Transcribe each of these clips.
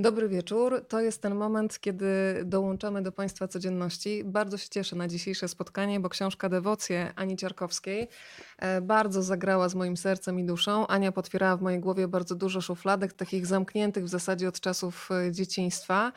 Dobry wieczór. To jest ten moment, kiedy dołączamy do Państwa codzienności. Bardzo się cieszę na dzisiejsze spotkanie, bo książka Dewocje Ani Ciarkowskiej bardzo zagrała z moim sercem i duszą. Ania potwierała w mojej głowie bardzo dużo szufladek, takich zamkniętych w zasadzie od czasów dzieciństwa.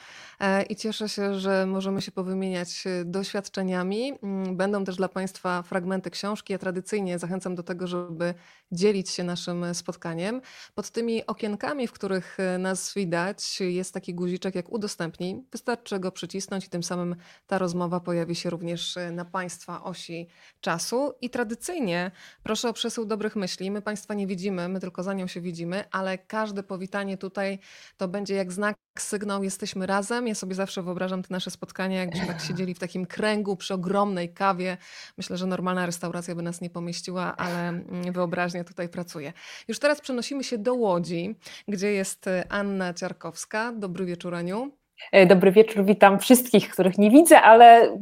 I cieszę się, że możemy się powymieniać doświadczeniami. Będą też dla Państwa fragmenty książki. Ja tradycyjnie zachęcam do tego, żeby dzielić się naszym spotkaniem. Pod tymi okienkami, w których nas widać, jest taki guziczek jak udostępnij. Wystarczy go przycisnąć i tym samym ta rozmowa pojawi się również na Państwa osi czasu. I tradycyjnie proszę o przesył dobrych myśli. My Państwa nie widzimy, my tylko za nią się widzimy, ale każde powitanie tutaj to będzie jak znak, sygnał, jesteśmy razem. Ja sobie zawsze wyobrażam te nasze spotkania, jakbyśmy tak siedzieli w takim kręgu przy ogromnej kawie. Myślę, że normalna restauracja by nas nie pomieściła, ale wyobraźnia tutaj pracuje. Już teraz przenosimy się do Łodzi, gdzie jest Anna Ciarkowska. Dobry wieczór, Aniu. Dobry wieczór, witam wszystkich, których nie widzę, ale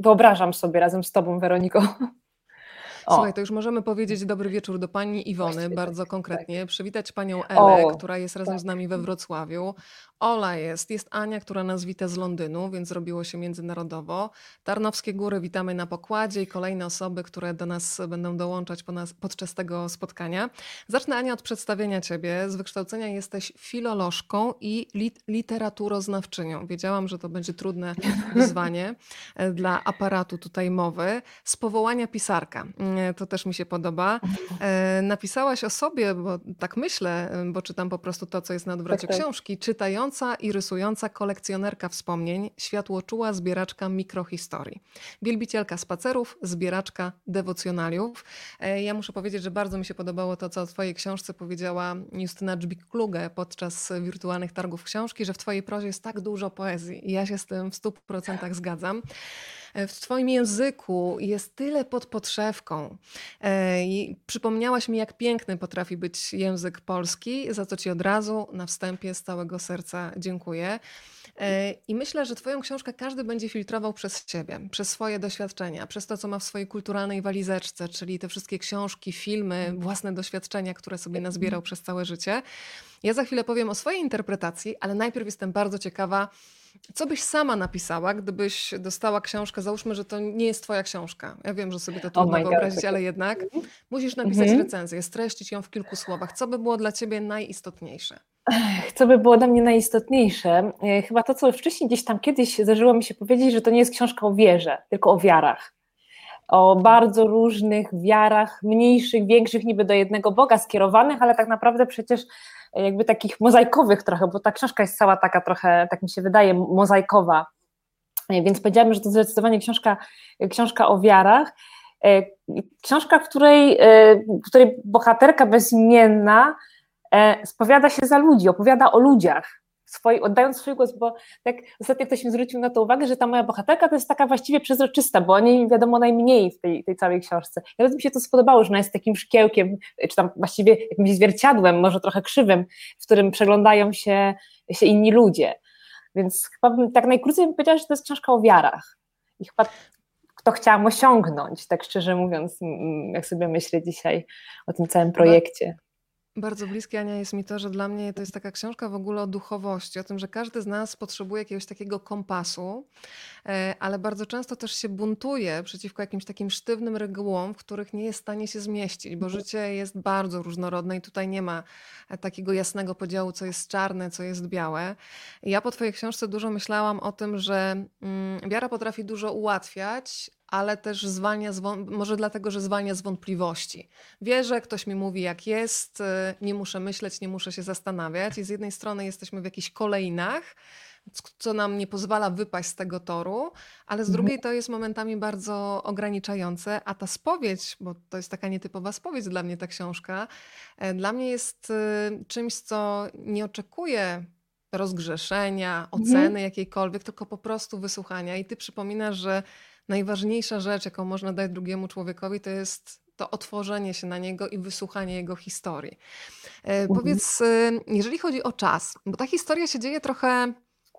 wyobrażam sobie razem z Tobą, Weroniko. Słuchaj, to już możemy powiedzieć dobry wieczór do pani Iwony, właściwie bardzo tak, konkretnie. Tak. Przywitać panią Elę, która jest razem z nami we Wrocławiu. Ola jest Ania, która nas wita z Londynu, więc zrobiło się międzynarodowo. Tarnowskie Góry witamy na pokładzie i kolejne osoby, które do nas będą dołączać podczas tego spotkania. Zacznę, Ania, od przedstawienia Ciebie. Z wykształcenia jesteś filolożką i literaturoznawczynią. Wiedziałam, że to będzie trudne wyzwanie dla aparatu tutaj mowy. Z powołania pisarka. To też mi się podoba. Napisałaś o sobie, bo tak myślę, bo czytam po prostu to, co jest na odwrocie książki, czytająca i rysująca kolekcjonerka wspomnień, światłoczuła zbieraczka mikrohistorii, wielbicielka spacerów, zbieraczka dewocjonaliów. Ja muszę powiedzieć, że bardzo mi się podobało to, co o Twojej książce powiedziała Justyna Dżbik-Klugę podczas wirtualnych targów książki, że w Twojej prozie jest tak dużo poezji i ja się z tym w 100% zgadzam. W Twoim języku jest tyle pod podszewką. Przypomniałaś mi, jak piękny potrafi być język polski, za co Ci od razu na wstępie z całego serca dziękuję. I myślę, że Twoją książkę każdy będzie filtrował przez siebie, przez swoje doświadczenia, przez to, co ma w swojej kulturalnej walizeczce, czyli te wszystkie książki, filmy, własne doświadczenia, które sobie nazbierał przez całe życie. Ja za chwilę powiem o swojej interpretacji, ale najpierw jestem bardzo ciekawa, co byś sama napisała, gdybyś dostała książkę, załóżmy, że to nie jest twoja książka. Ja wiem, że sobie to trudno wyobrazić, ale jednak musisz napisać recenzję, streścić ją w kilku słowach. Co by było dla ciebie najistotniejsze? Co by było dla mnie najistotniejsze? Chyba to, co wcześniej gdzieś tam kiedyś zdarzyło mi się powiedzieć, że to nie jest książka o wierze, tylko o wiarach. O bardzo różnych wiarach, mniejszych, większych, niby do jednego Boga skierowanych, ale tak naprawdę przecież jakby takich mozaikowych trochę, bo ta książka jest cała taka trochę, tak mi się wydaje, mozaikowa. Więc powiedziałabym, że to zdecydowanie książka o wiarach. Książka, w której bohaterka bezimienna spowiada się za ludzi, opowiada o ludziach, oddając swój głos, bo tak ostatnio ktoś mi zwrócił na to uwagę, że ta moja bohaterka to jest taka właściwie przezroczysta, bo o niej wiadomo najmniej w tej całej książce. Nawet mi się to spodobało, że ona jest takim szkiełkiem, czy tam właściwie jakimś zwierciadłem, może trochę krzywym, w którym przeglądają się inni ludzie. Więc chyba tak najkrócej bym powiedziała, że to jest książka o wiarach. I chyba to chciałam osiągnąć, tak szczerze mówiąc, jak sobie myślę dzisiaj o tym całym projekcie. Bardzo bliskie, Ania, jest mi to, że dla mnie to jest taka książka w ogóle o duchowości, o tym, że każdy z nas potrzebuje jakiegoś takiego kompasu, ale bardzo często też się buntuje przeciwko jakimś takim sztywnym regułom, w których nie jest w stanie się zmieścić, bo życie jest bardzo różnorodne i tutaj nie ma takiego jasnego podziału, co jest czarne, co jest białe. Ja po Twojej książce dużo myślałam o tym, że wiara potrafi dużo ułatwiać, ale też zwalnia, może dlatego, że zwalnia z wątpliwości. Wierzę, ktoś mi mówi jak jest, nie muszę myśleć, nie muszę się zastanawiać i z jednej strony jesteśmy w jakichś kolejnach, co nam nie pozwala wypaść z tego toru, ale z drugiej to jest momentami bardzo ograniczające, a ta spowiedź, bo to jest taka nietypowa spowiedź dla mnie ta książka, dla mnie jest czymś, co nie oczekuję rozgrzeszenia, oceny jakiejkolwiek, tylko po prostu wysłuchania i ty przypominasz, że najważniejsza rzecz, jaką można dać drugiemu człowiekowi, to jest to otworzenie się na niego i wysłuchanie jego historii. Powiedz, jeżeli chodzi o czas, bo ta historia się dzieje trochę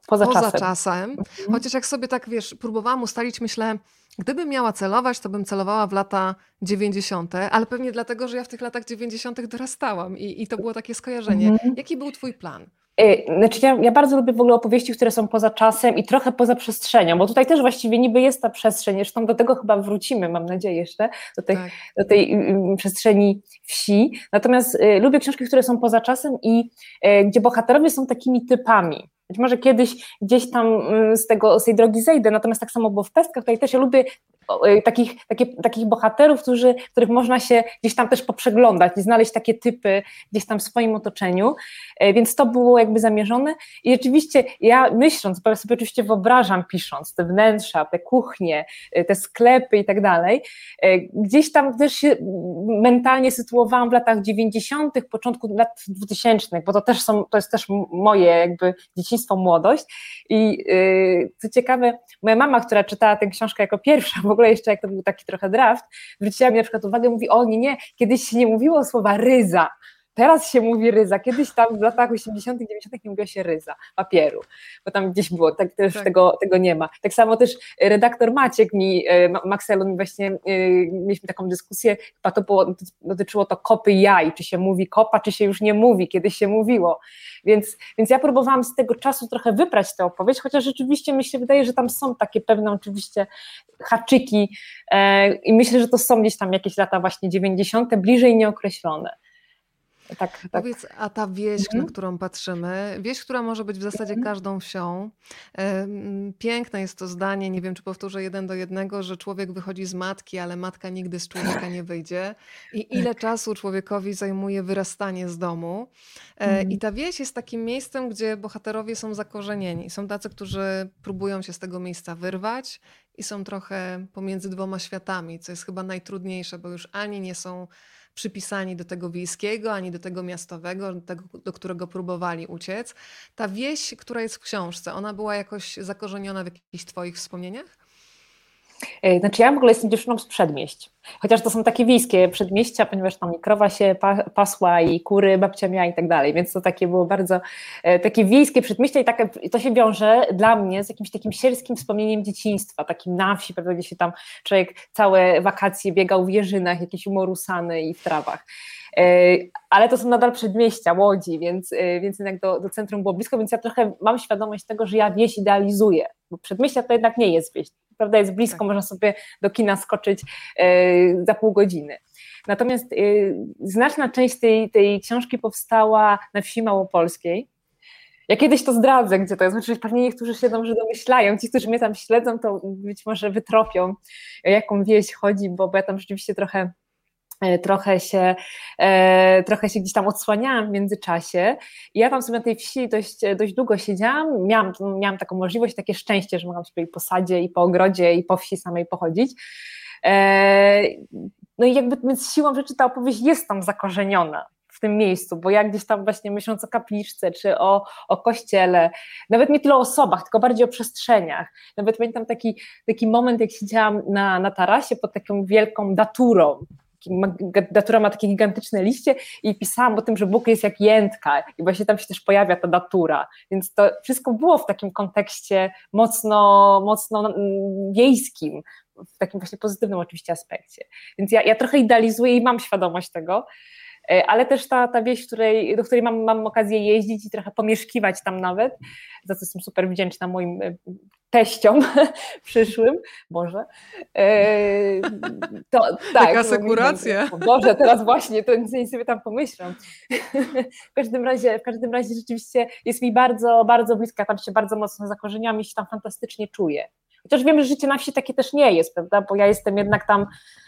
poza czasem. Chociaż jak sobie tak, wiesz, próbowałam ustalić, myślę, gdybym miała celować, to bym celowała w lata 90., ale pewnie dlatego, że ja w tych latach 90. dorastałam i to było takie skojarzenie. Jaki był twój plan? Znaczy ja bardzo lubię w ogóle opowieści, które są poza czasem i trochę poza przestrzenią, bo tutaj też właściwie niby jest ta przestrzeń, zresztą do tego chyba wrócimy, mam nadzieję jeszcze, do tej przestrzeni wsi. Natomiast lubię książki, które są poza czasem i gdzie bohaterowie są takimi typami. Być może kiedyś gdzieś tam z tej drogi zejdę, natomiast tak samo było w Pestkach, tutaj też ja lubię takich bohaterów, których można się gdzieś tam też poprzeglądać i znaleźć takie typy gdzieś tam w swoim otoczeniu, więc to było jakby zamierzone i rzeczywiście ja myśląc, bo ja sobie oczywiście wyobrażam pisząc te wnętrza, te kuchnie, te sklepy i tak dalej, gdzieś tam też się mentalnie sytuowałam w latach 90., początku lat 2000, bo to jest też moje jakby dzieciństwo, młodość i co ciekawe, moja mama, która czytała tę książkę jako pierwsza, w ogóle jeszcze jak to był taki trochę draft, zwróciła mi na przykład uwagę, mówi, o nie, kiedyś się nie mówiło słowa ryza, teraz się mówi ryza, kiedyś tam w latach 80., 90. nie mówiło się ryza, papieru, bo tam gdzieś było, tak też tego nie ma. Tak samo też redaktor Maciek Maksyman właśnie, mieliśmy taką dyskusję, chyba to było, dotyczyło to kopy jaj, czy się mówi kopa, czy się już nie mówi, kiedyś się mówiło, więc ja próbowałam z tego czasu trochę wyprać tę opowieść, chociaż rzeczywiście mi się wydaje, że tam są takie pewne oczywiście haczyki i myślę, że to są gdzieś tam jakieś lata właśnie 90., bliżej nieokreślone. Tak, tak. Powiedz, a ta wieś, na którą patrzymy, wieś, która może być w zasadzie każdą wsią, piękne jest to zdanie, nie wiem, czy powtórzę 1:1, że człowiek wychodzi z matki, ale matka nigdy z człowieka nie wyjdzie i ile czasu człowiekowi zajmuje wyrastanie z domu i ta wieś jest takim miejscem, gdzie bohaterowie są zakorzenieni, są tacy, którzy próbują się z tego miejsca wyrwać i są trochę pomiędzy dwoma światami, co jest chyba najtrudniejsze, bo już ani nie są przypisani do tego wiejskiego, ani do tego miastowego, do którego próbowali uciec. Ta wieś, która jest w książce, ona była jakoś zakorzeniona w jakichś twoich wspomnieniach? Znaczy ja w ogóle jestem dziewczyną z przedmieść, chociaż to są takie wiejskie przedmieścia, ponieważ tam krowa się pasła i kury babcia miała i tak dalej, więc to takie było bardzo takie wiejskie przedmieścia i takie, to się wiąże dla mnie z jakimś takim sielskim wspomnieniem dzieciństwa, takim na wsi, prawda, gdzie się tam człowiek całe wakacje biegał w jeżynach, jakieś umorusany i w trawach. Ale to są nadal przedmieścia Łodzi, więc jednak do centrum było blisko, więc ja trochę mam świadomość tego, że ja wieś idealizuję, bo przedmieścia to jednak nie jest wieś, prawda, jest blisko, można sobie do kina skoczyć za pół godziny. Natomiast znaczna część tej książki powstała na wsi małopolskiej. Ja kiedyś to zdradzę, gdzie to jest, znaczy pewnie niektórzy się dobrze domyślają, ci, którzy mnie tam śledzą, to być może wytropią, o jaką wieś chodzi, bo ja tam rzeczywiście trochę się gdzieś tam odsłaniałam w międzyczasie i ja tam sobie na tej wsi dość długo siedziałam, miałam taką możliwość, takie szczęście, że mogłam sobie i po sadzie, i po ogrodzie, i po wsi samej pochodzić. No i jakby więc siłą rzeczy ta opowieść jest tam zakorzeniona w tym miejscu, bo ja gdzieś tam właśnie myśląc o kapliczce, czy o kościele, nawet nie tyle o osobach, tylko bardziej o przestrzeniach, nawet pamiętam taki moment, jak siedziałam na tarasie pod taką wielką daturą. Datura ma takie gigantyczne liście i pisałam o tym, że Bóg jest jak jętka i właśnie tam się też pojawia ta datura, więc to wszystko było w takim kontekście mocno wiejskim, w takim właśnie pozytywnym oczywiście aspekcie, więc ja trochę idealizuję i mam świadomość tego, ale też ta wieś, do której mam okazję jeździć i trochę pomieszkiwać tam nawet, za co jestem super wdzięczna moim teściom przyszłym, Boże. Taka sekuracja. Boże, teraz właśnie, to nic sobie tam pomyślam. W każdym razie rzeczywiście jest mi bardzo, bardzo bliska, tam się bardzo mocno zakorzeniam i się tam fantastycznie czuję. Chociaż wiem, że życie na wsi takie też nie jest, prawda, bo ja jestem jednak tam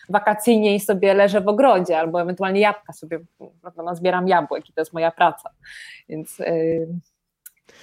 wakacyjnie i sobie leżę w ogrodzie, albo ewentualnie jabłka sobie, prawda, zbieram jabłek i to jest moja praca, więc...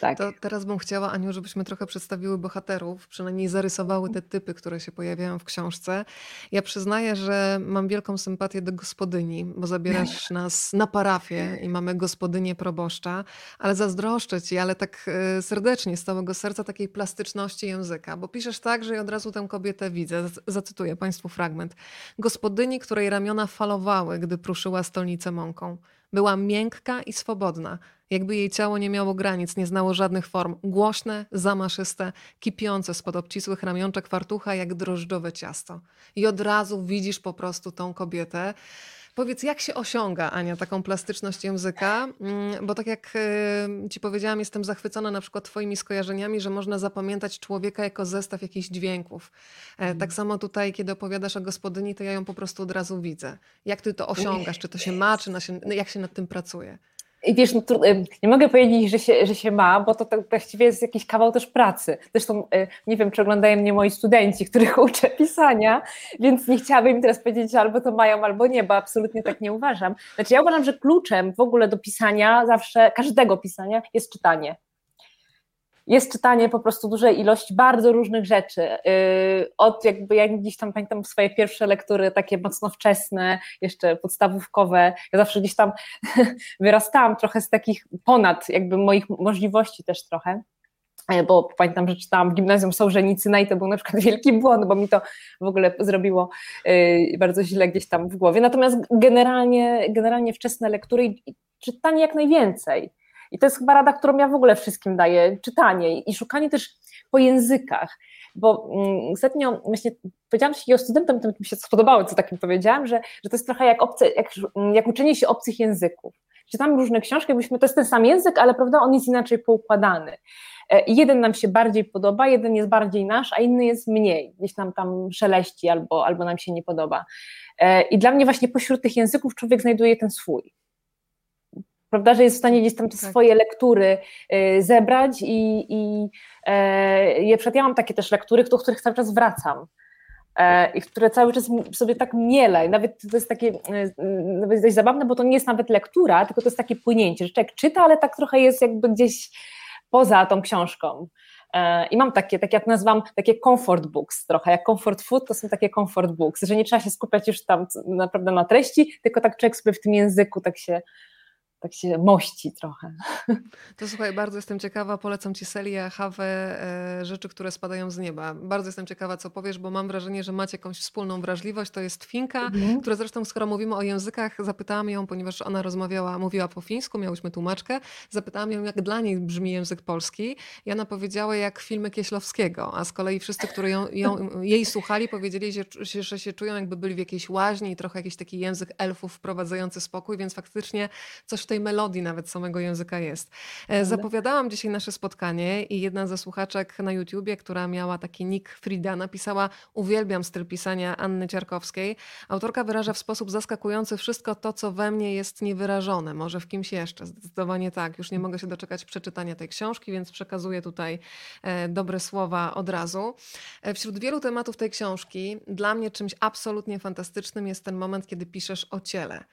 Tak. To teraz bym chciała, Aniu, żebyśmy trochę przedstawiły bohaterów, przynajmniej zarysowały te typy, które się pojawiają w książce. Ja przyznaję, że mam wielką sympatię do gospodyni, bo zabierasz nas na parafię i mamy gospodynię proboszcza, ale zazdroszczę ci, ale tak serdecznie, z całego serca, takiej plastyczności języka, bo piszesz tak, że ja od razu tę kobietę widzę. Zacytuję Państwu fragment. Gospodyni, której ramiona falowały, gdy pruszyła stolnicę mąką. Była miękka i swobodna, jakby jej ciało nie miało granic, nie znało żadnych form. Głośne, zamaszyste, kipiące spod obcisłych ramionczek fartucha jak drożdżowe ciasto. I od razu widzisz po prostu tą kobietę. Powiedz, jak się osiąga, Ania, taką plastyczność języka? Bo tak jak ci powiedziałam, jestem zachwycona na przykład twoimi skojarzeniami, że można zapamiętać człowieka jako zestaw jakichś dźwięków. Tak samo tutaj, kiedy opowiadasz o gospodyni, to ja ją po prostu od razu widzę. Jak ty to osiągasz? Czy to się ma, czy jak się nad tym pracuje? I wiesz, no, nie mogę powiedzieć, że się ma, bo to właściwie jest jakiś kawał też pracy. Zresztą nie wiem, czy oglądają mnie moi studenci, których uczę pisania, więc nie chciałabym im teraz powiedzieć, że albo to mają, albo nie, bo absolutnie tak nie uważam. Znaczy ja uważam, że kluczem w ogóle do pisania, zawsze każdego pisania, jest czytanie. Jest czytanie po prostu dużej ilości bardzo różnych rzeczy. Od jakby, ja gdzieś tam pamiętam swoje pierwsze lektury, takie mocno wczesne, jeszcze podstawówkowe. Ja zawsze gdzieś tam wyrastałam trochę z takich ponad jakby moich możliwości też trochę. Bo pamiętam, że czytałam w gimnazjum Sołżenicyna i to był na przykład wielki błąd, bo mi to w ogóle zrobiło bardzo źle gdzieś tam w głowie. Natomiast generalnie wczesne lektury i czytanie jak najwięcej. I to jest chyba rada, którą ja w ogóle wszystkim daję, czytanie i szukanie też po językach, bo ostatnio właśnie powiedziałam się o studentom, to mi się spodobało, co takim powiedziałam, że to jest trochę jak uczenie się obcych języków. Czytamy różne książki, to jest ten sam język, ale prawda, on jest inaczej poukładany. I jeden nam się bardziej podoba, jeden jest bardziej nasz, a inny jest mniej, gdzieś nam tam szeleści albo nam się nie podoba. I dla mnie właśnie pośród tych języków człowiek znajduje ten swój. Prawda, że jest w stanie gdzieś tam te swoje lektury zebrać i ja mam takie też lektury, do których cały czas wracam i które cały czas sobie tak mielę. Nawet to jest takie nawet dość zabawne, bo to nie jest nawet lektura, tylko to jest takie płynięcie, że człowiek czyta, ale tak trochę jest jakby gdzieś poza tą książką. I mam takie, tak jak nazywam, takie comfort books trochę, jak comfort food, to są takie comfort books, że nie trzeba się skupiać już tam naprawdę na treści, tylko tak człowiek sobie w tym języku tak się mości trochę. To słuchaj, bardzo jestem ciekawa, polecam ci Selię Hawę, rzeczy, które spadają z nieba. Bardzo jestem ciekawa, co powiesz, bo mam wrażenie, że macie jakąś wspólną wrażliwość. To jest Finka, która zresztą, skoro mówimy o językach, zapytałam ją, ponieważ ona mówiła po fińsku, miałyśmy tłumaczkę, zapytałam ją, jak dla niej brzmi język polski i ona powiedziała, jak filmy Kieślowskiego, a z kolei wszyscy, którzy jej słuchali, powiedzieli, że się czują, jakby byli w jakiejś łaźni i trochę jakiś taki język elfów wprowadzający spokój, więc faktycznie coś w tej melodii nawet samego języka jest. Zapowiadałam dzisiaj nasze spotkanie i jedna ze słuchaczek na YouTubie, która miała taki nick Frida, napisała: uwielbiam styl pisania Anny Ciarkowskiej. Autorka wyraża w sposób zaskakujący wszystko to, co we mnie jest niewyrażone. Może w kimś jeszcze. Zdecydowanie tak. Już nie mogę się doczekać przeczytania tej książki, więc przekazuję tutaj dobre słowa od razu. Wśród wielu tematów tej książki dla mnie czymś absolutnie fantastycznym jest ten moment, kiedy piszesz o ciele.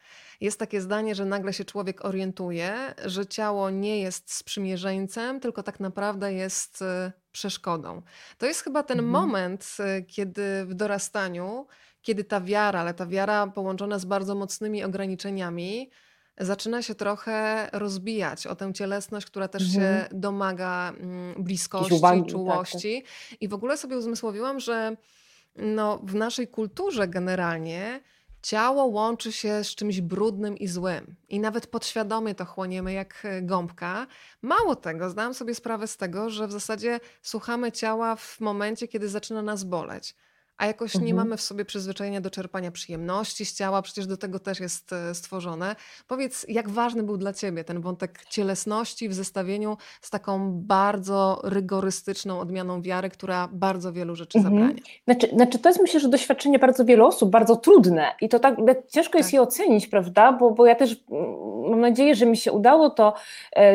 Jest takie zdanie, że nagle się człowiek orientuje, że ciało nie jest sprzymierzeńcem, tylko tak naprawdę jest przeszkodą. To jest chyba ten moment, kiedy w dorastaniu, kiedy ta wiara, ale ta wiara połączona z bardzo mocnymi ograniczeniami, zaczyna się trochę rozbijać o tę cielesność, która też się domaga bliskości, uwagi, czułości. Tak. I w ogóle sobie uzmysłowiłam, że w naszej kulturze generalnie ciało łączy się z czymś brudnym i złym i nawet podświadomie to chłoniemy jak gąbka. Mało tego, zdałam sobie sprawę z tego, że w zasadzie słuchamy ciała w momencie, kiedy zaczyna nas boleć, a jakoś nie mamy w sobie przyzwyczajenia do czerpania przyjemności z ciała, przecież do tego też jest stworzone. Powiedz, jak ważny był dla ciebie ten wątek cielesności w zestawieniu z taką bardzo rygorystyczną odmianą wiary, która bardzo wielu rzeczy zabrania? Znaczy to jest, myślę, że doświadczenie bardzo wielu osób, bardzo trudne i to tak ciężko jest je ocenić, prawda, bo ja też mam nadzieję, że mi się udało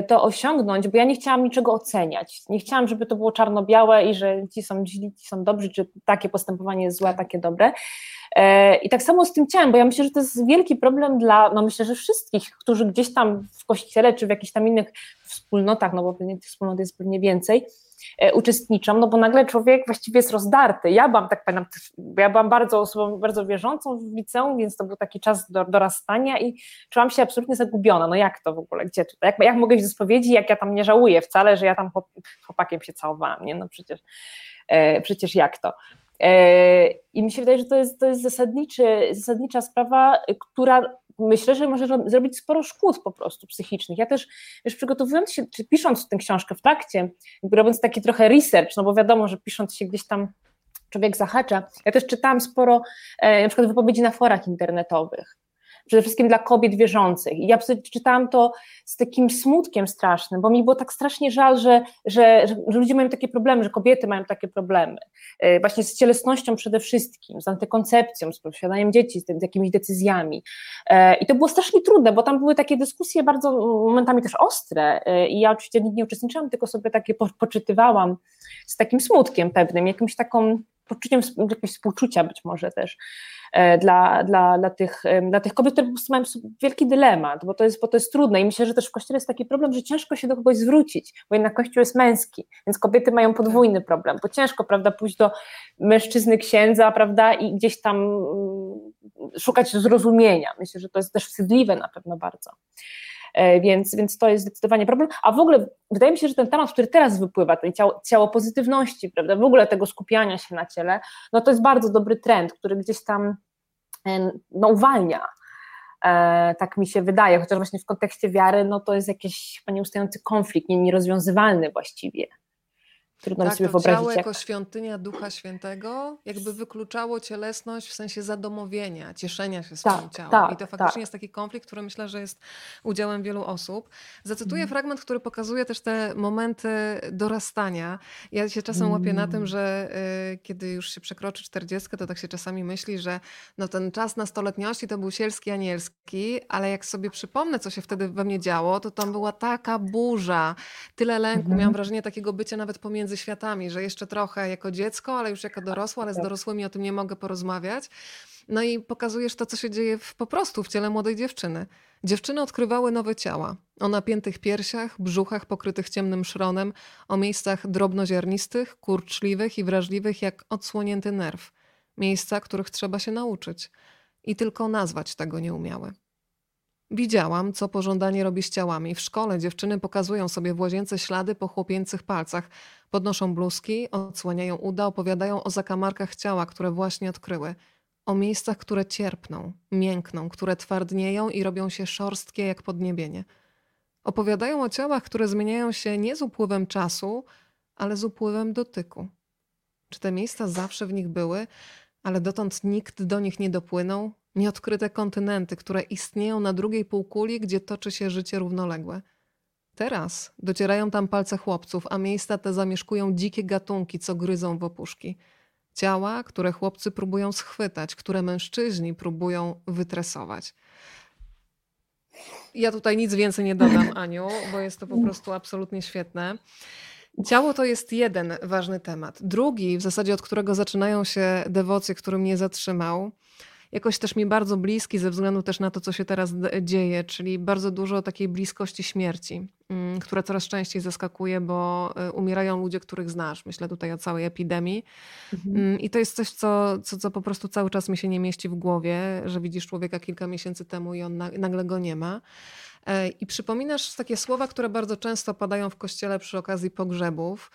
to osiągnąć, bo ja nie chciałam niczego oceniać, nie chciałam, żeby to było czarno-białe i że ci są źli, ci są dobrzy, czy takie postępowanie jest złe, takie dobre. I tak samo z tym ciałem, bo ja myślę, że to jest wielki problem dla, myślę, że wszystkich, którzy gdzieś tam w kościele, czy w jakichś tam innych wspólnotach, bo pewnie tych wspólnot jest pewnie więcej, uczestniczą, bo nagle człowiek właściwie jest rozdarty. Ja byłam osobą bardzo wierzącą w liceum, więc to był taki czas dorastania i czułam się absolutnie zagubiona. Jak to w ogóle, gdzie tutaj? Jak mogę iść do spowiedzi, jak ja tam nie żałuję wcale, że ja tam chłopakiem się całowałam, nie? Przecież jak to? I mi się wydaje, że to jest zasadnicza sprawa, która myślę, że może zrobić sporo szkód po prostu psychicznych. Ja też już przygotowując się, czy pisząc tę książkę w trakcie, robiąc taki trochę research, bo wiadomo, że pisząc się gdzieś tam człowiek zahacza. Ja też czytałam sporo na przykład wypowiedzi na forach internetowych. przede wszystkim dla kobiet wierzących. I ja czytałam to z takim smutkiem strasznym, bo mi było tak strasznie żal, że ludzie mają takie problemy, że kobiety mają takie problemy. Właśnie z cielesnością przede wszystkim, z antykoncepcją, z posiadaniem dzieci, z jakimiś decyzjami. I to było strasznie trudne, bo tam były takie dyskusje bardzo momentami też ostre i ja oczywiście nigdy nie uczestniczyłam, tylko sobie takie poczytywałam z takim smutkiem pewnym, jakimś taką poczuciem jakiegoś współczucia być może też dla tych kobiet, które po prostu mają wielki dylemat, bo to jest trudne i myślę, że też w Kościele jest taki problem, że ciężko się do kogoś zwrócić, bo jednak Kościół jest męski, więc kobiety mają podwójny problem, bo ciężko, prawda, pójść do mężczyzny księdza, prawda, i gdzieś tam szukać zrozumienia. Myślę, że to jest też wstydliwe na pewno bardzo. Więc to jest zdecydowanie problem, a w ogóle wydaje mi się, że ten temat, który teraz wypływa, ten ciało pozytywności, prawda, w ogóle tego skupiania się na ciele, no to jest bardzo dobry trend, który gdzieś tam no, uwalnia, tak mi się wydaje, chociaż właśnie w kontekście wiary, no to jest jakiś nieustający konflikt, nierozwiązywalny właściwie. Trudno tak, sobie wyobrazić, ciało jako świątynia Ducha Świętego jakby wykluczało cielesność w sensie zadomowienia, cieszenia się swoim ciałem. I to faktycznie jest taki konflikt, który myślę, że jest udziałem wielu osób. Zacytuję fragment, który pokazuje też te momenty dorastania. Ja się czasem łapię na tym, że kiedy już się przekroczy 40, to tak się czasami myśli, że no ten czas nastoletniości to był sielski, anielski, ale jak sobie przypomnę, co się wtedy we mnie działo, to tam była taka burza, tyle lęku, miałam wrażenie takiego bycia nawet pomiędzy światami, że jeszcze trochę jako dziecko, ale już jako dorosła, ale z dorosłymi o tym nie mogę porozmawiać. No i pokazujesz to, co się dzieje po prostu w ciele młodej dziewczyny. Dziewczyny odkrywały nowe ciała. O napiętych piersiach, brzuchach pokrytych ciemnym szronem, o miejscach drobnoziarnistych, kurczliwych i wrażliwych jak odsłonięty nerw. Miejsca, których trzeba się nauczyć. I tylko nazwać tego nie umiały. Widziałam, co pożądanie robi z ciałami. W szkole dziewczyny pokazują sobie w łazience ślady po chłopięcych palcach. Podnoszą bluzki, odsłaniają uda, opowiadają o zakamarkach ciała, które właśnie odkryły. O miejscach, które cierpną, miękną, które twardnieją i robią się szorstkie jak podniebienie. Opowiadają o ciałach, które zmieniają się nie z upływem czasu, ale z upływem dotyku. Czy te miejsca zawsze w nich były, ale dotąd nikt do nich nie dopłynął? Nieodkryte kontynenty, które istnieją na drugiej półkuli, gdzie toczy się życie równoległe. Teraz docierają tam palce chłopców, a miejsca te zamieszkują dzikie gatunki, co gryzą w opuszki. Ciała, które chłopcy próbują schwytać, które mężczyźni próbują wytresować. Ja tutaj nic więcej nie dodam, Aniu, bo jest to po prostu absolutnie świetne. Ciało to jest jeden ważny temat. Drugi, w zasadzie od którego zaczynają się dewocje, który mnie zatrzymał, jakoś też mi bardzo bliski ze względu też na to, co się teraz dzieje, czyli bardzo dużo takiej bliskości śmierci, która coraz częściej zaskakuje, bo umierają ludzie, których znasz. Myślę tutaj o całej epidemii. I to jest coś, co po prostu cały czas mi się nie mieści w głowie, że widzisz człowieka kilka miesięcy temu i on nagle go nie ma. I przypominasz takie słowa, które bardzo często padają w kościele przy okazji pogrzebów.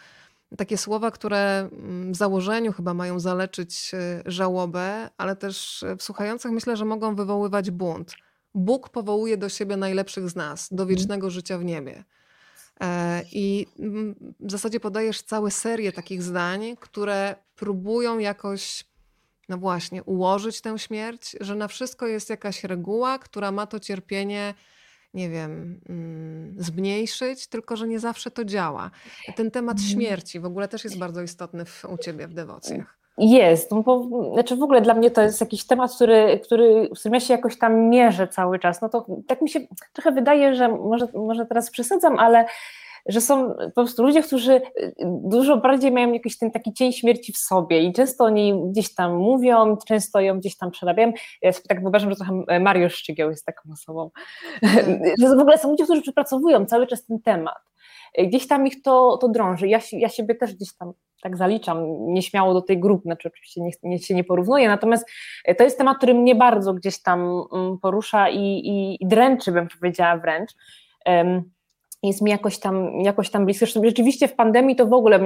Takie słowa, które w założeniu chyba mają zaleczyć żałobę, ale też w słuchających myślę, że mogą wywoływać bunt. Bóg powołuje do siebie najlepszych z nas, do wiecznego życia w niebie. I w zasadzie podajesz całą serię takich zdań, które próbują jakoś, no właśnie, ułożyć tę śmierć, że na wszystko jest jakaś reguła, która ma to cierpienie, nie wiem, zmniejszyć, tylko że nie zawsze to działa. Ten temat śmierci w ogóle też jest bardzo istotny u ciebie w dewocjach. Jest, bo znaczy w ogóle dla mnie to jest jakiś temat, w którym ja się jakoś tam mierzę cały czas. No to tak mi się trochę wydaje, że może teraz przesadzam, ale że są po prostu ludzie, którzy dużo bardziej mają jakiś ten taki cień śmierci w sobie i często o niej gdzieś tam mówią, często ją gdzieś tam przerabiają. Ja sobie tak wyobrażam, że trochę Mariusz Szczygieł jest taką osobą. Że w ogóle są ludzie, którzy przepracowują cały czas ten temat. Gdzieś tam ich to drąży. Ja siebie też gdzieś tam tak zaliczam nieśmiało do tej grupy, znaczy oczywiście się nie porównuję, natomiast to jest temat, który mnie bardzo gdzieś tam porusza i dręczy, bym powiedziała wręcz. Jest mi jakoś tam blisko. Rzeczywiście w pandemii to w ogóle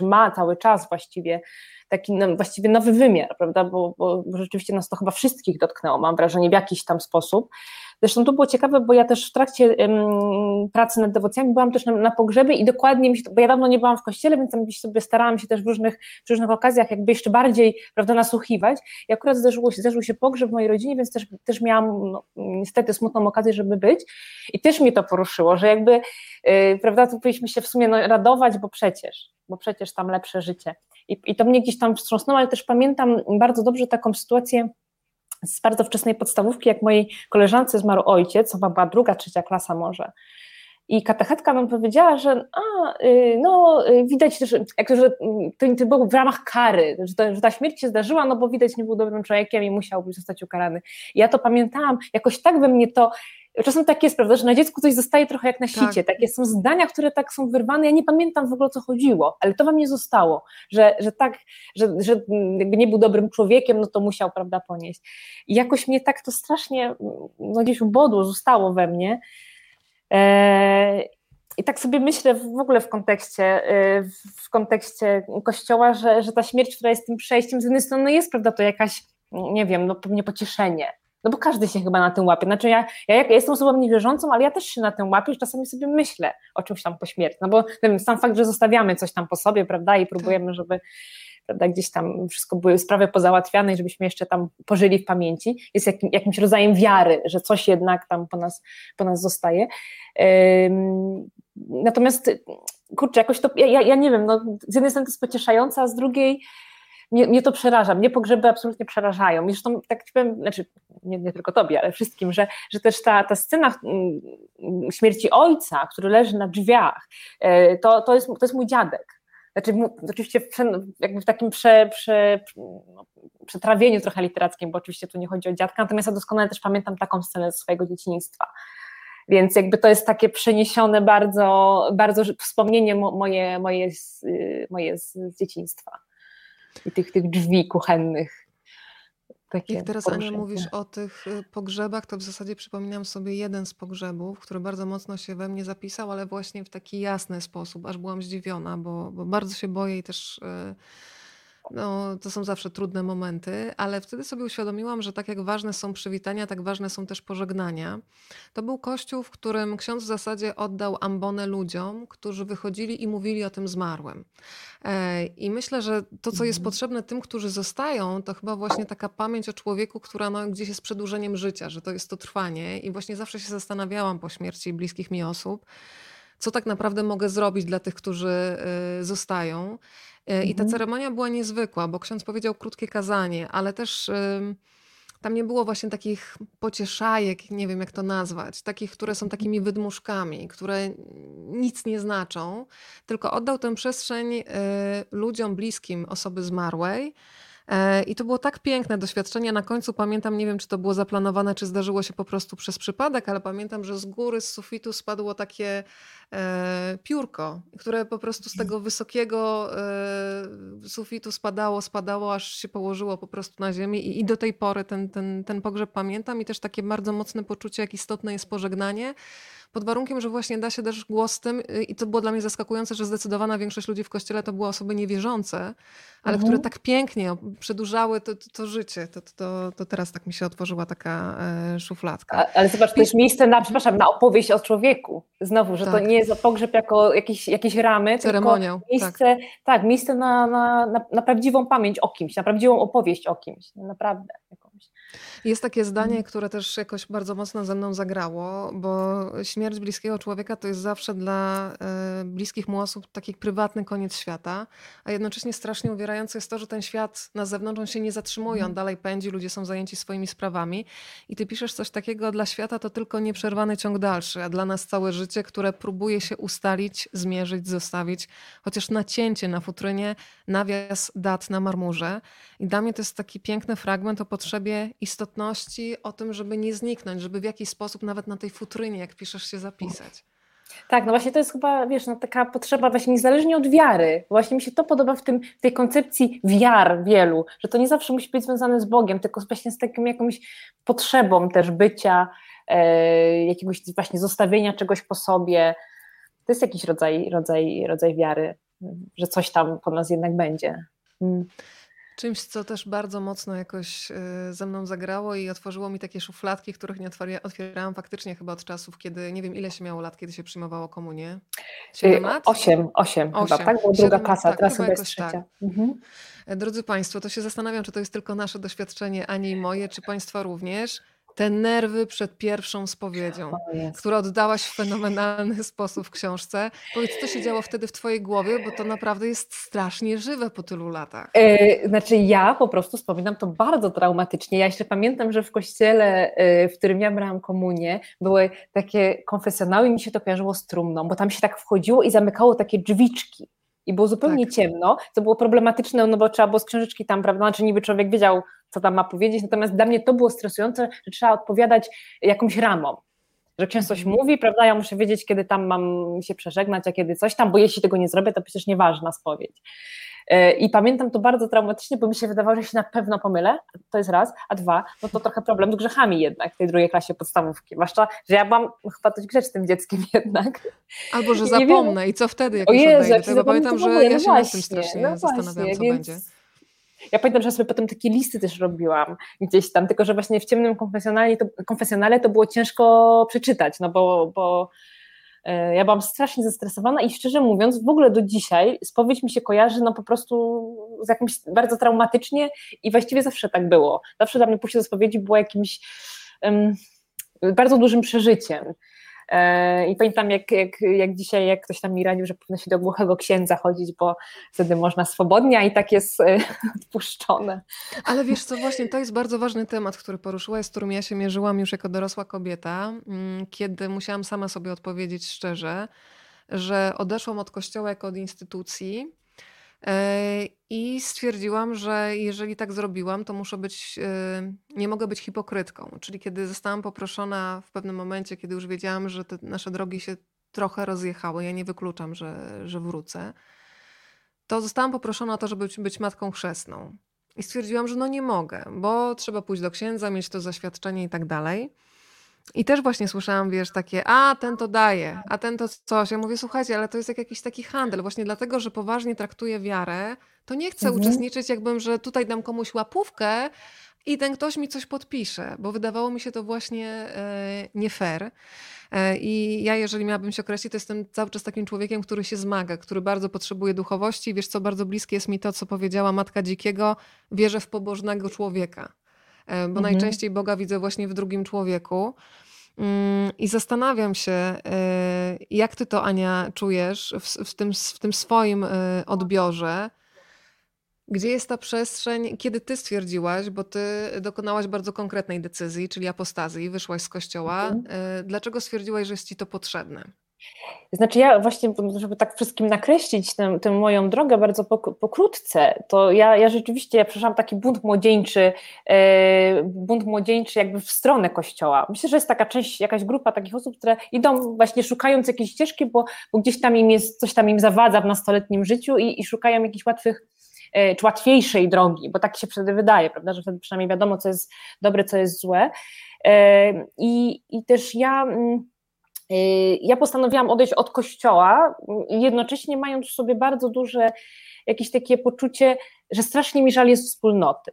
ma cały czas właściwie taki właściwie nowy wymiar, prawda? Bo rzeczywiście nas to chyba wszystkich dotknęło, mam wrażenie, w jakiś tam sposób. Zresztą to było ciekawe, bo ja też w trakcie pracy nad Dewocjami byłam też na pogrzebie i dokładnie, bo ja dawno nie byłam w kościele, więc tam gdzieś sobie starałam się też w różnych okazjach jakby jeszcze bardziej, prawda, nasłuchiwać. I akurat zdarzył się pogrzeb w mojej rodzinie, więc też miałam niestety smutną okazję, żeby być. I też mnie to poruszyło, że jakby, prawda, tu powinniśmy się w sumie radować, bo przecież tam lepsze życie. I to mnie gdzieś tam wstrząsnęło, ale też pamiętam bardzo dobrze taką sytuację z bardzo wczesnej podstawówki, jak mojej koleżance zmarł ojciec, chyba była druga, trzecia klasa może. I katechetka nam powiedziała, że widać, że to było w ramach kary, że ta śmierć się zdarzyła, no bo widać nie był dobrym człowiekiem i musiał być zostać ukarany. I ja to pamiętałam, jakoś tak we mnie to... Czasem tak jest, prawda, że na dziecku coś zostaje trochę jak na sicie, takie są zdania, które tak są wyrwane, ja nie pamiętam w ogóle o co chodziło, ale to we mnie zostało, że jakby nie był dobrym człowiekiem, no to musiał, prawda, ponieść. I jakoś mnie tak to strasznie, no gdzieś ubodło, zostało we mnie. I tak sobie myślę w ogóle w kontekście Kościoła, że ta śmierć, która jest tym przejściem, z jednej strony jest, prawda, to jakaś, nie wiem, no pewnie pocieszenie. No bo każdy się chyba na tym łapie, znaczy ja jestem osobą niewierzącą, ale ja też się na tym łapię, czasami sobie myślę o czymś tam po śmierci, no bo nie wiem, sam fakt, że zostawiamy coś tam po sobie, prawda, i próbujemy, żeby, prawda, gdzieś tam wszystko były sprawy pozałatwiane i żebyśmy jeszcze tam pożyli w pamięci, jest jakimś rodzajem wiary, że coś jednak tam po nas zostaje, natomiast kurczę, jakoś to, ja nie wiem, no, z jednej strony to jest pocieszające, a z drugiej mnie to przeraża, mnie pogrzeby absolutnie przerażają. Zresztą tak ci powiem, znaczy nie tylko tobie, ale wszystkim, że też ta scena śmierci ojca, który leży na drzwiach, to jest mój dziadek. Znaczy, oczywiście jakby w takim przetrawieniu trochę literackim, bo oczywiście tu nie chodzi o dziadka, natomiast ja doskonale też pamiętam taką scenę ze swojego dzieciństwa. Więc jakby to jest takie przeniesione bardzo, bardzo wspomnienie moje z dzieciństwa. I tych drzwi kuchennych. Takie jak teraz, Ania, mówisz o tych pogrzebach, to w zasadzie przypominam sobie jeden z pogrzebów, który bardzo mocno się we mnie zapisał, ale właśnie w taki jasny sposób, aż byłam zdziwiona, bo bardzo się boję i też no, to są zawsze trudne momenty, ale wtedy sobie uświadomiłam, że tak jak ważne są przywitania, tak ważne są też pożegnania. To był kościół, w którym ksiądz w zasadzie oddał ambonę ludziom, którzy wychodzili i mówili o tym zmarłym. I myślę, że to, co jest potrzebne tym, którzy zostają, to chyba właśnie taka pamięć o człowieku, która no, gdzieś jest przedłużeniem życia, że to jest to trwanie. I właśnie zawsze się zastanawiałam po śmierci bliskich mi osób, co tak naprawdę mogę zrobić dla tych, którzy zostają. I ta ceremonia była niezwykła, bo ksiądz powiedział krótkie kazanie, ale też tam nie było właśnie takich pocieszajek, nie wiem jak to nazwać, takich, które są takimi wydmuszkami, które nic nie znaczą, tylko oddał tę przestrzeń ludziom bliskim osoby zmarłej. I to było tak piękne doświadczenie. Na końcu pamiętam, nie wiem czy to było zaplanowane, czy zdarzyło się po prostu przez przypadek, ale pamiętam, że z góry, z sufitu spadło takie piórko, które po prostu z tego wysokiego sufitu spadało, aż się położyło po prostu na ziemi. I do tej pory ten pogrzeb pamiętam i też takie bardzo mocne poczucie, jak istotne jest pożegnanie. Pod warunkiem, że właśnie da się też głos tym, i to było dla mnie zaskakujące, że zdecydowana większość ludzi w kościele to były osoby niewierzące, ale które tak pięknie przedłużały to życie. To teraz tak mi się otworzyła taka szufladka. Ale zobacz, to jest miejsce na opowieść o człowieku. Znowu, że to nie jest pogrzeb jako jakieś ramy, ceremonią, tylko miejsce, miejsce na prawdziwą pamięć o kimś, na prawdziwą opowieść o kimś, naprawdę jakąś. Jest takie zdanie, które też jakoś bardzo mocno ze mną zagrało, bo śmierć bliskiego człowieka to jest zawsze dla bliskich mu osób taki prywatny koniec świata, a jednocześnie strasznie uwierające jest to, że ten świat na zewnątrz on się nie zatrzymuje, on dalej pędzi, ludzie są zajęci swoimi sprawami i ty piszesz coś takiego, dla świata to tylko nieprzerwany ciąg dalszy, a dla nas całe życie, które próbuje się ustalić, zmierzyć, zostawić, chociaż nacięcie na futrynie, nawias dat na marmurze. I dla mnie to jest taki piękny fragment o potrzebie istotności, o tym, żeby nie zniknąć, żeby w jakiś sposób nawet na tej futrynie, jak piszesz, się zapisać. Tak, no właśnie to jest chyba, wiesz, no taka potrzeba właśnie niezależnie od wiary. Właśnie mi się to podoba w tej koncepcji wiar wielu, że to nie zawsze musi być związane z Bogiem, tylko właśnie z taką jakąś potrzebą też bycia, jakiegoś właśnie zostawienia czegoś po sobie. To jest jakiś rodzaj wiary, że coś tam po nas jednak będzie. Czymś, co też bardzo mocno jakoś ze mną zagrało i otworzyło mi takie szufladki, których nie otwierałam faktycznie chyba od czasów, kiedy nie wiem ile się miało lat, kiedy się przyjmowało komunię. 7 lat? 8 chyba, tak? Była druga klasa, tak, teraz chyba jest trzecia. Tak. Mhm. Drodzy Państwo, to się zastanawiam, czy to jest tylko nasze doświadczenie, Ani i moje, czy Państwa również. Te nerwy przed pierwszą spowiedzią, którą oddałaś w fenomenalny sposób w książce. Powiedz, co się działo wtedy w twojej głowie, bo to naprawdę jest strasznie żywe po tylu latach. Znaczy ja po prostu wspominam to bardzo traumatycznie. Ja jeszcze pamiętam, że w kościele, w którym ja brałam komunię, były takie konfesjonały i mi się to kojarzyło z trumną, bo tam się tak wchodziło i zamykało takie drzwiczki. I było zupełnie ciemno, co było problematyczne, no bo trzeba było z książeczki tam, prawda, znaczy niby człowiek wiedział, co tam ma powiedzieć, natomiast dla mnie to było stresujące, że trzeba odpowiadać jakąś ramą, że ksiądz coś mówi, prawda, ja muszę wiedzieć, kiedy tam mam się przeżegnać, a kiedy coś tam, bo jeśli tego nie zrobię, to przecież nieważna spowiedź. I pamiętam to bardzo traumatycznie, bo mi się wydawało, że się na pewno pomylę, to jest raz, a dwa, no to trochę problem z grzechami jednak w tej drugiej klasie podstawówki, zwłaszcza, że ja byłam chyba dość grzecznym dzieckiem jednak. Albo, że zapomnę i co wtedy, jak już odejdę, bo pamiętam, że ja się nad tym strasznie zastanawiałam, co będzie. Ja pamiętam, że sobie potem takie listy też robiłam gdzieś tam, tylko że właśnie w ciemnym konfesjonale to było ciężko przeczytać, no bo ja byłam strasznie zestresowana i szczerze mówiąc w ogóle do dzisiaj spowiedź mi się kojarzy no po prostu z jakimś bardzo traumatycznie i właściwie zawsze tak było. Zawsze dla mnie pójście do spowiedzi było jakimś bardzo dużym przeżyciem. I pamiętam jak dzisiaj, jak ktoś tam mi radził, że powinno się do głuchego księdza chodzić, bo wtedy można swobodnie, a i tak jest odpuszczone. Ale wiesz co, właśnie to jest bardzo ważny temat, który poruszyłaś, z którym ja się mierzyłam już jako dorosła kobieta, kiedy musiałam sama sobie odpowiedzieć szczerze, że odeszłam od kościoła jako od instytucji i stwierdziłam, że jeżeli tak zrobiłam, to muszę być, nie mogę być hipokrytką. Czyli kiedy zostałam poproszona w pewnym momencie, kiedy już wiedziałam, że te nasze drogi się trochę rozjechały, ja nie wykluczam, że wrócę, to zostałam poproszona o to, żeby być matką chrzestną. I stwierdziłam, że no nie mogę, bo trzeba pójść do księdza, mieć to zaświadczenie i tak dalej. I też właśnie słyszałam, wiesz, takie, a ten to daje, a ten to coś. Ja mówię, słuchajcie, ale to jest jak jakiś taki handel. Właśnie dlatego, że poważnie traktuję wiarę, to nie chcę uczestniczyć jakbym, że tutaj dam komuś łapówkę i ten ktoś mi coś podpisze, bo wydawało mi się to właśnie nie fair. I ja, jeżeli miałabym się określić, to jestem cały czas takim człowiekiem, który się zmaga, który bardzo potrzebuje duchowości. Wiesz co, bardzo bliskie jest mi to, co powiedziała Matka Dzikiego, wierzę w pobożnego człowieka. Bo najczęściej Boga widzę właśnie w drugim człowieku. I zastanawiam się, jak ty to, Ania, czujesz w tym swoim odbiorze. Gdzie jest ta przestrzeń, kiedy ty stwierdziłaś, bo ty dokonałaś bardzo konkretnej decyzji, czyli apostazji, wyszłaś z kościoła. Dlaczego stwierdziłaś, że jest ci to potrzebne? Znaczy ja właśnie, żeby tak wszystkim nakreślić tę moją drogę bardzo pokrótce, to ja rzeczywiście przeżyłam taki bunt młodzieńczy jakby w stronę Kościoła. Myślę, że jest taka część, jakaś grupa takich osób, które idą właśnie szukając jakiejś ścieżki, bo gdzieś tam im jest, coś tam im zawadza w nastoletnim życiu i szukają jakichś łatwych czy łatwiejszej drogi, bo tak się wtedy wydaje, prawda, że wtedy przynajmniej wiadomo, co jest dobre, co jest złe. I też ja postanowiłam odejść od kościoła, jednocześnie mając w sobie bardzo duże jakieś takie poczucie, że strasznie mi żal jest wspólnoty.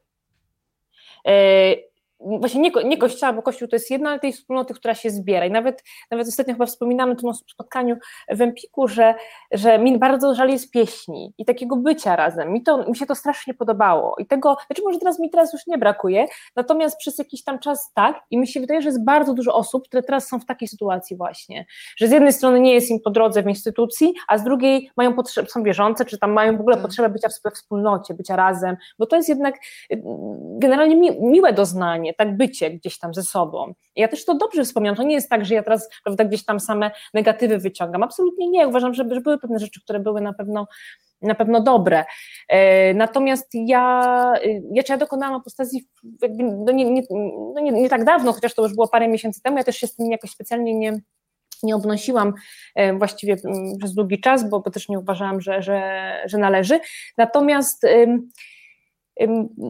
Właśnie nie kościoła, bo kościół to jest jedna, ale tej wspólnoty, która się zbiera. I nawet ostatnio chyba wspominałam na tym spotkaniu w Empiku, że mi bardzo żal jest pieśni i takiego bycia razem. Mi się to strasznie podobało. I tego, znaczy może teraz już nie brakuje, natomiast przez jakiś tam czas tak i mi się wydaje, że jest bardzo dużo osób, które teraz są w takiej sytuacji właśnie, że z jednej strony nie jest im po drodze w instytucji, a z drugiej mają potrzebę, są wierzące, czy tam mają w ogóle potrzebę bycia we wspólnocie, bycia razem, bo to jest jednak generalnie miłe doznanie, tak bycie gdzieś tam ze sobą. Ja też to dobrze wspomniałam, to nie jest tak, że ja teraz, prawda, gdzieś tam same negatywy wyciągam. Absolutnie nie, uważam, że były pewne rzeczy, które były na pewno dobre. Natomiast ja dokonałam apostazji jakby, nie tak dawno, chociaż to już było parę miesięcy temu, ja też się z tym jakoś specjalnie nie obnosiłam właściwie przez długi czas, bo też nie uważałam, że należy. Natomiast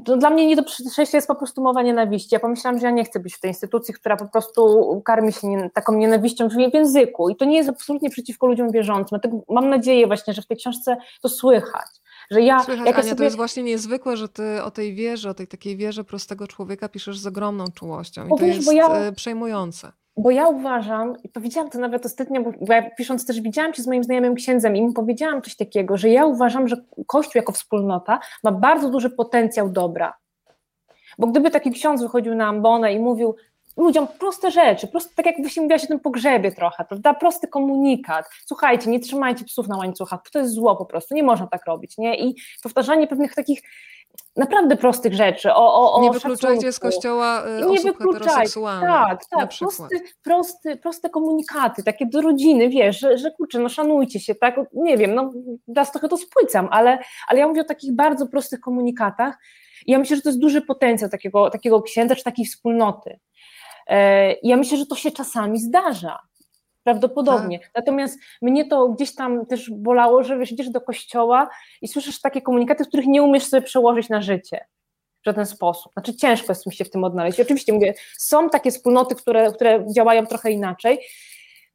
to dla mnie nie do przejścia jest po prostu mowa nienawiści. Ja pomyślałam, że ja nie chcę być w tej instytucji, która po prostu karmi się taką nienawiścią w języku i to nie jest absolutnie przeciwko ludziom wierzącym. Dlatego mam nadzieję właśnie, że w tej książce to słychać, Że ja, słuchaj, jak Ania, sobie... to jest właśnie niezwykłe, że ty o tej wierze, o tej takiej wierze prostego człowieka piszesz z ogromną czułością i to jest przejmujące. Bo ja uważam, i powiedziałam to nawet ostatnio, bo ja pisząc też widziałam się z moim znajomym księdzem i mu powiedziałam coś takiego, że ja uważam, że Kościół jako wspólnota ma bardzo duży potencjał dobra. Bo gdyby taki ksiądz wychodził na ambonę i mówił ludziom proste rzeczy, tak jak właśnie mówiłaś o tym pogrzebie trochę, prawda? Prosty komunikat. Słuchajcie, nie trzymajcie psów na łańcuchach, to jest zło po prostu, nie można tak robić, nie? I powtarzanie pewnych takich naprawdę prostych rzeczy, nie wykluczajcie z kościoła osób heteroseksualnych. Tak, proste komunikaty, takie do rodziny, wiesz, że kurczę, no szanujcie się, tak, nie wiem, no teraz trochę to spłycam, ale ja mówię o takich bardzo prostych komunikatach i ja myślę, że to jest duży potencjał takiego księdza czy takiej wspólnoty. Ja myślę, że to się czasami zdarza, prawdopodobnie. Tak. Natomiast mnie to gdzieś tam też bolało, że wiesz, idziesz do kościoła i słyszysz takie komunikaty, których nie umiesz sobie przełożyć na życie w żaden sposób. Znaczy ciężko jest mi się w tym odnaleźć. Oczywiście mówię, są takie wspólnoty, które działają trochę inaczej,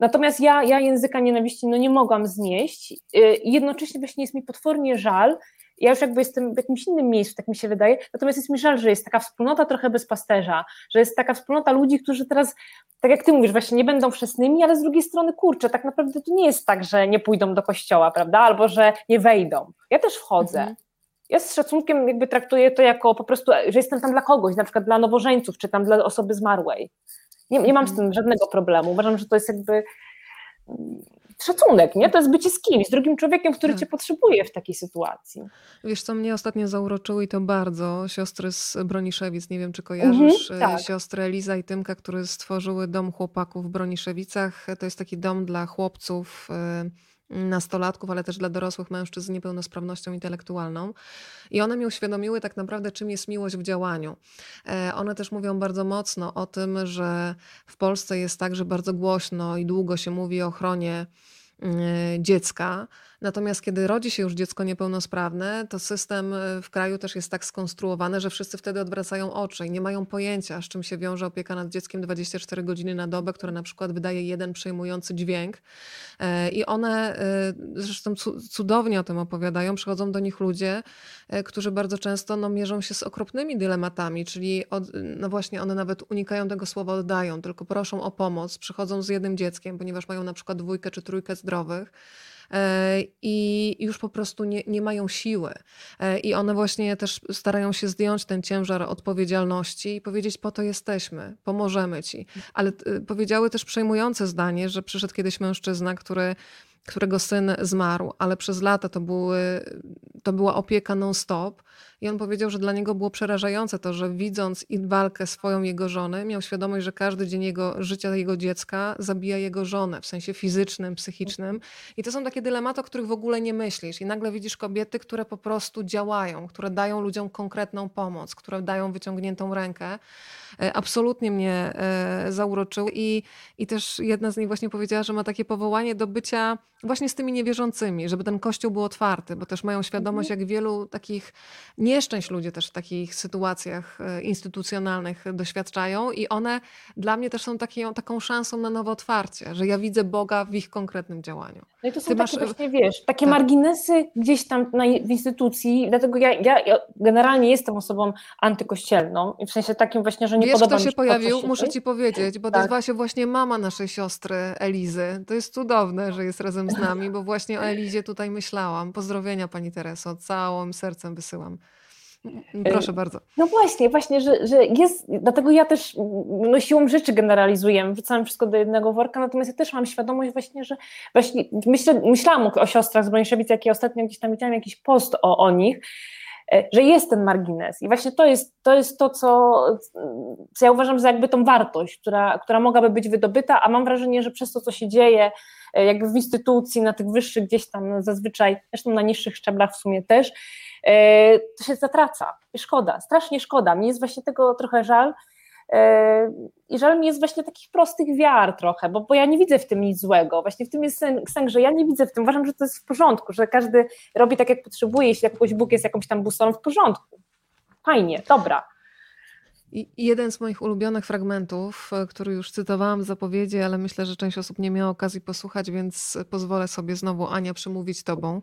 natomiast ja języka nienawiści nie mogłam znieść i jednocześnie właśnie jest mi potwornie żal. Ja już jakby jestem w jakimś innym miejscu, tak mi się wydaje, natomiast jest mi żal, że jest taka wspólnota trochę bez pasterza, że jest taka wspólnota ludzi, którzy teraz, tak jak ty mówisz, właśnie nie będą chrzestnymi, ale z drugiej strony, kurczę, tak naprawdę to nie jest tak, że nie pójdą do kościoła, prawda, albo że nie wejdą. Ja też wchodzę. Mhm. Ja z szacunkiem jakby traktuję to jako po prostu, że jestem tam dla kogoś, na przykład dla nowożeńców, czy tam dla osoby zmarłej. Nie mam z tym żadnego problemu. Uważam, że to jest jakby... szacunek, nie? To jest bycie z kimś, z drugim człowiekiem, który cię potrzebuje w takiej sytuacji. Wiesz, co mnie ostatnio zauroczyło i to bardzo, siostry z Broniszewic, nie wiem, czy kojarzysz, tak. Siostry Eliza i Tymka, które stworzyły dom chłopaków w Broniszewicach. To jest taki dom dla chłopców, nastolatków, ale też dla dorosłych mężczyzn z niepełnosprawnością intelektualną. I one mi uświadomiły tak naprawdę, czym jest miłość w działaniu. One też mówią bardzo mocno o tym, że w Polsce jest tak, że bardzo głośno i długo się mówi o ochronie dziecka. Natomiast kiedy rodzi się już dziecko niepełnosprawne, to system w kraju też jest tak skonstruowany, że wszyscy wtedy odwracają oczy i nie mają pojęcia, z czym się wiąże opieka nad dzieckiem 24 godziny na dobę, która na przykład wydaje jeden przejmujący dźwięk. I one zresztą cudownie o tym opowiadają. Przychodzą do nich ludzie, którzy bardzo często mierzą się z okropnymi dylematami, czyli właśnie one nawet unikają tego słowa oddają, tylko proszą o pomoc, przychodzą z jednym dzieckiem, ponieważ mają na przykład dwójkę czy trójkę zdrowych. I już po prostu nie mają siły. I one właśnie też starają się zdjąć ten ciężar odpowiedzialności i powiedzieć, po to jesteśmy, pomożemy ci. Ale powiedziały też przejmujące zdanie, że przyszedł kiedyś mężczyzna, którego syn zmarł, ale przez lata to była opieka non-stop. I on powiedział, że dla niego było przerażające to, że widząc walkę swoją jego żony, miał świadomość, że każdy dzień życia jego dziecka zabija jego żonę, w sensie fizycznym, psychicznym. I to są takie dylematy, o których w ogóle nie myślisz. I nagle widzisz kobiety, które po prostu działają, które dają ludziom konkretną pomoc, które dają wyciągniętą rękę. Absolutnie mnie zauroczył. I też jedna z nich właśnie powiedziała, że ma takie powołanie do bycia właśnie z tymi niewierzącymi, żeby ten kościół był otwarty, bo też mają świadomość, jak wielu takich nieszczęść ludzie też w takich sytuacjach instytucjonalnych doświadczają i one dla mnie też są taką szansą na nowe otwarcie, że ja widzę Boga w ich konkretnym działaniu. No i to są takie marginesy gdzieś tam w instytucji, dlatego ja generalnie jestem osobą antykościelną i w sensie takim właśnie, że nie podoba mi się. Wiesz, kto się pojawił? Muszę ci powiedzieć, bo odezwała się właśnie mama naszej siostry Elizy. To jest cudowne, że jest razem z nami, bo właśnie o Elizie tutaj myślałam. Pozdrowienia pani Tereso, całym sercem wysyłam. Proszę bardzo. No właśnie, że jest, dlatego ja też siłą rzeczy generalizuję, wrzucałam wszystko do jednego worka, natomiast ja też mam świadomość właśnie, że właśnie myślałam o siostrach z Broniszewic, jak ja ostatnio gdzieś tam widziałam jakiś post o nich, że jest ten margines i właśnie to jest to, co ja uważam za jakby tą wartość, która mogłaby być wydobyta, a mam wrażenie, że przez to, co się dzieje jakby w instytucji, na tych wyższych gdzieś tam zazwyczaj, zresztą na niższych szczeblach w sumie też, to się zatraca. Szkoda, strasznie szkoda. Mnie jest właśnie tego trochę żal i żal mi jest właśnie takich prostych wiar trochę, bo ja nie widzę w tym nic złego. Właśnie w tym jest sens, że ja nie widzę w tym. Uważam, że to jest w porządku, że każdy robi tak, jak potrzebuje, jeśli jakoś Bóg jest jakąś tam busolą, w porządku. Fajnie, dobra. I jeden z moich ulubionych fragmentów, który już cytowałam w zapowiedzi, ale myślę, że część osób nie miała okazji posłuchać, więc pozwolę sobie znowu, Ania, przemówić tobą.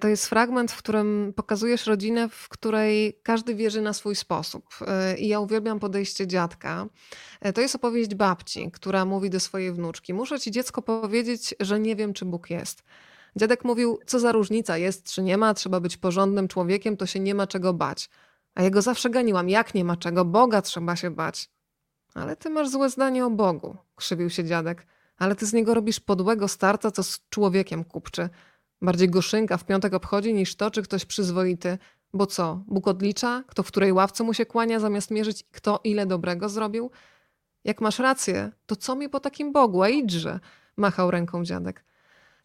To jest fragment, w którym pokazujesz rodzinę, w której każdy wierzy na swój sposób. I ja uwielbiam podejście dziadka. To jest opowieść babci, która mówi do swojej wnuczki: muszę ci, dziecko, powiedzieć, że nie wiem, czy Bóg jest. Dziadek mówił: co za różnica jest, czy nie ma, trzeba być porządnym człowiekiem, to się nie ma czego bać. A ja go zawsze ganiłam: jak nie ma czego, Boga trzeba się bać. Ale ty masz złe zdanie o Bogu, krzywił się dziadek. Ale ty z niego robisz podłego starca, co z człowiekiem kupczy. Bardziej go szynka w piątek obchodzi niż to, czy ktoś przyzwoity. Bo co, Bóg odlicza? Kto w której ławce mu się kłania, zamiast mierzyć, kto ile dobrego zrobił? Jak masz rację, to co mi po takim Bogu, a idźże, machał ręką dziadek.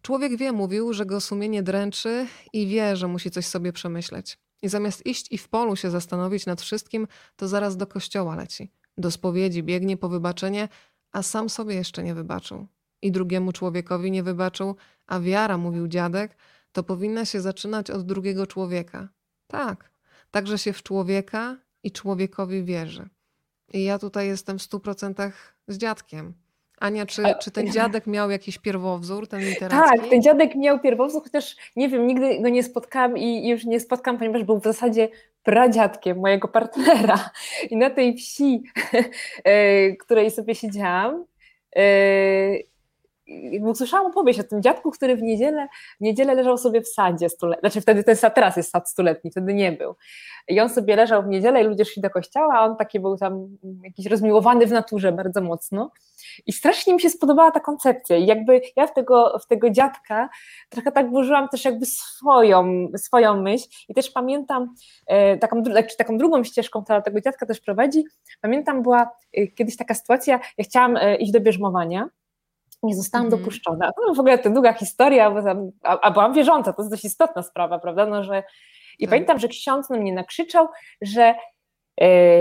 Człowiek wie, mówił, że go sumienie dręczy i wie, że musi coś sobie przemyśleć. I zamiast iść i w polu się zastanowić nad wszystkim, to zaraz do kościoła leci. Do spowiedzi biegnie po wybaczenie, a sam sobie jeszcze nie wybaczył. I drugiemu człowiekowi nie wybaczył, a wiara, mówił dziadek, to powinna się zaczynać od drugiego człowieka. Tak, także się w człowieka i człowiekowi wierzy. I ja tutaj jestem w 100% z dziadkiem. Ania, czy ten dziadek miał jakiś pierwowzór, ten literacki? Tak, ten dziadek miał pierwowzór, chociaż nie wiem, nigdy go nie spotkałam i już nie spotkam, ponieważ był w zasadzie pradziadkiem mojego partnera. I na tej wsi, której sobie siedziałam, usłyszałam opowieść o tym dziadku, który w niedzielę leżał sobie w sadzie stuletnim. Znaczy wtedy ten sad, teraz jest sad stuletni, wtedy nie był. I on sobie leżał w niedzielę i ludzie szli do kościoła, a on taki był tam jakiś rozmiłowany w naturze bardzo mocno. I strasznie mi się spodobała ta koncepcja. I jakby ja w tego dziadka trochę tak włożyłam też jakby swoją myśl. I też pamiętam taką drugą ścieżką, która tego dziadka też prowadzi. Pamiętam, była kiedyś taka sytuacja, ja chciałam iść do bierzmowania. Nie zostałam dopuszczona. No, w ogóle to długa historia, bo tam, a byłam wierząca, to jest dość istotna sprawa, prawda? No, że... I pamiętam, że ksiądz na mnie nakrzyczał,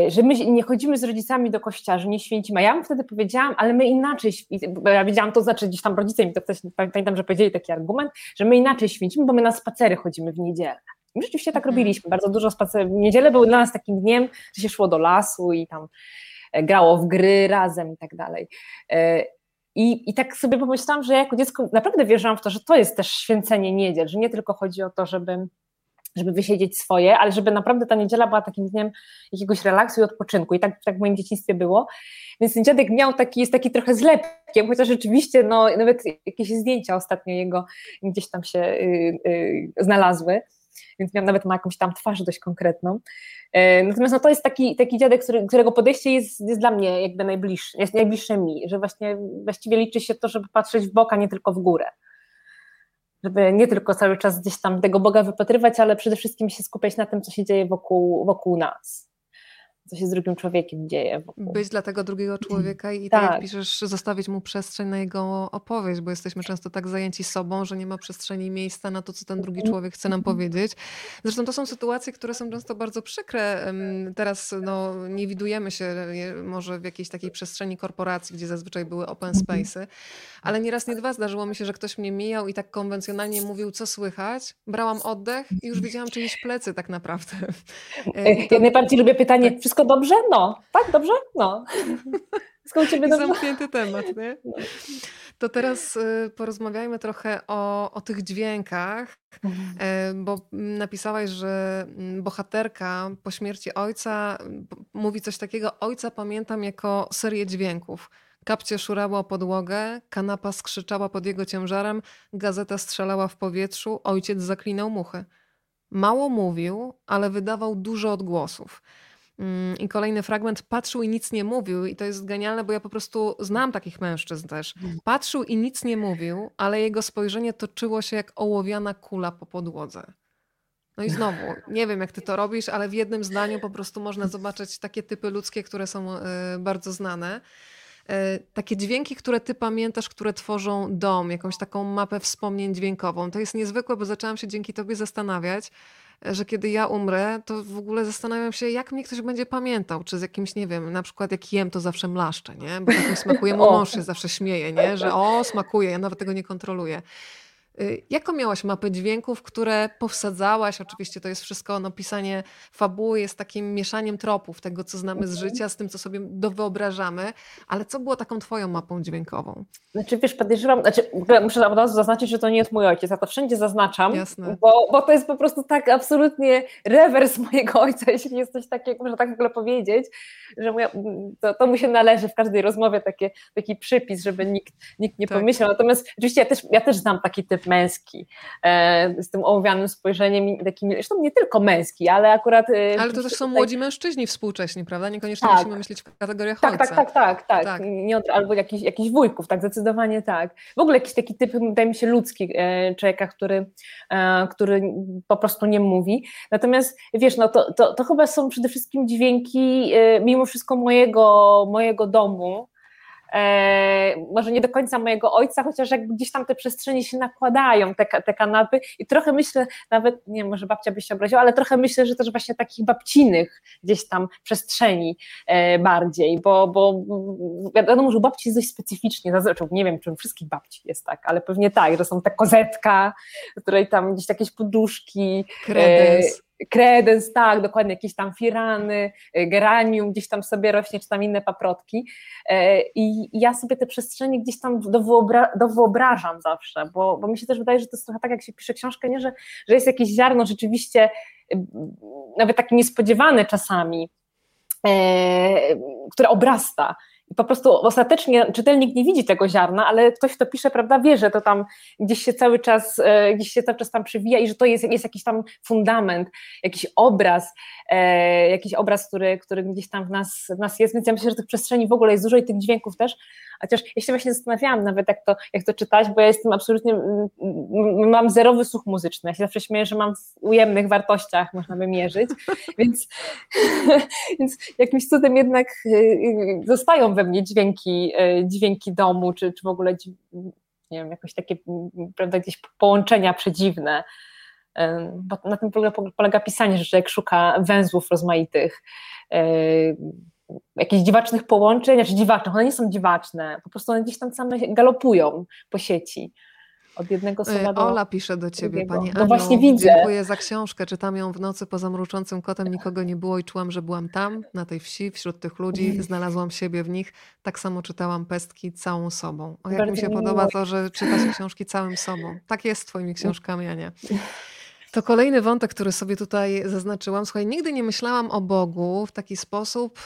że my nie chodzimy z rodzicami do kościoła, że nie święcimy. A ja mu wtedy powiedziałam, ale my inaczej, bo ja wiedziałam, to znaczy gdzieś tam rodzice mi to ktoś, pamiętam, że powiedzieli taki argument, że my inaczej święcimy, bo my na spacery chodzimy w niedzielę. My rzeczywiście tak robiliśmy, bardzo dużo spacerów. Niedzielę był dla nas takim dniem, że się szło do lasu i tam grało w gry razem i tak dalej. I tak sobie pomyślałam, że ja jako dziecko naprawdę wierzyłam w to, że to jest też święcenie niedziel, że nie tylko chodzi o to, żeby wysiedzieć swoje, ale żeby naprawdę ta niedziela była takim dniem jakiegoś relaksu i odpoczynku. I tak w moim dzieciństwie było. Więc ten dziadek miał jest taki trochę zlepkiem, chociaż rzeczywiście no, nawet jakieś zdjęcia ostatnio jego gdzieś tam się znalazły. Więc nawet ma jakąś tam twarz dość konkretną. Natomiast no, to jest taki dziadek, którego podejście jest dla mnie jakby najbliższe, jest najbliższe mi, że właśnie właściwie liczy się to, żeby patrzeć w bok, a nie tylko w górę. Żeby nie tylko cały czas gdzieś tam tego Boga wypatrywać, ale przede wszystkim się skupiać na tym, co się dzieje wokół nas. Co się z drugim człowiekiem dzieje. Być dla tego drugiego człowieka i tak jak piszesz, zostawić mu przestrzeń na jego opowieść, bo jesteśmy często tak zajęci sobą, że nie ma przestrzeni i miejsca na to, co ten drugi człowiek chce nam powiedzieć. Zresztą to są sytuacje, które są często bardzo przykre. Teraz no, nie widujemy się może w jakiejś takiej przestrzeni korporacji, gdzie zazwyczaj były open space'y, ale nie raz, nie dwa zdarzyło mi się, że ktoś mnie mijał i tak konwencjonalnie mówił, co słychać. Brałam oddech i już widziałam czyjeś plecy tak naprawdę. Ja najbardziej lubię pytanie, wszystko dobrze? No. Tak, dobrze? No. Skąd ciebie dobrze? Zamknięty temat, nie? To teraz porozmawiajmy trochę o tych dźwiękach, bo napisałaś, że bohaterka po śmierci ojca mówi coś takiego: ojca pamiętam jako serię dźwięków. Kapcie szurały o podłogę, kanapa skrzyczała pod jego ciężarem, gazeta strzelała w powietrzu, ojciec zaklinał muchy. Mało mówił, ale wydawał dużo odgłosów. I kolejny fragment: patrzył i nic nie mówił. I to jest genialne, bo ja po prostu znam takich mężczyzn też. Patrzył i nic nie mówił, ale jego spojrzenie toczyło się jak ołowiana kula po podłodze. No i znowu, nie wiem jak ty to robisz, ale w jednym zdaniu po prostu można zobaczyć takie typy ludzkie, które są bardzo znane. Takie dźwięki, które ty pamiętasz, które tworzą dom, jakąś taką mapę wspomnień dźwiękową. To jest niezwykłe, bo zaczęłam się dzięki tobie zastanawiać, że kiedy ja umrę, to w ogóle zastanawiam się, jak mnie ktoś będzie pamiętał, czy z jakimś, nie wiem, na przykład jak jem, to zawsze mlaszczę, nie? Bo tak mi smakuje, mąż się zawsze śmieje, nie? Że smakuje, ja nawet tego nie kontroluję. Jaką miałaś mapę dźwięków, które powsadzałaś? Oczywiście to jest wszystko, no, pisanie fabuły jest takim mieszaniem tropów, tego co znamy z życia, z tym co sobie dowyobrażamy, ale co było taką twoją mapą dźwiękową? Znaczy wiesz, podejrzewam, muszę od razu zaznaczyć, że to nie jest mój ojciec, ja to wszędzie zaznaczam, bo to jest po prostu tak absolutnie rewers mojego ojca, jeśli jest coś takiego, można tak w ogóle powiedzieć, że to mu się należy w każdej rozmowie taki przypis, żeby nikt nie pomyślał, natomiast oczywiście ja też znam taki typ męski, z tym ołowianym spojrzeniem, takim, zresztą nie tylko męski, ale akurat... Ale to też są młodzi mężczyźni współcześni, prawda? Niekoniecznie musimy myśleć w kategoriach ojca. Tak. Albo jakichś wujków, tak, zdecydowanie tak. W ogóle jakiś taki typ, wydaje mi się, ludzki człowieka, który po prostu nie mówi. Natomiast wiesz, no to chyba są przede wszystkim dźwięki mimo wszystko mojego domu, może nie do końca mojego ojca, chociaż jak gdzieś tam te przestrzenie się nakładają, te kanapy i trochę myślę, nawet, nie wiem, może babcia by się obraziła, ale trochę myślę, że też właśnie takich babcinych gdzieś tam przestrzeni bardziej, bo wiadomo, że u babci jest dość specyficznie, nie wiem, czy u wszystkich babci jest tak, ale pewnie tak, że są ta kozetka, w której tam gdzieś jakieś poduszki, kredens, tak, dokładnie, jakieś tam firany, geranium, gdzieś tam sobie rośnie, czy tam inne paprotki i ja sobie te przestrzenie gdzieś tam dowyobrażam zawsze, bo mi się też wydaje, że to jest trochę tak, jak się pisze książkę, nie, że jest jakieś ziarno rzeczywiście nawet takie niespodziewane czasami, które obrasta. I po prostu ostatecznie czytelnik nie widzi tego ziarna, ale ktoś, kto pisze, prawda, wie, że to tam gdzieś się cały czas tam przywija i że to jest jakiś tam fundament, jakiś obraz, który gdzieś tam w nas jest, więc ja myślę, że tych przestrzeni w ogóle jest dużo i tych dźwięków też, chociaż ja się właśnie zastanawiałam nawet, jak to czytać, bo ja jestem absolutnie, mam zerowy słuch muzyczny, ja się zawsze śmieję, że mam w ujemnych wartościach, można by mierzyć, więc jakimś cudem jednak zostają we mnie dźwięki domu, czy w ogóle, nie wiem, jakoś takie, prawda, gdzieś połączenia przedziwne, bo na tym polega pisanie, że jak szuka węzłów rozmaitych, jakichś dziwacznych połączeń, one nie są dziwaczne, po prostu one gdzieś tam same galopują po sieci. Od jednego słowa do Ola pisze do ciebie, pani Aniu, właśnie widzę. Dziękuję za książkę, czytam ją w nocy poza mruczącym kotem, nikogo nie było i czułam, że byłam tam, na tej wsi, wśród tych ludzi, znalazłam siebie w nich, tak samo czytałam Pestki całą sobą. O, jak bardzo mi się podoba to, że czyta się książki całym sobą. Tak jest z twoimi książkami, Ania. To kolejny wątek, który sobie tutaj zaznaczyłam. Słuchaj, nigdy nie myślałam o Bogu w taki sposób,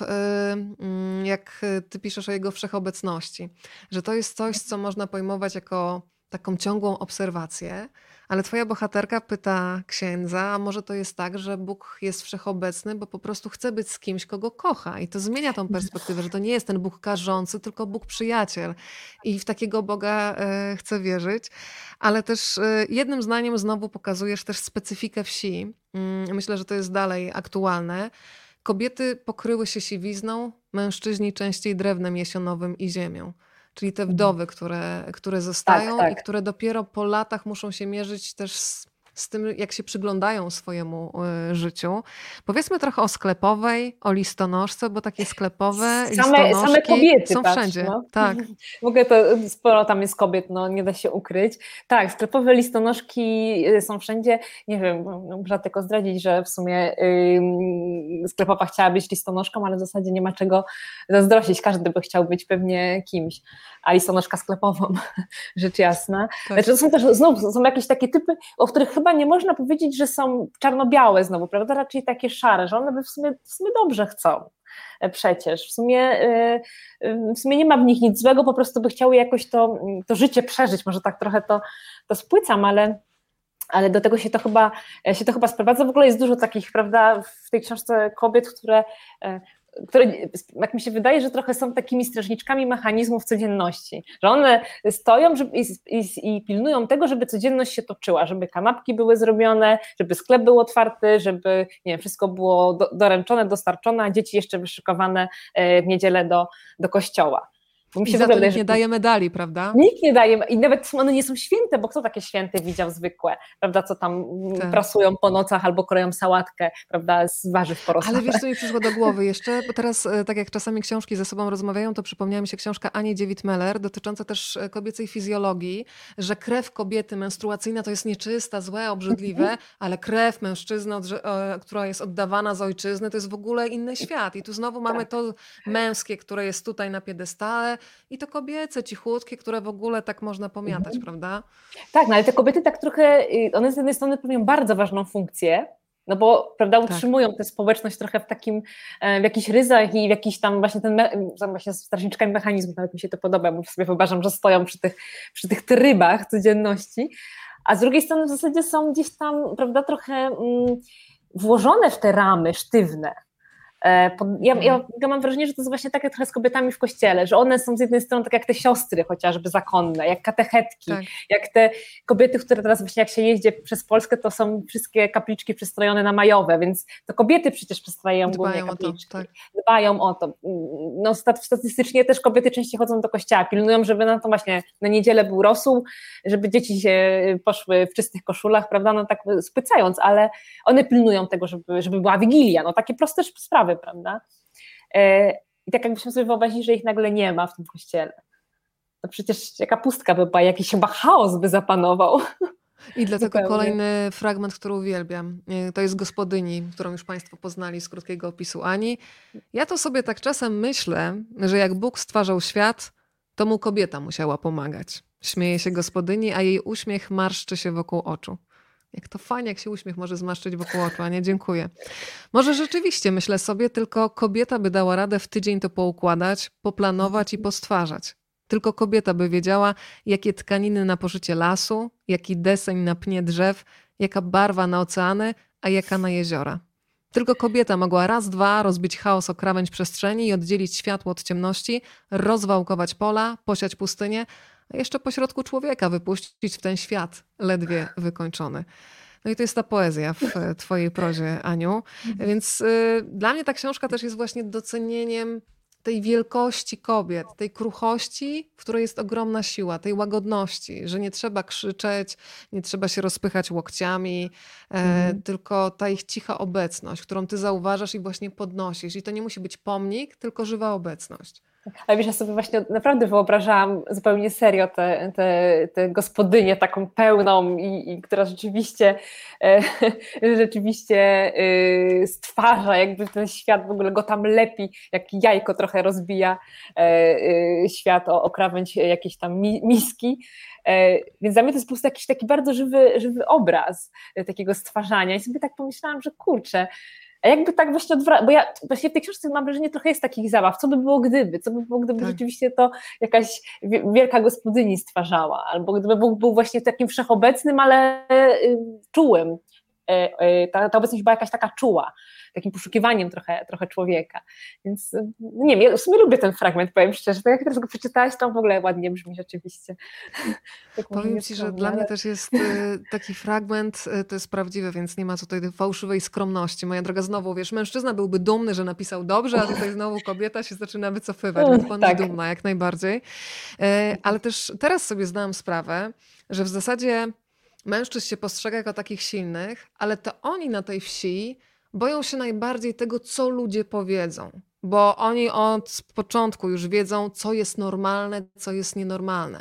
jak ty piszesz o Jego wszechobecności. Że to jest coś, co można pojmować jako taką ciągłą obserwację, ale twoja bohaterka pyta księdza, a może to jest tak, że Bóg jest wszechobecny, bo po prostu chce być z kimś, kogo kocha. I to zmienia tą perspektywę, że to nie jest ten Bóg karzący, tylko Bóg przyjaciel. I w takiego Boga chce wierzyć. Ale też jednym zdaniem znowu pokazujesz też specyfikę wsi. Myślę, że to jest dalej aktualne. Kobiety pokryły się siwizną, mężczyźni częściej drewnem jesionowym i ziemią. Czyli te wdowy, które zostają i które dopiero po latach muszą się mierzyć też z tym, jak się przyglądają swojemu życiu. Powiedzmy trochę o sklepowej, o listonoszce, bo takie sklepowe same kobiety są wszędzie. No. Tak. W ogóle to sporo tam jest kobiet, no nie da się ukryć. Tak, sklepowe listonoszki są wszędzie. Nie wiem, muszę tylko zdradzić, że w sumie sklepowa chciała być listonoszką, ale w zasadzie nie ma czego zazdrościć. Każdy by chciał być pewnie kimś, a listonoszka sklepową, rzecz jasna. Tak. Znaczy, to są też znowu są jakieś takie typy, o których chyba nie można powiedzieć, że są czarno-białe znowu, prawda? Raczej takie szare, że one by w sumie dobrze chcą. Przecież. W sumie nie ma w nich nic złego, po prostu by chciały jakoś to życie przeżyć. Może tak trochę to spłycam, ale do tego się to chyba sprowadza. W ogóle jest dużo takich, prawda, w tej książce kobiet, które, jak mi się wydaje, że trochę są takimi strażniczkami mechanizmów codzienności, że one stoją i pilnują tego, żeby codzienność się toczyła, żeby kanapki były zrobione, żeby sklep był otwarty, żeby nie wiem, wszystko było doręczone, dostarczone, a dzieci jeszcze wyszykowane w niedzielę do kościoła. Bo mi się za to wydaje, nie daje medali, prawda? Nikt nie daje, i nawet one nie są święte, bo kto takie święte widział zwykłe, prawda, co tam tak prasują po nocach albo kroją sałatkę, prawda, z warzyw porosłych. Ale wiesz, co mi przyszło do głowy jeszcze, bo teraz tak jak czasami książki ze sobą rozmawiają, to przypomniała mi się książka Ani Dziewit-Meller, dotycząca też kobiecej fizjologii, że krew kobiety menstruacyjna to jest nieczysta, złe, obrzydliwe, ale krew mężczyzny, która jest oddawana z ojczyzny, to jest w ogóle inny świat. I tu znowu mamy to męskie, które jest tutaj na piedestale, i to kobiece, cichutkie, które w ogóle tak można pomiatać, prawda? Tak, no ale te kobiety tak trochę, one z jednej strony pełnią bardzo ważną funkcję, no bo prawda, utrzymują tę społeczność trochę w takim, w jakichś ryzach i w jakiś tam właśnie ten, właśnie z strażniczkami mechanizmów, nawet mi się to podoba, bo sobie wyobrażam, że stoją przy tych trybach codzienności, a z drugiej strony w zasadzie są gdzieś tam, prawda, trochę włożone w te ramy sztywne. Ja mam wrażenie, że to jest właśnie takie trochę z kobietami w kościele, że one są z jednej strony tak jak te siostry chociażby zakonne, jak katechetki, jak te kobiety, które teraz właśnie jak się jeździ przez Polskę, to są wszystkie kapliczki przystrojone na majowe, więc to kobiety przecież przystrajają głównie kapliczki, dbają o to. No, statystycznie też kobiety częściej chodzą do kościoła, pilnują, żeby na to właśnie na niedzielę był rosół, żeby dzieci się poszły w czystych koszulach, prawda, no tak spycając, ale one pilnują tego, żeby była wigilia, no takie proste sprawy, prawda? I tak jakbyśmy sobie wyobrazili, że ich nagle nie ma w tym kościele. To przecież jaka pustka by była, jakiś chyba chaos by zapanował. I dlatego zupełnie. Kolejny fragment, który uwielbiam, to jest Gospodyni, którą już Państwo poznali z krótkiego opisu Ani. Ja to sobie tak czasem myślę, że jak Bóg stwarzał świat, to mu kobieta musiała pomagać. Śmieje się Gospodyni, a jej uśmiech marszczy się wokół oczu. Jak to fajnie, jak się uśmiech może zmarszczyć wokół oczu, a nie? Dziękuję. Może rzeczywiście, myślę sobie, tylko kobieta by dała radę w tydzień to poukładać, poplanować i postwarzać. Tylko kobieta by wiedziała, jakie tkaniny na poszycie lasu, jaki deseń na pnie drzew, jaka barwa na oceany, a jaka na jeziora. Tylko kobieta mogła raz, dwa rozbić chaos o krawędź przestrzeni i oddzielić światło od ciemności, rozwałkować pola, posiać pustynię, a jeszcze pośrodku człowieka wypuścić w ten świat ledwie wykończony. No i to jest ta poezja w twojej prozie, Aniu. Więc dla mnie ta książka też jest właśnie docenieniem tej wielkości kobiet, tej kruchości, w której jest ogromna siła, tej łagodności, że nie trzeba krzyczeć, nie trzeba się rozpychać łokciami, tylko ta ich cicha obecność, którą ty zauważasz i właśnie podnosisz. I to nie musi być pomnik, tylko żywa obecność. Ale wiesz, ja sobie właśnie naprawdę wyobrażałam zupełnie serio tę gospodynię taką pełną i która rzeczywiście stwarza jakby ten świat, w ogóle go tam lepi, jak jajko trochę rozbija świat o krawędź jakiejś tam miski. Więc dla mnie to jest po prostu jakiś taki bardzo żywy obraz takiego stwarzania i sobie tak pomyślałam, że kurczę, a jakby tak właśnie bo ja właśnie w tej książce mam wrażenie, trochę jest takich zabaw, co by było gdyby rzeczywiście to jakaś wielka gospodyni stwarzała, albo gdyby Bóg był właśnie takim wszechobecnym, ale czułym, ta obecność była jakaś taka czuła, takim poszukiwaniem trochę człowieka, więc nie wiem, ja w sumie lubię ten fragment, powiem szczerze, to jak teraz go przeczytałaś, to w ogóle ładnie brzmi rzeczywiście. Tak powiem ci, że dla mnie też jest taki fragment, to jest prawdziwe, więc nie ma tutaj fałszywej skromności, moja droga, znowu wiesz, mężczyzna byłby dumny, że napisał dobrze, a tutaj znowu kobieta się zaczyna wycofywać, więc bądź dumna jak najbardziej, ale też teraz sobie zdałam sprawę, że w zasadzie mężczyzn się postrzega jako takich silnych, ale to oni na tej wsi boją się najbardziej tego, co ludzie powiedzą. Bo oni od początku już wiedzą, co jest normalne, co jest nienormalne.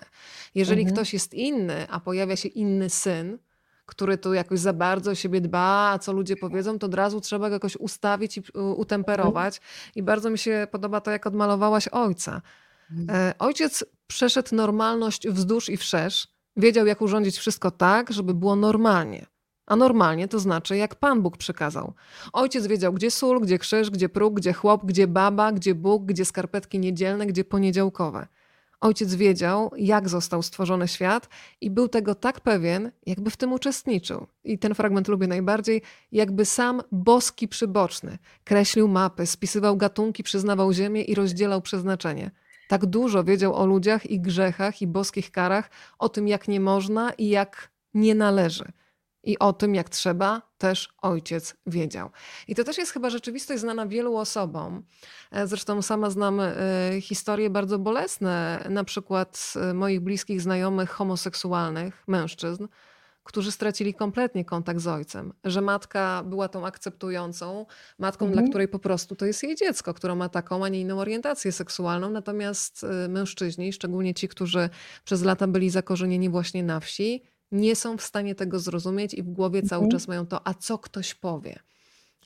Jeżeli ktoś jest inny, a pojawia się inny syn, który tu jakoś za bardzo o siebie dba, a co ludzie powiedzą, to od razu trzeba go jakoś ustawić i utemperować. I bardzo mi się podoba to, jak odmalowałaś ojca. Ojciec przeszedł normalność wzdłuż i wszerz. Wiedział, jak urządzić wszystko tak, żeby było normalnie. A normalnie to znaczy, jak Pan Bóg przykazał. Ojciec wiedział, gdzie sól, gdzie krzyż, gdzie próg, gdzie chłop, gdzie baba, gdzie Bóg, gdzie skarpetki niedzielne, gdzie poniedziałkowe. Ojciec wiedział, jak został stworzony świat i był tego tak pewien, jakby w tym uczestniczył. I ten fragment lubię najbardziej, jakby sam boski przyboczny. Kreślił mapy, spisywał gatunki, przyznawał ziemię i rozdzielał przeznaczenie. Tak dużo wiedział o ludziach i grzechach i boskich karach, o tym, jak nie można i jak nie należy. I o tym, jak trzeba, też ojciec wiedział. I to też jest chyba rzeczywistość znana wielu osobom. Zresztą sama znam historie bardzo bolesne, na przykład moich bliskich znajomych homoseksualnych mężczyzn, którzy stracili kompletnie kontakt z ojcem. Że matka była tą akceptującą, matką, dla której po prostu to jest jej dziecko, która ma taką, a nie inną orientację seksualną. Natomiast mężczyźni, szczególnie ci, którzy przez lata byli zakorzenieni właśnie na wsi, nie są w stanie tego zrozumieć i w głowie cały czas mają to, a co ktoś powie.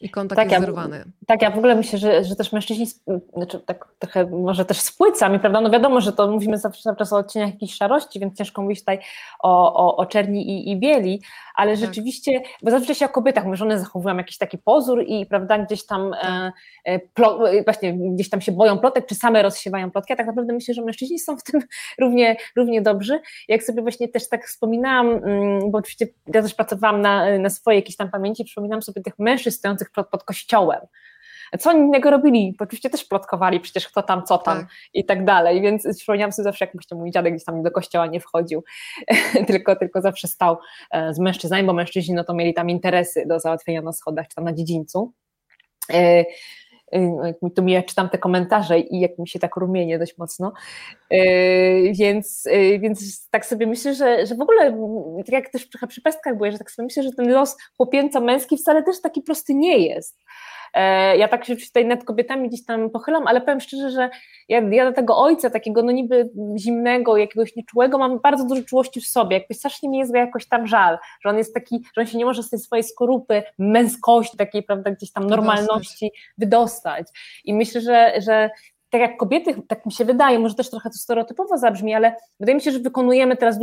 I kontakt jest zerwany. Tak, ja w ogóle myślę, że też mężczyźni, znaczy tak trochę może też spłycami, prawda? No wiadomo, że to mówimy cały czas o odcieniach jakiejś szarości, więc ciężko mówić tutaj o czerni i bieli, ale tak. Rzeczywiście, bo zawsze się o kobietach mówię, że one zachowują jakiś taki pozór i prawda, gdzieś tam właśnie gdzieś tam się boją plotek, czy same rozsiewają plotki, a tak naprawdę myślę, że mężczyźni są w tym równie dobrzy. Jak sobie właśnie też tak wspominałam, bo oczywiście ja też pracowałam na swojej jakiejś tam pamięci, przypominam sobie tych mężczyzn stojących pod kościołem. Co oni innego robili? Oczywiście też plotkowali, przecież kto tam, co tam i tak dalej, więc przypomniałam sobie zawsze, jak myślę, mój dziadek gdzieś tam do kościoła nie wchodził, tylko zawsze stał z mężczyznami, bo mężczyźni no to mieli tam interesy do załatwienia na schodach czy tam na dziedzińcu. Tu ja czytam te komentarze i jak mi się tak rumienie dość mocno, więc tak sobie myślę, że w ogóle tak jak też trochę przy pestkach byłem, że tak sobie myślę, że ten los chłopięco-męski wcale też taki prosty nie jest. Ja tak się tutaj nad kobietami gdzieś tam pochylam, ale powiem szczerze, że ja do tego ojca takiego no niby zimnego, jakiegoś nieczułego mam bardzo dużo czułości w sobie, jakby strasznie mi jest go jakoś tam żal, że on jest taki, że on się nie może z tej swojej skorupy, męskości takiej, prawda, gdzieś tam normalności wydostać i myślę, że tak jak kobiety, tak mi się wydaje, może też trochę to stereotypowo zabrzmi, ale wydaje mi się, że wykonujemy teraz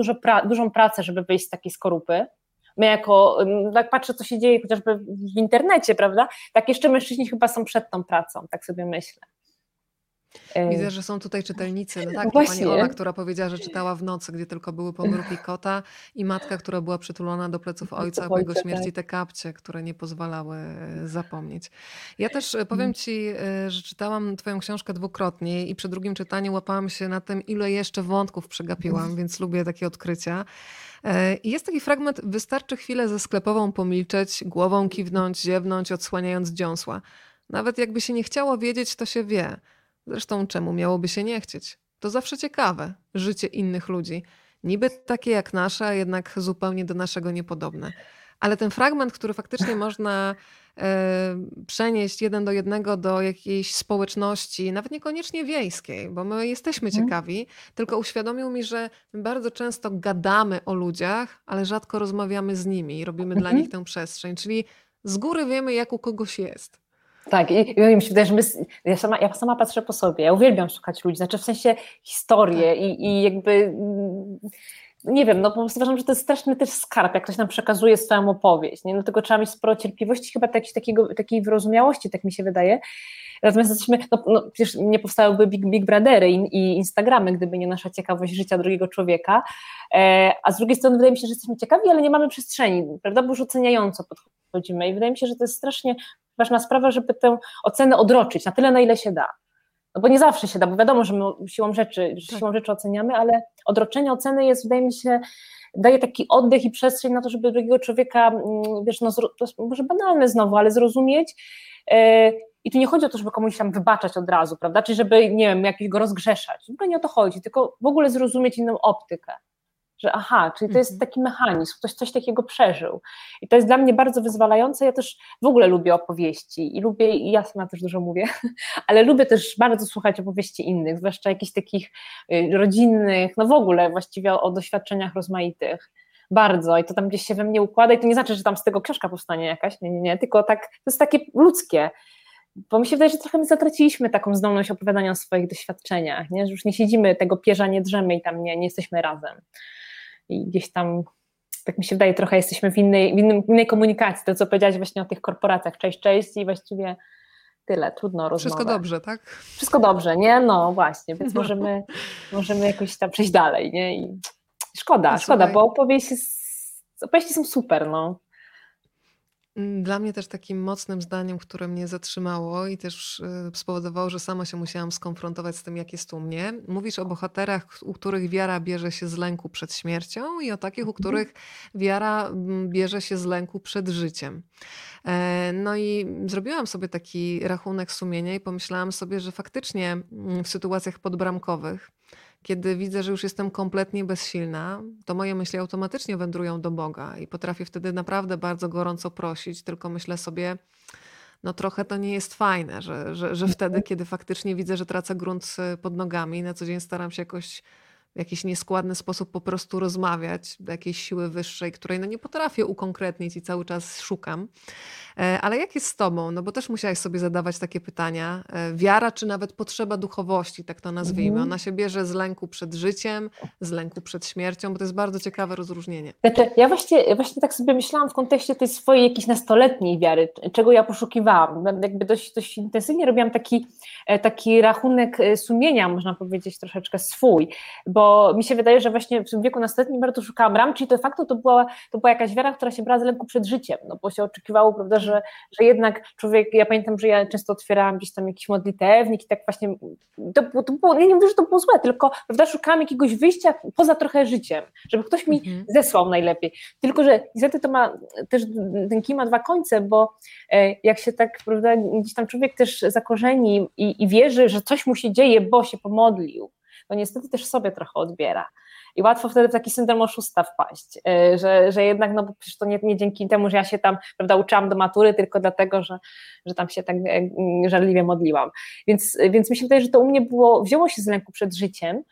dużą pracę, żeby wyjść z takiej skorupy. My jako, jak patrzę, co się dzieje chociażby w internecie, prawda, tak jeszcze mężczyźni chyba są przed tą pracą, tak sobie myślę. Widzę, że są tutaj czytelnicy. No tak, pani Ola, która powiedziała, że czytała w nocy, gdzie tylko były pomrówki kota i matka, która była przytulona do pleców ojca po jego śmierci, te kapcie, które nie pozwalały zapomnieć. Ja też powiem Ci, że czytałam Twoją książkę dwukrotnie i przy drugim czytaniu łapałam się na tym, ile jeszcze wątków przegapiłam, więc lubię takie odkrycia. I jest taki fragment, wystarczy chwilę ze sklepową pomilczeć, głową kiwnąć, ziewnąć, odsłaniając dziąsła. Nawet jakby się nie chciało wiedzieć, to się wie. Zresztą czemu miałoby się nie chcieć? To zawsze ciekawe, życie innych ludzi. Niby takie jak nasze, a jednak zupełnie do naszego niepodobne. Ale ten fragment, który faktycznie można przenieść jeden do jednego do jakiejś społeczności, nawet niekoniecznie wiejskiej, bo my jesteśmy ciekawi, tylko uświadomił mi, że my bardzo często gadamy o ludziach, ale rzadko rozmawiamy z nimi i robimy dla nich tę przestrzeń. Czyli z góry wiemy, jak u kogoś jest. Tak, i mi się wydaje, że ja sama patrzę po sobie, ja uwielbiam szukać ludzi, znaczy w sensie historię i jakby, nie wiem, no po prostu uważam, że to jest straszny też skarb, jak ktoś nam przekazuje swoją opowieść, nie? No tylko trzeba mieć sporo cierpliwości, chyba takiej wyrozumiałości, tak mi się wydaje. Natomiast jesteśmy, no przecież nie powstałyby Big Brothery i Instagramy, gdyby nie nasza ciekawość życia drugiego człowieka, a z drugiej strony wydaje mi się, że jesteśmy ciekawi, ale nie mamy przestrzeni, prawda, bo już oceniająco podchodzimy i wydaje mi się, że to jest strasznie ważna sprawa, żeby tę ocenę odroczyć na tyle, na ile się da. No bo nie zawsze się da, bo wiadomo, że my siłą rzeczy oceniamy, ale odroczenie oceny jest, wydaje mi się, daje taki oddech i przestrzeń na to, żeby drugiego człowieka, wiesz, no, to jest może banalne znowu, ale zrozumieć. I tu nie chodzi o to, żeby komuś tam wybaczać od razu, prawda? Czyli żeby, nie wiem, jakoś go rozgrzeszać. W ogóle nie o to chodzi, tylko w ogóle zrozumieć inną optykę. Że aha, czyli to jest taki mechanizm, ktoś coś takiego przeżył. I to jest dla mnie bardzo wyzwalające. Ja też w ogóle lubię opowieści i ja sama też dużo mówię, ale lubię też bardzo słuchać opowieści innych, zwłaszcza jakichś takich rodzinnych, no w ogóle właściwie o doświadczeniach rozmaitych. Bardzo. I to tam gdzieś się we mnie układa i to nie znaczy, że tam z tego książka powstanie jakaś, nie, tylko tak, to jest takie ludzkie. Bo mi się wydaje, że trochę my zatraciliśmy taką zdolność opowiadania o swoich doświadczeniach, nie? Że już nie siedzimy, tego pierza nie drzemy i tam nie jesteśmy razem. I gdzieś tam, tak mi się wydaje, trochę jesteśmy w innej komunikacji. To, co powiedziałaś właśnie o tych korporacjach. Cześć i właściwie tyle. Trudno rozmawiać. Wszystko dobrze, tak? Wszystko dobrze, nie? No właśnie, więc możemy jakoś tam przejść dalej, nie? I szkoda, bo opowieści są super, no. Dla mnie też takim mocnym zdaniem, które mnie zatrzymało i też spowodowało, że sama się musiałam skonfrontować z tym, jak jest u mnie. Mówisz o bohaterach, u których wiara bierze się z lęku przed śmiercią i o takich, u których wiara bierze się z lęku przed życiem. No i zrobiłam sobie taki rachunek sumienia i pomyślałam sobie, że faktycznie w sytuacjach podbramkowych, kiedy widzę, że już jestem kompletnie bezsilna, to moje myśli automatycznie wędrują do Boga i potrafię wtedy naprawdę bardzo gorąco prosić, tylko myślę sobie, no trochę to nie jest fajne, że wtedy, kiedy faktycznie widzę, że tracę grunt pod nogami, na co dzień staram się jakoś w jakiś nieskładny sposób po prostu rozmawiać do jakiejś siły wyższej, której no nie potrafię ukonkretnić i cały czas szukam. Ale jak jest z tobą? No bo też musiałaś sobie zadawać takie pytania. Wiara czy nawet potrzeba duchowości, tak to nazwijmy. Ona się bierze z lęku przed życiem, z lęku przed śmiercią, bo to jest bardzo ciekawe rozróżnienie. Znaczy, ja właśnie tak sobie myślałam w kontekście tej swojej jakiejś nastoletniej wiary, czego ja poszukiwałam. Jakby dość intensywnie robiłam taki rachunek sumienia, można powiedzieć troszeczkę swój, bo mi się wydaje, że właśnie w tym wieku nastoletnim bardzo szukałam ram, czyli de facto to była jakaś wiara, która się brała z lęku przed życiem, no bo się oczekiwało, prawda, że jednak człowiek, ja pamiętam, że ja często otwierałam gdzieś tam jakiś modlitewnik i tak właśnie, to było, nie mówię, że to było złe, tylko, prawda, szukałam jakiegoś wyjścia poza trochę życiem, żeby ktoś mi zesłał najlepiej, tylko że niestety to ma też, ten kij ma dwa końce, bo jak się tak, prawda, gdzieś tam człowiek też zakorzeni i wierzy, że coś mu się dzieje, bo się pomodlił, to niestety też sobie trochę odbiera. I łatwo wtedy w taki syndrom oszusta wpaść, że jednak, no bo przecież to nie dzięki temu, że ja się tam, prawda, uczyłam do matury, tylko dlatego, że tam się tak żarliwie modliłam. Więc mi się wydaje, że to u mnie wzięło się z lęku przed życiem.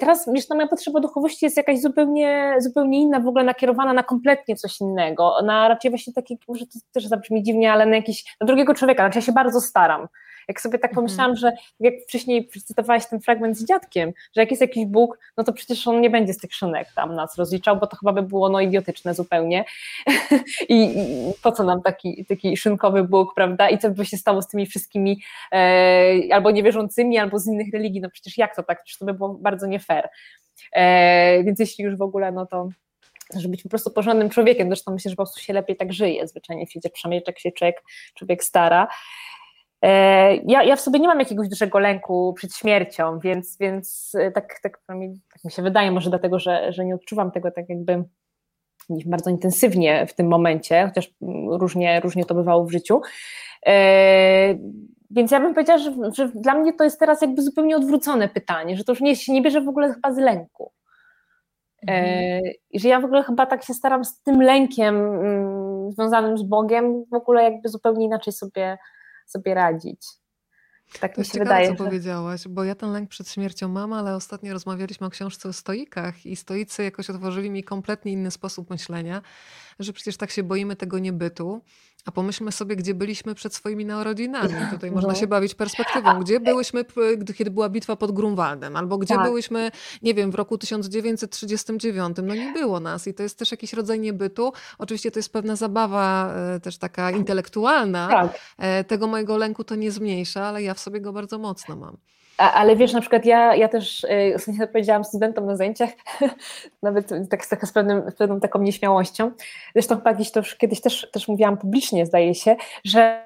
Teraz wiesz, no, moja potrzeba duchowości jest jakaś zupełnie inna, w ogóle nakierowana na kompletnie coś innego, na raczej właśnie taki, może to też zabrzmi dziwnie, ale na drugiego człowieka, znaczy ja się bardzo staram. Jak sobie tak pomyślałam, że jak wcześniej przecytowałeś ten fragment z dziadkiem, że jak jest jakiś Bóg, no to przecież on nie będzie z tych szynek tam nas rozliczał, bo to chyba by było no idiotyczne zupełnie. I po co nam taki szynkowy Bóg, prawda? I co by się stało z tymi wszystkimi albo niewierzącymi, albo z innych religii? No przecież jak to tak? Przecież to by było bardzo nie fair. Więc jeśli już w ogóle, no to żeby być po prostu porządnym człowiekiem, zresztą myślę, że po prostu się lepiej tak żyje zwyczajnie w świecie, przynajmniej jak się człowiek stara. Ja w sobie nie mam jakiegoś dużego lęku przed śmiercią, więc tak mi się wydaje, może dlatego, że nie odczuwam tego tak jakby bardzo intensywnie w tym momencie, chociaż różnie to bywało w życiu. Więc ja bym powiedziała, że dla mnie to jest teraz jakby zupełnie odwrócone pytanie, że to już się nie bierze w ogóle chyba z lęku. I że ja w ogóle chyba tak się staram z tym lękiem związanym z Bogiem w ogóle jakby zupełnie inaczej sobie radzić. Tak to mi się ciekawe, wydaje. Co powiedziałaś, bo ja ten lęk przed śmiercią mam, ale ostatnio rozmawialiśmy o książce o stoikach i stoicy jakoś otworzyli mi kompletnie inny sposób myślenia, że przecież tak się boimy tego niebytu, a pomyślmy sobie, gdzie byliśmy przed swoimi narodzinami. Tutaj można się bawić perspektywą. Gdzie byłyśmy, kiedy była bitwa pod Grunwaldem? Albo gdzie byłyśmy, nie wiem, w roku 1939? No nie było nas i to jest też jakiś rodzaj niebytu. Oczywiście to jest pewna zabawa też taka intelektualna. Tak. Tego mojego lęku to nie zmniejsza, ale ja w sobie go bardzo mocno mam. Ale wiesz, na przykład ja też ostatnio powiedziałam studentom na zajęciach, nawet tak z pewną taką nieśmiałością, zresztą kiedyś też mówiłam publicznie, zdaje się, że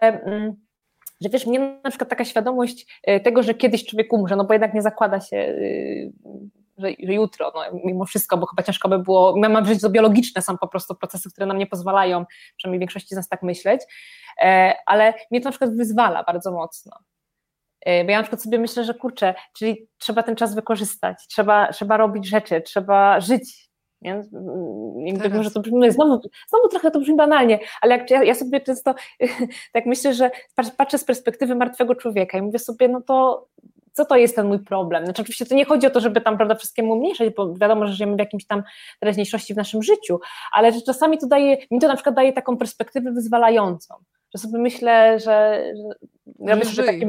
wiesz, mnie na przykład taka świadomość tego, że kiedyś człowiek umrze, no bo jednak nie zakłada się, że jutro, no mimo wszystko, bo chyba ciężko by było, mam wrażenie, że biologiczne są po prostu procesy, które nam nie pozwalają, przynajmniej większości z nas tak myśleć, ale mnie to na przykład wyzwala bardzo mocno. Bo ja na przykład sobie myślę, że kurczę, czyli trzeba ten czas wykorzystać, trzeba robić rzeczy, trzeba żyć. Nie? Może to brzmi, znowu trochę to brzmi banalnie, ale jak ja sobie często tak myślę, że patrzę z perspektywy martwego człowieka i mówię sobie, no to co to jest ten mój problem? Znaczy oczywiście to nie chodzi o to, żeby tam, prawda, wszystkiemu umniejszać, bo wiadomo, że żyjemy w jakimś tam teraźniejszości w naszym życiu, ale że czasami to mi to na przykład daje taką perspektywę wyzwalającą. Że sobie myślę, że robię sobie takie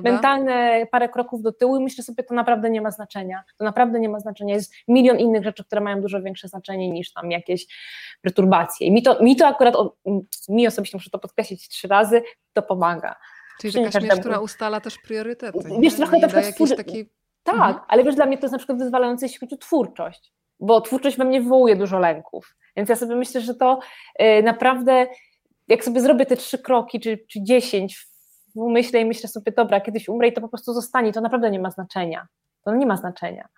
mentalne parę kroków do tyłu i myślę sobie, to naprawdę nie ma znaczenia. To naprawdę nie ma znaczenia. Jest milion innych rzeczy, które mają dużo większe znaczenie niż tam jakieś perturbacje. I mi to akurat, mi osobiście muszę to podkreślić 3 razy, to pomaga. Czyli taka śmierć, która ustala też priorytety. Wiesz, trochę tak taki... Tak, ale wiesz, dla mnie to jest na przykład wyzwalające, jeśli chodzi o twórczość. Bo twórczość we mnie wywołuje dużo lęków. Więc ja sobie myślę, że to naprawdę, jak sobie zrobię te 3 kroki, czy 10 w umyśle i myślę sobie, dobra, kiedyś umrę i to po prostu zostanie, to naprawdę nie ma znaczenia. To nie ma znaczenia,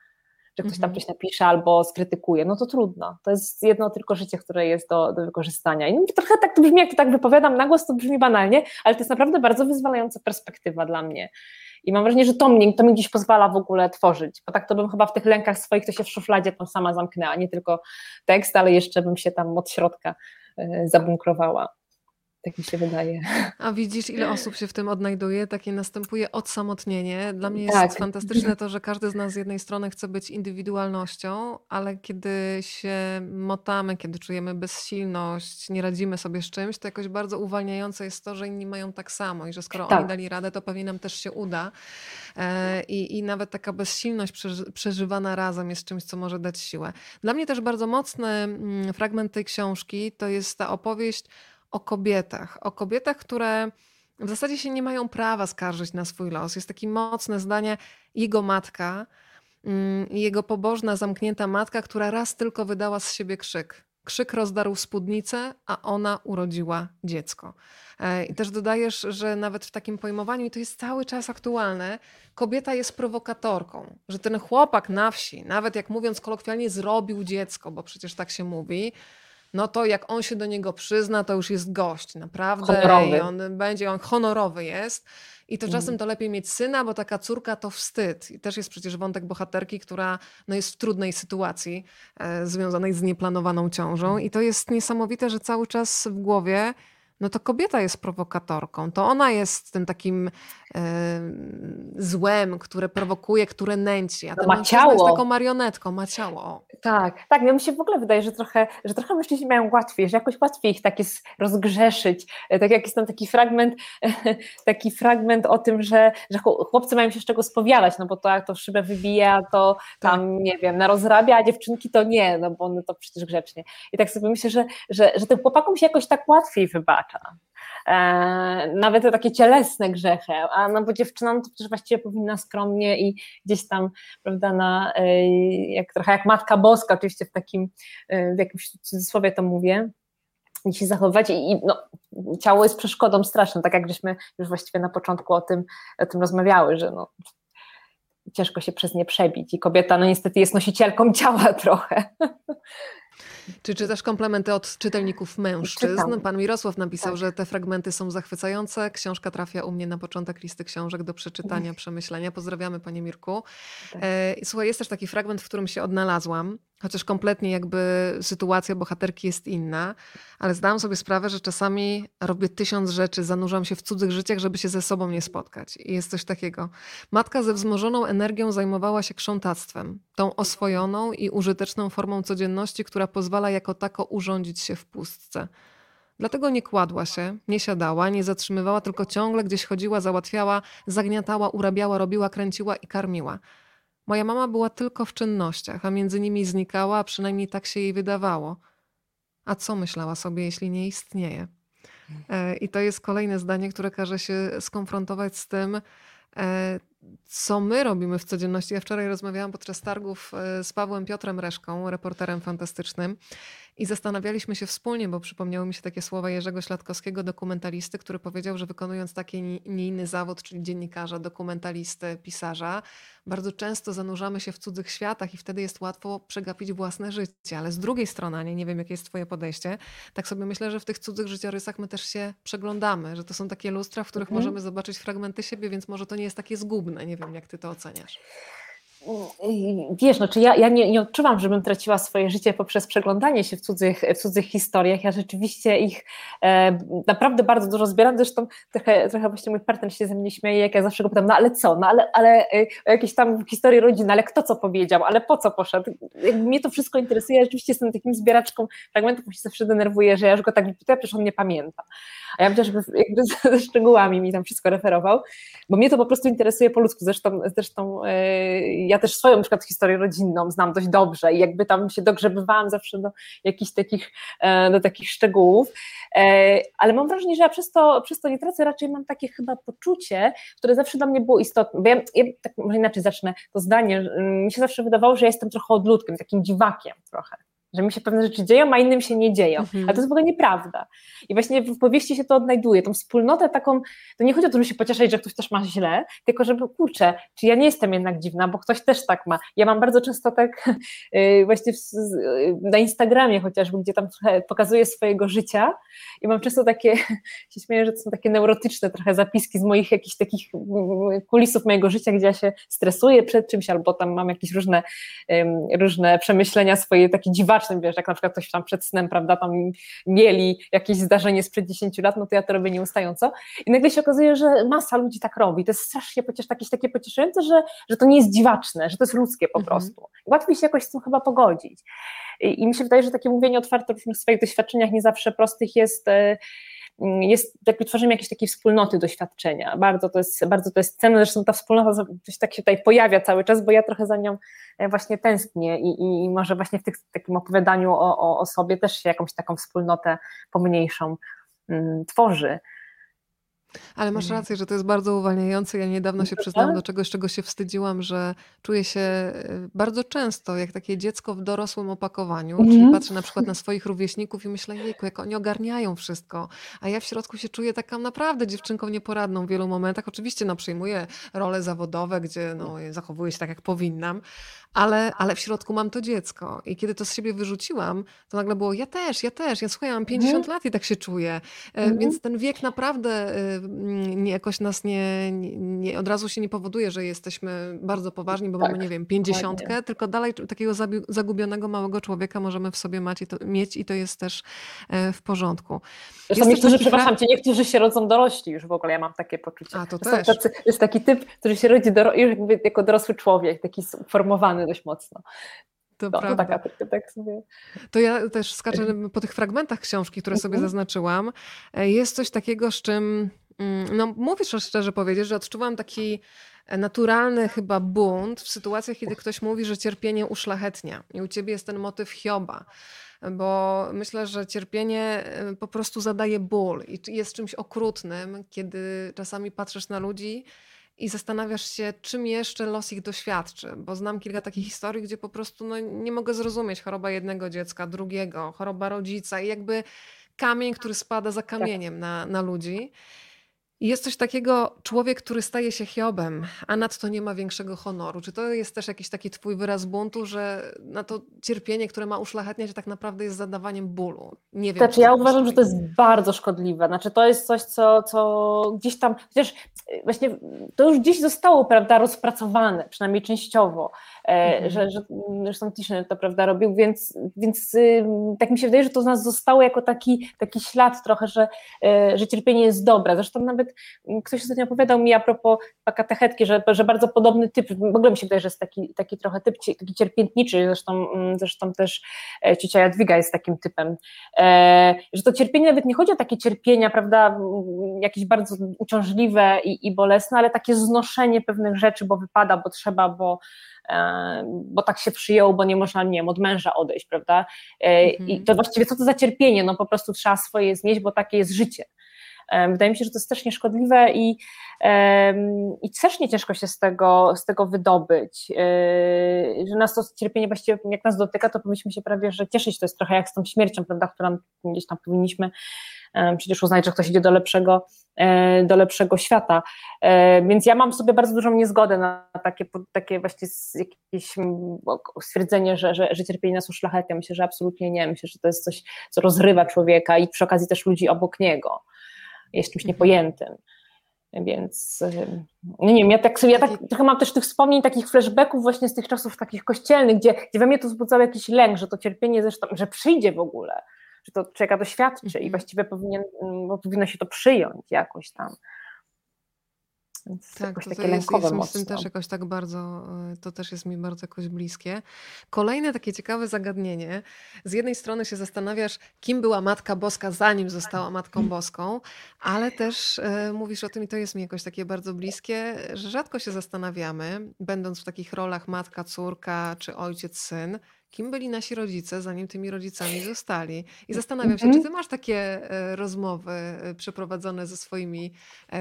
że ktoś tam coś napisze albo skrytykuje, no to trudno. To jest jedno tylko życie, które jest do wykorzystania. I trochę tak to brzmi, jak to tak wypowiadam na głos, to brzmi banalnie, ale to jest naprawdę bardzo wyzwalająca perspektywa dla mnie. I mam wrażenie, że to mi gdzieś pozwala w ogóle tworzyć, bo tak to bym chyba w tych lękach swoich to się w szufladzie tam sama zamknęła, nie tylko tekst, ale jeszcze bym się tam od środka zabunkrowała. Tak mi się wydaje. A widzisz, ile osób się w tym odnajduje, takie następuje odsamotnienie. Dla mnie jest fantastyczne to, że każdy z nas z jednej strony chce być indywidualnością, ale kiedy się motamy, kiedy czujemy bezsilność, nie radzimy sobie z czymś, to jakoś bardzo uwalniające jest to, że inni mają tak samo i że skoro oni dali radę, to pewnie nam też się uda. I nawet taka bezsilność przeżywana razem jest czymś, co może dać siłę. Dla mnie też bardzo mocny fragment tej książki to jest ta opowieść o kobietach, które w zasadzie się nie mają prawa skarżyć na swój los. Jest takie mocne zdanie, jego matka, jego pobożna, zamknięta matka, która raz tylko wydała z siebie krzyk. Krzyk rozdarł spódnicę, a ona urodziła dziecko. I też dodajesz, że nawet w takim pojmowaniu, i to jest cały czas aktualne, kobieta jest prowokatorką, że ten chłopak na wsi, nawet jak mówiąc kolokwialnie, zrobił dziecko, bo przecież tak się mówi, no to jak on się do niego przyzna, to już jest gość, naprawdę. Honorowy. I on honorowy jest. I to czasem to lepiej mieć syna, bo taka córka to wstyd. I też jest przecież wątek bohaterki, która jest w trudnej sytuacji związanej z nieplanowaną ciążą. I to jest niesamowite, że cały czas w głowie to kobieta jest prowokatorką. To ona jest tym takim złem, które prowokuje, które nęci. A ten mężczyzna jest taką marionetką, ma ciało. Tak, mi się w ogóle wydaje, że trochę mężczyźni mają łatwiej, że jakoś łatwiej ich tak jest rozgrzeszyć. Tak jak jest tam taki fragment o tym, że chłopcy mają się z czego spowiadać, bo to jak to szybę wybija, to tam, nie wiem, narozrabia, a dziewczynki to nie, bo one to przecież grzecznie. I tak sobie myślę, że tym chłopakom się jakoś tak łatwiej wybacza. Nawet te takie cielesne grzechy, a bo dziewczyna to przecież właściwie powinna skromnie i gdzieś tam, prawda, trochę jak Matka Boska, oczywiście w jakimś cudzysłowie to mówię, i się zachowywać i ciało jest przeszkodą straszną, tak jak żeśmy już właściwie na początku o tym rozmawiały, że ciężko się przez nie przebić i kobieta niestety jest nosicielką ciała trochę. Czy też komplementy od czytelników mężczyzn. Czytam. Pan Mirosław napisał, że te fragmenty są zachwycające. Książka trafia u mnie na początek listy książek do przeczytania, przemyślenia. Pozdrawiamy, panie Mirku. Tak. Słuchaj, jest też taki fragment, w którym się odnalazłam, chociaż kompletnie jakby sytuacja bohaterki jest inna, ale zdałam sobie sprawę, że czasami robię 1000 rzeczy, zanurzam się w cudzych życiach, żeby się ze sobą nie spotkać. I jest coś takiego. Matka ze wzmożoną energią zajmowała się krzątactwem, tą oswojoną i użyteczną formą codzienności, która pozwala jako tako urządzić się w pustce. Dlatego nie kładła się, nie siadała, nie zatrzymywała, tylko ciągle gdzieś chodziła, załatwiała, zagniatała, urabiała, robiła, kręciła i karmiła. Moja mama była tylko w czynnościach, a między nimi znikała, a przynajmniej tak się jej wydawało. A co myślała sobie, jeśli nie istnieje? I to jest kolejne zdanie, które każe się skonfrontować z tym, co my robimy w codzienności. Ja wczoraj rozmawiałam podczas targów z Pawłem Piotrem Reszką, reporterem fantastycznym, i zastanawialiśmy się wspólnie, bo przypomniały mi się takie słowa Jerzego Śladkowskiego, dokumentalisty, który powiedział, że wykonując taki nie inny zawód, czyli dziennikarza, dokumentalisty, pisarza, bardzo często zanurzamy się w cudzych światach i wtedy jest łatwo przegapić własne życie. Ale z drugiej strony, nie wiem, jakie jest twoje podejście, tak sobie myślę, że w tych cudzych życiorysach my też się przeglądamy, że to są takie lustra, w których możemy zobaczyć fragmenty siebie, więc może to nie jest takie zgubne. Nie wiem, jak ty to oceniasz. Wiesz, ja nie odczuwam, żebym traciła swoje życie poprzez przeglądanie się w cudzych historiach. Ja rzeczywiście ich naprawdę bardzo dużo zbieram. Zresztą trochę właśnie mój partner się ze mnie śmieje, jak ja zawsze go pytam, jakieś tam historie rodziny, ale kto co powiedział, ale po co poszedł. Mnie to wszystko interesuje. Ja rzeczywiście jestem takim zbieraczką fragmentów, bo się zawsze denerwuję, że ja już go tak pytam, przecież on nie pamięta. A ja bym też ze szczegółami mi tam wszystko referował, bo mnie to po prostu interesuje po ludzku. Zresztą ja też swoją na przykład historię rodzinną znam dość dobrze i jakby tam się dogrzebywałam zawsze do jakichś takich szczegółów, ale mam wrażenie, że ja przez to nie tracę, raczej mam takie chyba poczucie, które zawsze dla mnie było istotne, bo ja tak może inaczej zacznę to zdanie, mi się zawsze wydawało, że ja jestem trochę odludkiem, takim dziwakiem trochę. że mi się pewne rzeczy dzieją, a innym się nie dzieją. Mhm. A to jest w ogóle nieprawda. I właśnie w powieści się to odnajduje, tą wspólnotę taką, to nie chodzi o to, żeby się pocieszać, że ktoś też ma źle, tylko żeby, kurczę, czy ja nie jestem jednak dziwna, bo ktoś też tak ma. Ja mam bardzo często tak właśnie na Instagramie chociażby, gdzie tam trochę pokazuję swojego życia i mam często takie, się śmieję, że to są takie neurotyczne trochę zapiski z moich jakichś takich kulisów mojego życia, gdzie ja się stresuję przed czymś, albo tam mam jakieś różne przemyślenia swoje, takie dziwaczne, wiesz, jak na przykład ktoś tam przed snem, prawda, tam mieli jakieś zdarzenie sprzed 10 lat, no to ja to robię nieustająco i nagle się okazuje, że masa ludzi tak robi, to jest strasznie jakieś takie pocieszające, że to nie jest dziwaczne, że to jest ludzkie po prostu. Łatwiej się jakoś z tym chyba pogodzić. I mi się wydaje, że takie mówienie otwarte o różnych swoich doświadczeniach, nie zawsze prostych, jest jakby tworzenie jakiejś takiej wspólnoty doświadczenia. Bardzo to jest cenne, zresztą ta wspólnota coś tak się tutaj pojawia cały czas, bo ja trochę za nią właśnie tęsknię i może właśnie w takim opowiadaniu o sobie też się jakąś taką wspólnotę pomniejszą tworzy. Ale masz rację, że to jest bardzo uwalniające. Ja niedawno się przyznałam do czegoś, czego się wstydziłam, że czuję się bardzo często jak takie dziecko w dorosłym opakowaniu, czyli patrzę na przykład na swoich rówieśników i myślę, jejku, jak oni ogarniają wszystko, a ja w środku się czuję taką naprawdę dziewczynką nieporadną w wielu momentach. Oczywiście przyjmuję role zawodowe, gdzie zachowuję się tak, jak powinnam, ale w środku mam to dziecko i kiedy to z siebie wyrzuciłam, to nagle było ja też, słuchaj, mam 50 lat i tak się czuję, więc ten wiek naprawdę... jakoś nas nie od razu się nie powoduje, że jesteśmy bardzo poważni, bo mamy, 50, tylko dalej takiego zagubionego małego człowieka możemy w sobie mieć i to jest też w porządku. Zresztą niektórzy się rodzą dorośli już w ogóle, ja mam takie poczucie. A, to też. Jest taki typ, który się rodzi jako dorosły człowiek, taki formowany dość mocno. To ja też skaczę po tych fragmentach książki, które sobie zaznaczyłam. Jest coś takiego, z czym, mówię szczerze powiedzieć, że odczuwam taki naturalny chyba bunt w sytuacjach, kiedy ktoś mówi, że cierpienie uszlachetnia. I u ciebie jest ten motyw Hioba. Bo myślę, że cierpienie po prostu zadaje ból i jest czymś okrutnym, kiedy czasami patrzysz na ludzi i zastanawiasz się, czym jeszcze los ich doświadczy, bo znam kilka takich historii, gdzie po prostu nie mogę zrozumieć, choroba jednego dziecka, drugiego, choroba rodzica i jakby kamień, który spada za kamieniem na ludzi. I jest coś takiego, człowiek, który staje się Hiobem, a nadto nie ma większego honoru. Czy to jest też jakiś taki twój wyraz buntu, że na to cierpienie, które ma uszlachetniać, tak naprawdę jest zadawaniem bólu? Nie wiem. Znaczy, ja uważam, że to jest bardzo szkodliwe. Znaczy, to jest coś, co gdzieś tam, chociaż właśnie to już gdzieś zostało, prawda, rozpracowane, przynajmniej częściowo, że zresztą Tischner to, prawda, robił, więc tak mi się wydaje, że to z nas zostało jako taki ślad trochę, że cierpienie jest dobre. Zresztą nawet ktoś ostatnio opowiadał mi a propos katechetki, że bardzo podobny typ, w ogóle mi się wydaje, że jest taki trochę typ taki cierpiętniczy, zresztą też ciocia Jadwiga jest takim typem, że to cierpienie nawet nie chodzi o takie cierpienia, prawda, jakieś bardzo uciążliwe i bolesne, ale takie znoszenie pewnych rzeczy, bo wypada, bo trzeba, bo tak się przyjęło, bo nie można, od męża odejść, prawda, i to właściwie co to za cierpienie, po prostu trzeba swoje znieść, bo takie jest życie. Wydaje mi się, że to jest też nieszkodliwe i też nie ciężko się z tego wydobyć, że nas to cierpienie właściwie, jak nas dotyka, to powinniśmy się prawie, że cieszyć, to jest trochę jak z tą śmiercią, prawda, którą gdzieś tam powinniśmy przecież uznać, że ktoś idzie do lepszego świata, więc ja mam sobie bardzo dużą niezgodę na takie właśnie jakieś stwierdzenie, że cierpienie nas uszlachetnia, myślę, że absolutnie nie, myślę, że to jest coś, co rozrywa człowieka i przy okazji też ludzi obok niego, jest czymś niepojętym, więc nie wiem, ja tak trochę mam też tych wspomnień, takich flashbacków właśnie z tych czasów takich kościelnych, gdzie we mnie to wzbudzało jakiś lęk, że to cierpienie zresztą, że przyjdzie w ogóle, że to człowieka doświadczy i właściwie powinno się to przyjąć jakoś tam. Więc tak, jakoś takie lękowe mocno. Z tym też jakoś tak bardzo, to też jest mi bardzo jakoś bliskie. Kolejne takie ciekawe zagadnienie. Z jednej strony się zastanawiasz, kim była Matka Boska, zanim została Matką Boską, ale też mówisz o tym i to jest mi jakoś takie bardzo bliskie, że rzadko się zastanawiamy, będąc w takich rolach matka, córka czy ojciec, syn, kim byli nasi rodzice, zanim tymi rodzicami zostali. I zastanawiam się, czy ty masz takie rozmowy przeprowadzone ze swoimi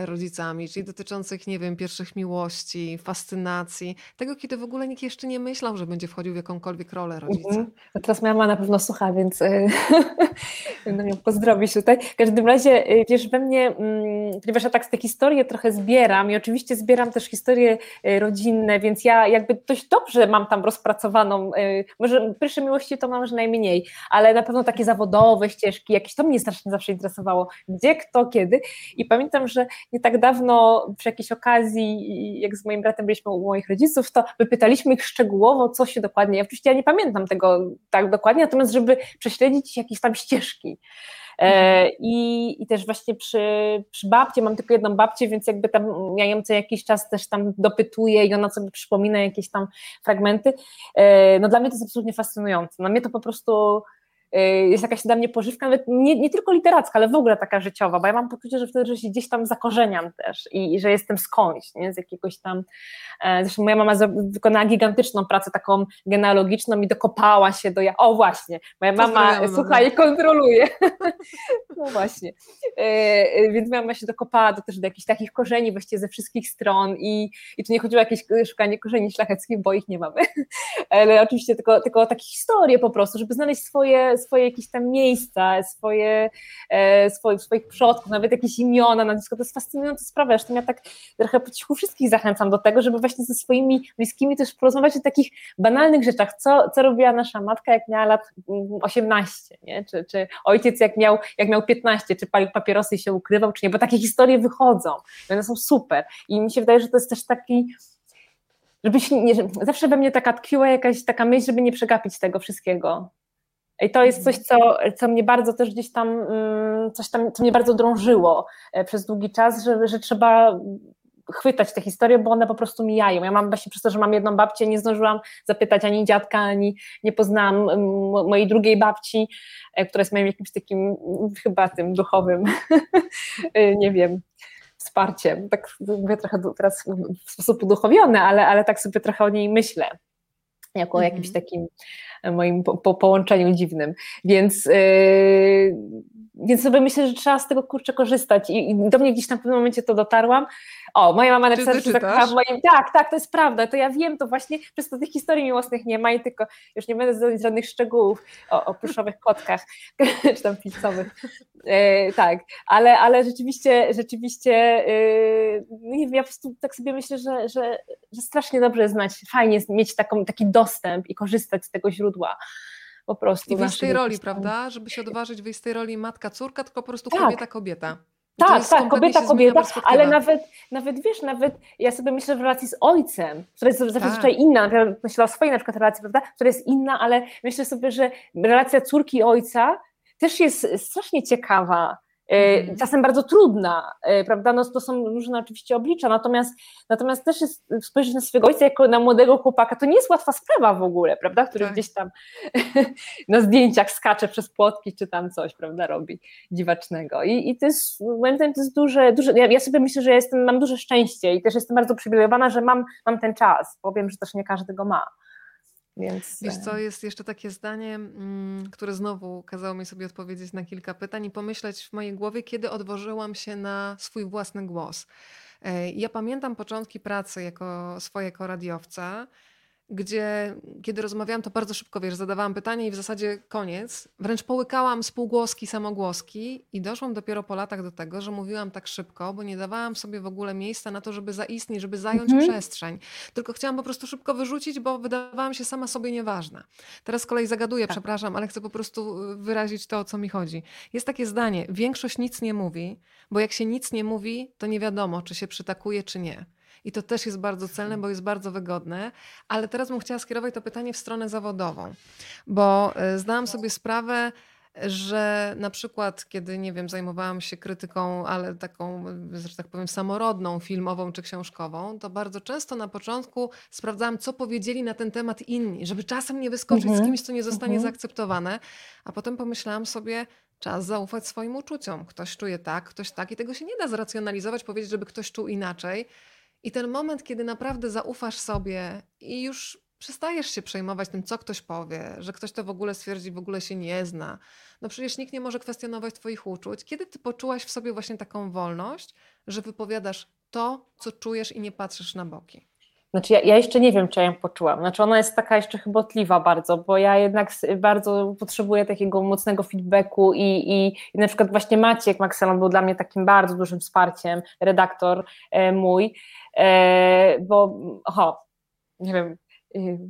rodzicami, czyli dotyczących, nie wiem, pierwszych miłości, fascynacji, tego, kiedy w ogóle nikt jeszcze nie myślał, że będzie wchodził w jakąkolwiek rolę rodzica. No teraz moja mama na pewno słucha, więc będę ją pozdrowić tutaj. W każdym razie, wiesz, we mnie, ponieważ ja tak te historie trochę zbieram i oczywiście zbieram też historie rodzinne, więc ja jakby dość dobrze mam tam rozpracowaną, może pierwsze miłości to mam już najmniej, ale na pewno takie zawodowe ścieżki, jakieś to mnie strasznie zawsze interesowało, gdzie, kto, kiedy. I pamiętam, że nie tak dawno przy jakiejś okazji, jak z moim bratem byliśmy u moich rodziców, to wypytaliśmy ich szczegółowo, co się dokładnie, oczywiście ja nie pamiętam tego tak dokładnie, natomiast żeby prześledzić jakieś tam ścieżki. I też właśnie przy babcie, mam tylko jedną babcię, więc jakby tam ja ją co jakiś czas też tam dopytuję i ona sobie przypomina jakieś tam fragmenty. No dla mnie to jest absolutnie fascynujące. Dla mnie to po prostu jest jakaś dla mnie pożywka, nawet nie tylko literacka, ale w ogóle taka życiowa, bo ja mam poczucie, że wtedy że się gdzieś tam zakorzeniam też i że jestem skądś, nie? Z jakiegoś tam, zresztą moja mama wykonała gigantyczną pracę taką genealogiczną i dokopała się do, o właśnie, moja mama słuchaj, kontroluje, no właśnie, więc moja mama się dokopała też do jakichś takich korzeni właściwie ze wszystkich stron i tu nie chodziło o jakieś szukanie korzeni szlacheckich, bo ich nie mamy, ale oczywiście tylko takie historie po prostu, żeby znaleźć swoje jakieś tam miejsca, swoich przodków, nawet jakieś imiona, nazwisko, to jest fascynująca sprawa, zresztą ja tak trochę po cichu wszystkich zachęcam do tego, żeby właśnie ze swoimi bliskimi też porozmawiać o takich banalnych rzeczach, co robiła nasza matka, jak miała lat 18, nie? Czy ojciec jak miał 15, czy palił papierosy i się ukrywał, czy nie, bo takie historie wychodzą i one są super i mi się wydaje, że to jest też taki zawsze we mnie taka tkwiła jakaś taka myśl, żeby nie przegapić tego wszystkiego. I to jest coś, co mnie bardzo też gdzieś tam, co mnie bardzo drążyło przez długi czas, że trzeba chwytać te historie, bo one po prostu mijają. Ja mam właśnie przez to, że mam jedną babcię, nie zdążyłam zapytać ani dziadka, ani nie poznałam mojej drugiej babci, która jest moim jakimś takim chyba tym duchowym, nie wiem, wsparciem. Tak mówię trochę teraz w sposób uduchowiony, ale tak sobie trochę o niej myślę. Jako o jakimś takim moim połączeniu dziwnym. Więc sobie myślę, że trzeba z tego kurczę korzystać. I do mnie gdzieś tam w pewnym momencie to dotarłam. O, moja mama napisała, że tak, to jest prawda, to ja wiem, to właśnie przez to tych historii miłosnych nie ma i tylko już nie będę zdawać żadnych szczegółów o pluszowych kotkach, czy tam filcowych. Tak, ale rzeczywiście nie wiem, ja po prostu tak sobie myślę, że strasznie dobrze znać, fajnie jest mieć taki dostęp i korzystać z tego źródła. Po prostu. I wyjść z tej roli, prawda? Żeby się odważyć wyjść z tej roli matka-córka, tylko po prostu kobieta-kobieta. Tak, kobieta, ale nawet wiesz, nawet ja sobie myślę w relacji z ojcem, która jest zazwyczaj inna, myślę o swojej na przykład relacji, prawda, która jest inna, ale myślę sobie, że relacja córki i ojca też jest strasznie ciekawa, czasem bardzo trudna, prawda, no to są różne oczywiście oblicza, natomiast też jest, spojrzeć na swojego ojca jako na młodego chłopaka, to nie jest łatwa sprawa w ogóle, prawda, który gdzieś tam na zdjęciach skacze przez płotki, czy tam coś, prawda, robi dziwacznego i to jest, moim zdaniem to jest duże, ja sobie myślę, że ja mam duże szczęście i też jestem bardzo uprzywilejowana, że mam ten czas, bo wiem, że też nie każdy go ma. Więc... Wiesz co, jest jeszcze takie zdanie, które znowu kazało mi sobie odpowiedzieć na kilka pytań i pomyśleć w mojej głowie, kiedy odważyłam się na swój własny głos. Ja pamiętam początki pracy jako radiowca, gdzie kiedy rozmawiałam, to bardzo szybko, wiesz, zadawałam pytanie i w zasadzie koniec. Wręcz połykałam spółgłoski, samogłoski i doszłam dopiero po latach do tego, że mówiłam tak szybko, bo nie dawałam sobie w ogóle miejsca na to, żeby zaistnieć, żeby zająć przestrzeń. Tylko chciałam po prostu szybko wyrzucić, bo wydawałam się sama sobie nieważna. Teraz z kolei zagaduję, przepraszam, ale chcę po prostu wyrazić to, o co mi chodzi. Jest takie zdanie, większość nic nie mówi, bo jak się nic nie mówi, to nie wiadomo, czy się przytakuje, czy nie. I to też jest bardzo celne, bo jest bardzo wygodne, ale teraz bym chciała skierować to pytanie w stronę zawodową, bo zdałam sobie sprawę, że na przykład kiedy, nie wiem, zajmowałam się krytyką, ale taką, że tak powiem, samorodną, filmową czy książkową, to bardzo często na początku sprawdzałam, co powiedzieli na ten temat inni, żeby czasem nie wyskoczyć z kimś, co nie zostanie zaakceptowane, a potem pomyślałam sobie, czas zaufać swoim uczuciom. Ktoś czuje tak, ktoś tak i tego się nie da zracjonalizować, powiedzieć, żeby ktoś czuł inaczej. I ten moment, kiedy naprawdę zaufasz sobie i już przestajesz się przejmować tym, co ktoś powie, że ktoś to w ogóle stwierdzi, w ogóle się nie zna. No przecież nikt nie może kwestionować twoich uczuć. Kiedy ty poczułaś w sobie właśnie taką wolność, że wypowiadasz to, co czujesz i nie patrzysz na boki? Znaczy ja jeszcze nie wiem, czy ja ją poczułam. Znaczy ona jest taka jeszcze chybotliwa bardzo, bo ja jednak bardzo potrzebuję takiego mocnego feedbacku i na przykład właśnie Maciek Maksyman był dla mnie takim bardzo dużym wsparciem, redaktor mój, bo nie wiem,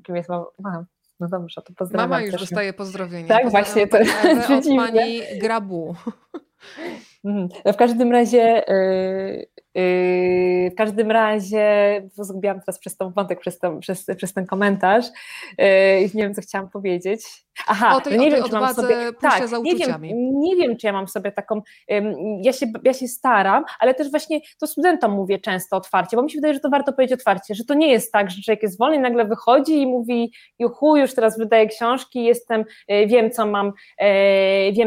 kim jest mama. No dobrze, to pozdrawiam. Mama już dostaje pozdrowienie. Tak, pozdrawiam właśnie. To od pani Grabu. No w każdym razie zgubiłam teraz przez ten komentarz i nie wiem, co chciałam powiedzieć. Aha, o tej, nie o wiem, czy mam sobie, tak, za nie wiem, czy ja mam sobie taką, ja się staram, ale też właśnie to studentom mówię często otwarcie, bo mi się wydaje, że to warto powiedzieć otwarcie, że to nie jest tak, że człowiek jest wolny i nagle wychodzi i mówi, juhu, już teraz wydaję książki, wiem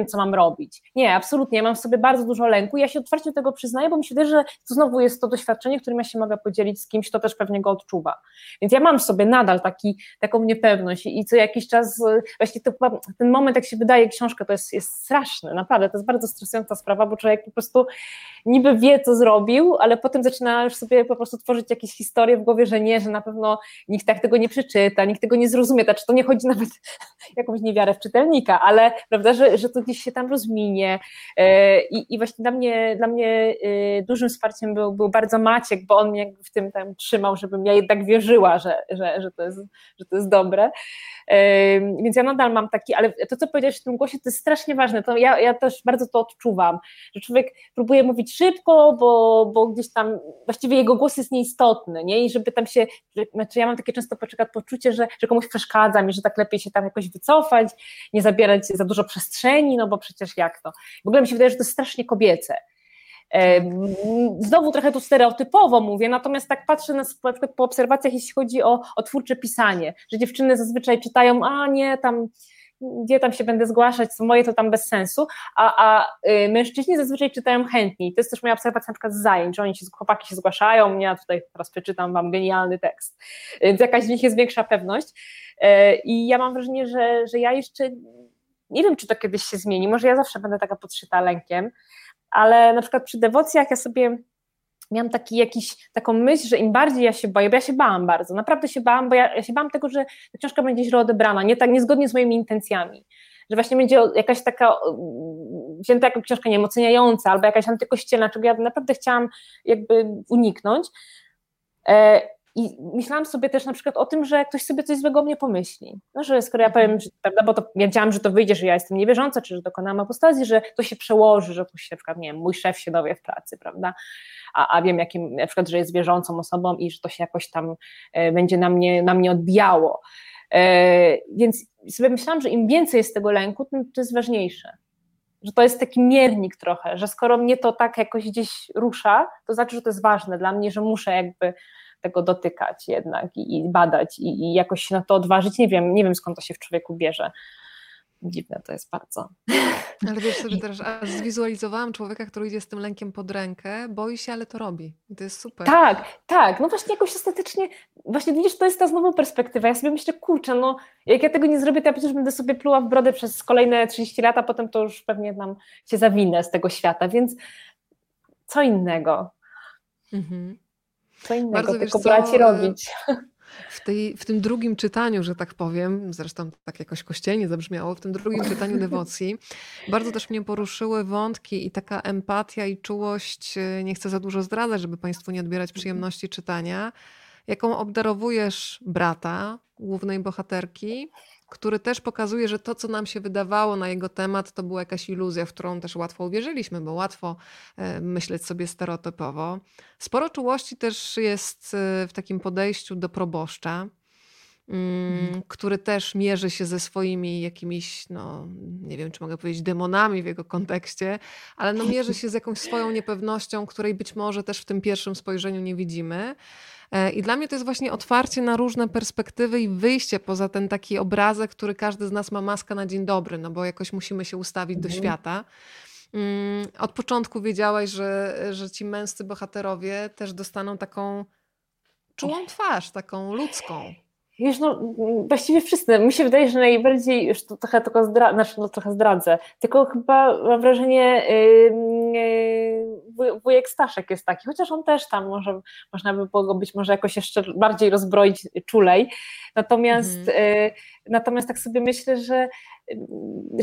co mam robić. Nie, absolutnie, ja mam w sobie bardzo dużo lęku i ja się otwarcie do tego przyznaję, bo mi się wydaje, że to znowu jest to doświadczenie, którym ja się mogę podzielić z kimś, kto też pewnie go odczuwa. Więc ja mam w sobie nadal taką niepewność i co jakiś czas właśnie ten moment, jak się wydaje książkę, to jest straszny, naprawdę, to jest bardzo stresująca sprawa, bo człowiek po prostu niby wie, co zrobił, ale potem zaczyna już sobie po prostu tworzyć jakieś historie w głowie, że nie, że na pewno nikt tak tego nie przeczyta, nikt tego nie zrozumie, znaczy to nie chodzi nawet jakąś niewiarę w czytelnika, ale prawda, że to gdzieś się tam rozminie i właśnie dla mnie dużym wsparciem był bardzo Maciek, bo on mnie w tym tam trzymał, żebym ja jednak wierzyła, że to jest dobre, więc ja nadal mam taki, ale to, co powiedziałeś w tym głosie, to jest strasznie ważne, to ja też bardzo to odczuwam, że człowiek próbuje mówić szybko, bo gdzieś tam właściwie jego głos jest nieistotny, nie? I żeby tam się, znaczy ja mam takie często poczucie, że komuś przeszkadzam i że tak lepiej się tam jakoś wycofać, nie zabierać za dużo przestrzeni, no bo przecież jak to? W ogóle mi się wydaje, że to jest strasznie kobiece. Znowu trochę tu stereotypowo mówię, natomiast tak patrzę na przykład po obserwacjach, jeśli chodzi o twórcze pisanie, że dziewczyny zazwyczaj czytają, a nie tam, gdzie tam się będę zgłaszać, co moje to tam bez sensu, a mężczyźni zazwyczaj czytają chętniej, to jest też moja obserwacja na przykład z zajęć, że chłopaki się zgłaszają, ja tutaj teraz przeczytam wam genialny tekst, więc jakaś w nich jest większa pewność i ja mam wrażenie, że ja jeszcze nie wiem, czy to kiedyś się zmieni, może ja zawsze będę taka podszyta lękiem, ale na przykład przy dewocjach ja sobie miałam taką myśl, że im bardziej ja się boję, bo ja się bałam bardzo, naprawdę się bałam, bo ja się bałam tego, że ta książka będzie źle odebrana, nie tak niezgodnie z moimi intencjami, że właśnie będzie jakaś taka wzięta jako książka nieemocjonująca albo jakaś antykościelna, czego ja naprawdę chciałam jakby uniknąć. I myślałam sobie też na przykład o tym, że ktoś sobie coś złego o mnie pomyśli. No, że skoro ja powiem, że, prawda, bo to ja wiedziałam, że to wyjdzie, że ja jestem niewierząca, czy że dokonałam apostazji, że to się przełoży, że ktoś na przykład, nie wiem, mój szef się dowie w pracy, prawda, a wiem, jakim, na przykład, że jest wierzącą osobą i że to się jakoś tam będzie na mnie odbijało. Więc sobie myślałam, że im więcej jest tego lęku, tym to jest ważniejsze. Że to jest taki miernik trochę, że skoro mnie to tak jakoś gdzieś rusza, to znaczy, że to jest ważne dla mnie, że muszę jakby tego dotykać jednak i badać i jakoś się na to odważyć. Nie wiem skąd to się w człowieku bierze. Dziwne to jest bardzo. Ale wiesz sobie teraz, aż zwizualizowałam człowieka, który idzie z tym lękiem pod rękę, boi się, ale to robi. I to jest super. Tak. No właśnie jakoś ostatecznie, właśnie widzisz, to jest ta znowu perspektywa. Ja sobie myślę, kurczę, no jak ja tego nie zrobię, to ja przecież będę sobie pluła w brodę przez kolejne 30 lat, a potem to już pewnie tam się zawinę z tego świata, więc co innego. Mhm. Co innego, bardzo, tylko brać i robić. W tym drugim czytaniu, że tak powiem, zresztą tak jakoś kościelnie zabrzmiało, w tym drugim czytaniu dewocji, bardzo też mnie poruszyły wątki i taka empatia i czułość, nie chcę za dużo zdradzać, żeby Państwu nie odbierać przyjemności czytania, jaką obdarowujesz brata głównej bohaterki, który też pokazuje, że to, co nam się wydawało na jego temat, to była jakaś iluzja, w którą też łatwo uwierzyliśmy, bo łatwo myśleć sobie stereotypowo. Sporo czułości też jest w takim podejściu do proboszcza, który też mierzy się ze swoimi jakimiś, no nie wiem, czy mogę powiedzieć demonami w jego kontekście, ale no mierzy się z jakąś swoją niepewnością, której być może też w tym pierwszym spojrzeniu nie widzimy. I dla mnie to jest właśnie otwarcie na różne perspektywy i wyjście poza ten taki obrazek, który każdy z nas ma maskę na dzień dobry, no bo jakoś musimy się ustawić do świata. Od początku wiedziałaś, że ci męscy bohaterowie też dostaną taką czułą twarz, taką ludzką. Wiesz, no właściwie wszyscy. Mi się wydaje, że najbardziej, już to trochę tylko zdradzę, tylko chyba mam wrażenie wujek Staszek jest taki, chociaż on też tam może, można by było go być może jakoś jeszcze bardziej rozbroić czulej. Natomiast tak sobie myślę, że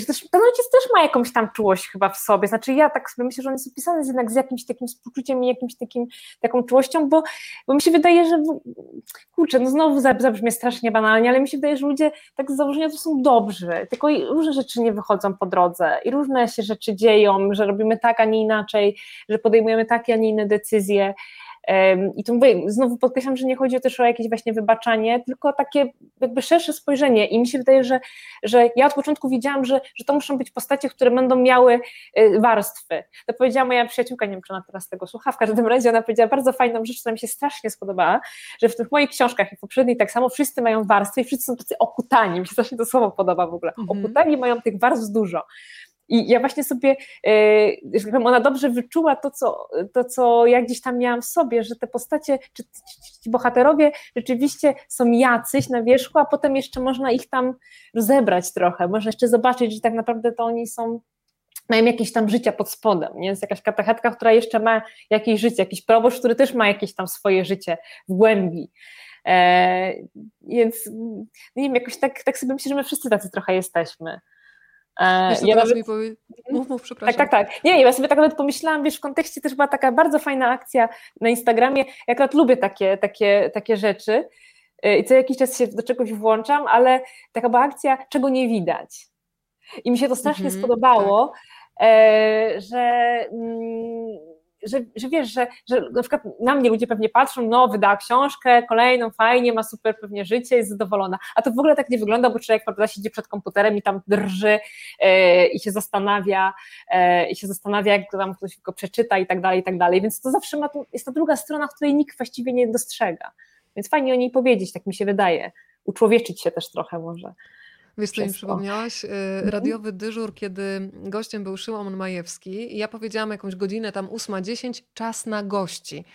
też, ten ojciec też ma jakąś tam czułość chyba w sobie, znaczy ja tak sobie myślę, że on jest opisany jednak z jakimś takim współczuciem i jakimś taką czułością, bo mi się wydaje, że kurczę, no znowu zabrzmie strasznie banalnie, ale mi się wydaje, że ludzie tak z założenia to są dobrzy, tylko i różne rzeczy nie wychodzą po drodze i różne się rzeczy dzieją, że robimy tak, a nie inaczej, że podejmujemy takie, a nie inne decyzje. I tu mówię, znowu podkreślam, że nie chodzi też o jakieś właśnie wybaczanie, tylko takie jakby szersze spojrzenie i mi się wydaje, że ja od początku wiedziałam, że to muszą być postacie, które będą miały warstwy. To powiedziała moja przyjaciółka, nie wiem, czy ona teraz tego słucha, w każdym razie ona powiedziała bardzo fajną rzecz, która mi się strasznie spodobała, że w tych moich książkach i poprzednich tak samo wszyscy mają warstwy i wszyscy są tacy okutani, mi się strasznie to słowo podoba w ogóle, okutani mają tych warstw dużo. I ja właśnie sobie, że ona dobrze wyczuła to, co ja gdzieś tam miałam w sobie, że te postacie, czy ci bohaterowie rzeczywiście są jacyś na wierzchu, a potem jeszcze można ich tam rozebrać trochę, można jeszcze zobaczyć, że tak naprawdę to oni mają jakieś tam życia pod spodem, nie? Jest jakaś katechetka, która jeszcze ma jakieś życie, jakiś proboszcz, który też ma jakieś tam swoje życie w głębi. Więc nie wiem, jakoś tak sobie myślę, że my wszyscy tacy trochę jesteśmy. Mów, przepraszam. Tak. Nie, ja sobie tak nawet pomyślałam, wiesz, w kontekście też była taka bardzo fajna akcja na Instagramie, ja akurat lubię takie rzeczy i co jakiś czas się do czegoś włączam, ale taka była akcja, czego nie widać. I mi się to strasznie spodobało, tak. Że wiesz, że na przykład na mnie ludzie pewnie patrzą, no wydała książkę, kolejną, fajnie, ma super pewnie życie, jest zadowolona, a to w ogóle tak nie wygląda, bo człowiek, prawda, siedzi przed komputerem i tam drży i się zastanawia, jak tam ktoś go przeczyta i tak dalej, więc to zawsze jest ta druga strona, w której nikt właściwie nie dostrzega, więc fajnie o niej powiedzieć, tak mi się wydaje, uczłowieczyć się też trochę może. Wiesz, co mi przypomniałaś? Radiowy dyżur, kiedy gościem był Szymon Majewski i ja powiedziałam jakąś godzinę, tam 8:10, czas na gości.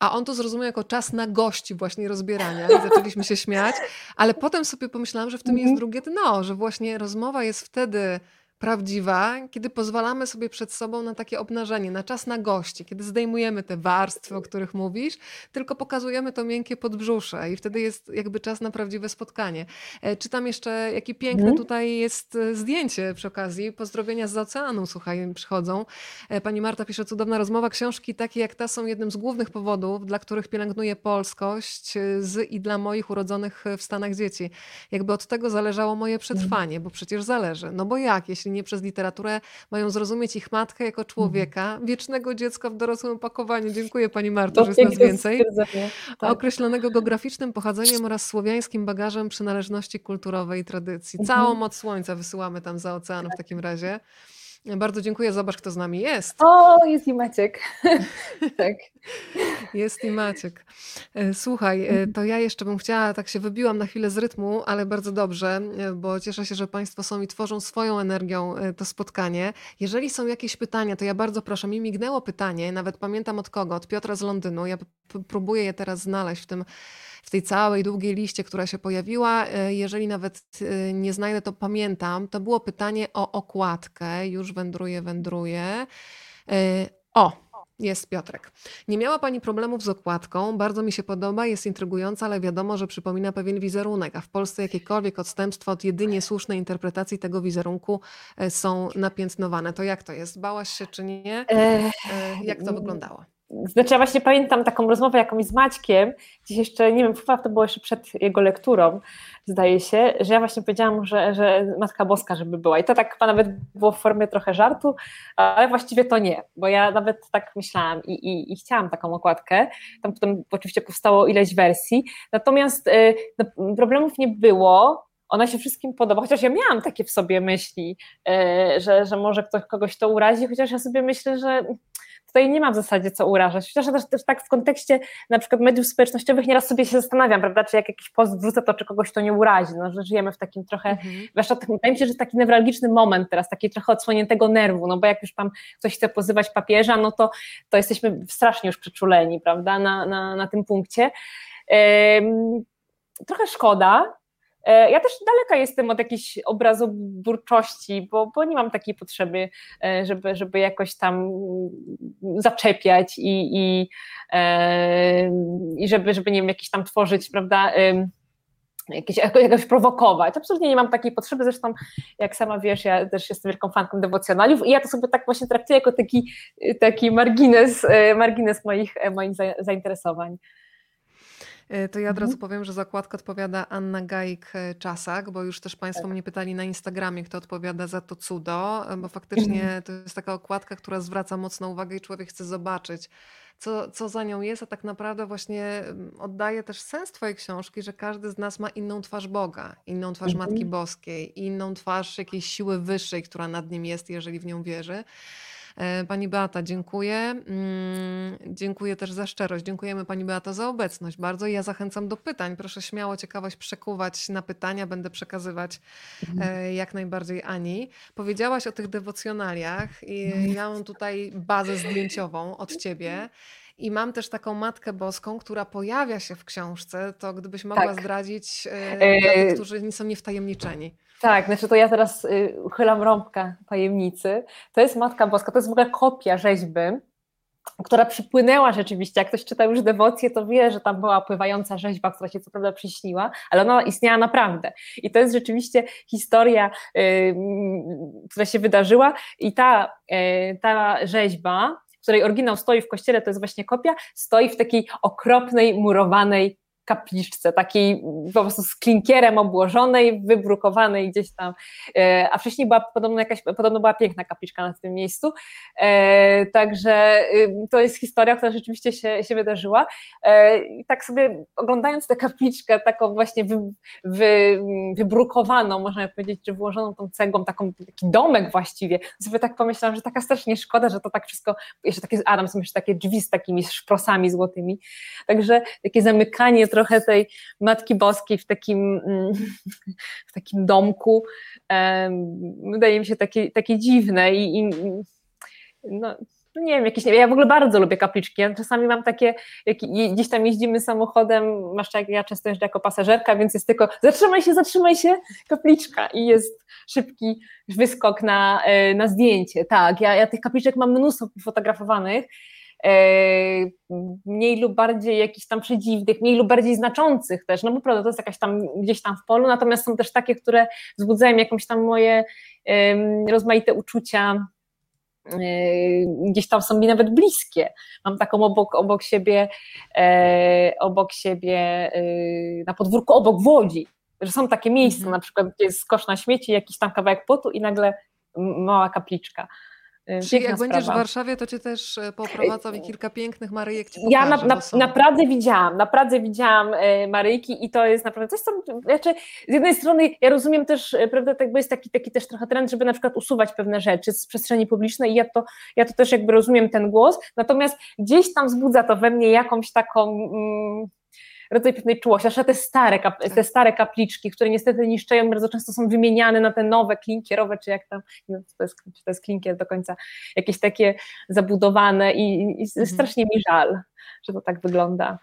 A on to zrozumiał jako czas na gości właśnie rozbierania i zaczęliśmy się śmiać, ale potem sobie pomyślałam, że w tym jest drugie dno, że właśnie rozmowa jest wtedy prawdziwa, kiedy pozwalamy sobie przed sobą na takie obnażenie, na czas na gości, kiedy zdejmujemy te warstwy, o których mówisz, tylko pokazujemy to miękkie podbrzusze i wtedy jest jakby czas na prawdziwe spotkanie. Czytam jeszcze, jakie piękne tutaj jest zdjęcie przy okazji, pozdrowienia z oceanu, słuchaj, przychodzą. Pani Marta pisze, cudowna rozmowa, książki takie jak ta są jednym z głównych powodów, dla których pielęgnuję polskość z i dla moich urodzonych w Stanach dzieci. Jakby od tego zależało moje przetrwanie, bo przecież zależy, no bo jak, jeśli nie przez literaturę, mają zrozumieć ich matkę jako człowieka, wiecznego dziecka w dorosłym opakowaniu. Dziękuję Pani Marto, że jest nas więcej. Tak. Określonego geograficznym pochodzeniem oraz słowiańskim bagażem przynależności kulturowej i tradycji. Całą moc słońca wysyłamy tam za ocean w takim razie. Bardzo dziękuję, zobacz kto z nami jest. O, jest i Maciek. Tak. Jest i Maciek. Słuchaj, to ja jeszcze bym chciała, tak się wybiłam na chwilę z rytmu, ale bardzo dobrze, bo cieszę się, że Państwo są i tworzą swoją energią to spotkanie. Jeżeli są jakieś pytania, to ja bardzo proszę, mi mignęło pytanie, nawet pamiętam od kogo, od Piotra z Londynu, ja próbuję je teraz znaleźć w tej całej długiej liście, która się pojawiła. Jeżeli nawet nie znajdę, to pamiętam. To było pytanie o okładkę. Już wędruję. O! Jest Piotrek. Nie miała Pani problemów z okładką, bardzo mi się podoba, jest intrygująca, ale wiadomo, że przypomina pewien wizerunek, a w Polsce jakiekolwiek odstępstwa od jedynie słusznej interpretacji tego wizerunku są napiętnowane. To jak to jest? Bałaś się czy nie? Jak to wyglądało? Znaczy ja właśnie pamiętam taką rozmowę jakąś z Maćkiem, gdzieś jeszcze, nie wiem, chyba to było jeszcze przed jego lekturą, zdaje się, że ja właśnie powiedziałam, że Matka Boska, żeby była. I to tak chyba nawet było w formie trochę żartu, ale właściwie to nie, bo ja nawet tak myślałam i chciałam taką okładkę. Tam potem oczywiście powstało ileś wersji, natomiast no, problemów nie było. Ona się wszystkim podoba, chociaż ja miałam takie w sobie myśli, że może ktoś kogoś to urazi, chociaż ja sobie myślę, że tutaj nie ma w zasadzie co urażać, chociaż ja też tak w kontekście na przykład mediów społecznościowych nieraz sobie się zastanawiam, prawda, czy jak jakiś post wrzucę, to czy kogoś to nie urazi, no, że żyjemy w takim trochę, wydaje mi się, że taki newralgiczny moment teraz, taki trochę odsłoniętego nerwu, no bo jak już tam ktoś chce pozywać papieża, no to jesteśmy strasznie już przeczuleni, prawda, na tym punkcie. trochę szkoda. Ja też daleka jestem od jakiejś obrazoburczości, bo nie mam takiej potrzeby, żeby jakoś tam zaczepiać i żeby nie wiem, jakieś tam tworzyć, prawda, jakoś prowokować. Absolutnie nie mam takiej potrzeby, zresztą jak sama wiesz, ja też jestem wielką fanką dewocjonaliów i ja to sobie tak właśnie traktuję jako taki margines moich zainteresowań. To ja od razu powiem, że za okładkę odpowiada Anna Gajik-Czasak, bo już też Państwo mnie pytali na Instagramie, kto odpowiada za to cudo, bo faktycznie to jest taka okładka, która zwraca mocno uwagę i człowiek chce zobaczyć, co za nią jest, a tak naprawdę właśnie oddaje też sens Twojej książki, że każdy z nas ma inną twarz Boga, inną twarz Matki Boskiej, inną twarz jakiejś siły wyższej, która nad nim jest, jeżeli w nią wierzy. Pani Beata, dziękuję. Dziękuję też za szczerość. Dziękujemy Pani Beato za obecność bardzo. Ja zachęcam do pytań. Proszę śmiało ciekawość przekuwać na pytania. Będę przekazywać jak najbardziej Ani. Powiedziałaś o tych dewocjonaliach i ja mam tutaj bazę zdjęciową od Ciebie. I mam też taką Matkę Boską, która pojawia się w książce, to gdybyś mogła zdradzić dla tych, którzy nie są niewtajemniczeni. Tak, znaczy to ja teraz uchylam rąbka tajemnicy. To jest Matka Boska, to jest w ogóle kopia rzeźby, która przypłynęła rzeczywiście. Jak ktoś czytał już Dewocje, to wie, że tam była pływająca rzeźba, która się co prawda przyśniła, ale ona istniała naprawdę. I to jest rzeczywiście historia, która się wydarzyła i ta rzeźba, której oryginał stoi w kościele, to jest właśnie kopia, stoi w takiej okropnej, murowanej kapliczce, takiej po prostu z klinkierem obłożonej, wybrukowanej gdzieś tam, a wcześniej była podobno była piękna kapliczka na tym miejscu, także to jest historia, która rzeczywiście się wydarzyła i tak sobie oglądając tę kapliczkę taką właśnie wybrukowaną, można powiedzieć, czy włożoną tą cegłą, taki domek właściwie, sobie tak pomyślałam, że taka strasznie szkoda, że to tak wszystko, jeszcze takie, a tam są jeszcze takie drzwi z takimi szprosami złotymi, także takie zamykanie trochę tej Matki Boskiej w takim domku wydaje mi się takie dziwne i no, nie wiem, ja w ogóle bardzo lubię kapliczki, ja czasami mam takie, gdzieś tam jeździmy samochodem, ja często jeżdżę jako pasażerka, więc jest tylko zatrzymaj się, kapliczka i jest szybki wyskok na zdjęcie, tak, ja tych kapliczek mam mnóstwo fotografowanych, mniej lub bardziej jakichś tam przedziwnych, mniej lub bardziej znaczących też, no bo prawda, to jest jakaś tam gdzieś tam w polu, natomiast są też takie, które wzbudzają jakąś tam moje rozmaite uczucia, gdzieś tam są mi nawet bliskie. Mam taką obok siebie na podwórku, obok w Łodzi, że są takie miejsca, na przykład gdzie jest kosz na śmieci, jakiś tam kawałek płotu i nagle mała kapliczka. Czyli jak będziesz w Warszawie, to Cię też poprowadzam i kilka pięknych Maryjek Ci pokażę. Ja naprawdę widziałam Maryjki i to jest naprawdę coś, co znaczy, z jednej strony ja rozumiem też, prawda, bo jest taki też trochę trend, żeby na przykład usuwać pewne rzeczy z przestrzeni publicznej i ja to też jakby rozumiem ten głos, natomiast gdzieś tam wzbudza to we mnie jakąś taką rodzaj pewnej czułości, a te stare kapliczki, które niestety niszczeją, bardzo często są wymieniane na te nowe, klinkierowe, czy jak tam, czy to jest klinkier do końca, jakieś takie zabudowane i strasznie mi żal, że to tak wygląda.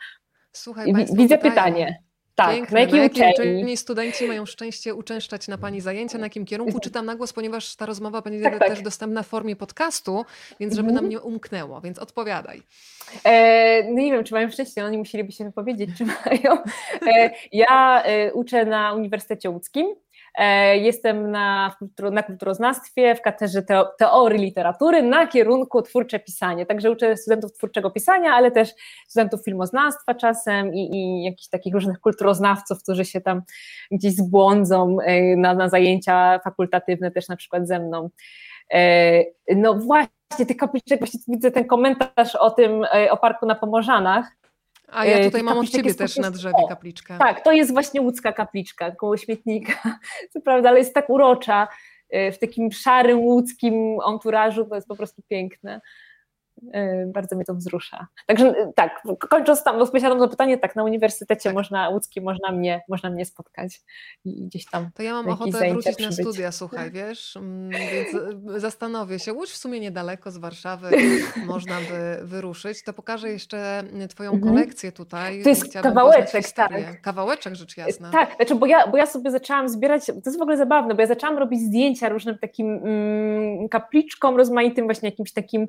Słuchaj, widzę pytanie. Tak, piękne. Na jakiej uczelni studenci mają szczęście uczęszczać na Pani zajęcia, na jakim kierunku? Czytam na głos, ponieważ ta rozmowa będzie też dostępna w formie podcastu, więc żeby nam nie umknęło, więc odpowiadaj. Nie wiem, czy mają szczęście, oni musieliby się wypowiedzieć, czy mają. Ja uczę na Uniwersytecie Łódzkim, jestem na kulturoznawstwie w katedrze teorii literatury na kierunku twórcze pisanie, także uczę studentów twórczego pisania, ale też studentów filmoznawstwa czasem i jakichś takich różnych kulturoznawców, którzy się tam gdzieś zbłądzą na zajęcia fakultatywne też na przykład ze mną. No właśnie, tych kapliczek, właśnie widzę ten komentarz o parku na Pomorzanach. A ja tutaj mam od Ciebie też na drzewie kapliczkę. Tak, to jest właśnie łódzka kapliczka koło śmietnika, co prawda, ale jest tak urocza, w takim szarym łódzkim anturażu, to jest po prostu piękne. bardzo mnie to wzrusza. Także tak, kończąc tam, odpowiedziałam na pytanie, tak, na uniwersytecie można mnie spotkać i gdzieś tam. To ja mam ochotę wrócić na studia, słuchaj, wiesz, więc zastanowię się. Łódź w sumie niedaleko z Warszawy, można by wyruszyć. To pokażę jeszcze twoją kolekcję tutaj. To jest kawałeczek, tak. Kawałeczek, rzecz jasna. Tak, znaczy, bo ja sobie zaczęłam zbierać, to jest w ogóle zabawne, bo ja zaczęłam robić zdjęcia różnym takim kapliczkom rozmaitym, właśnie jakimś takim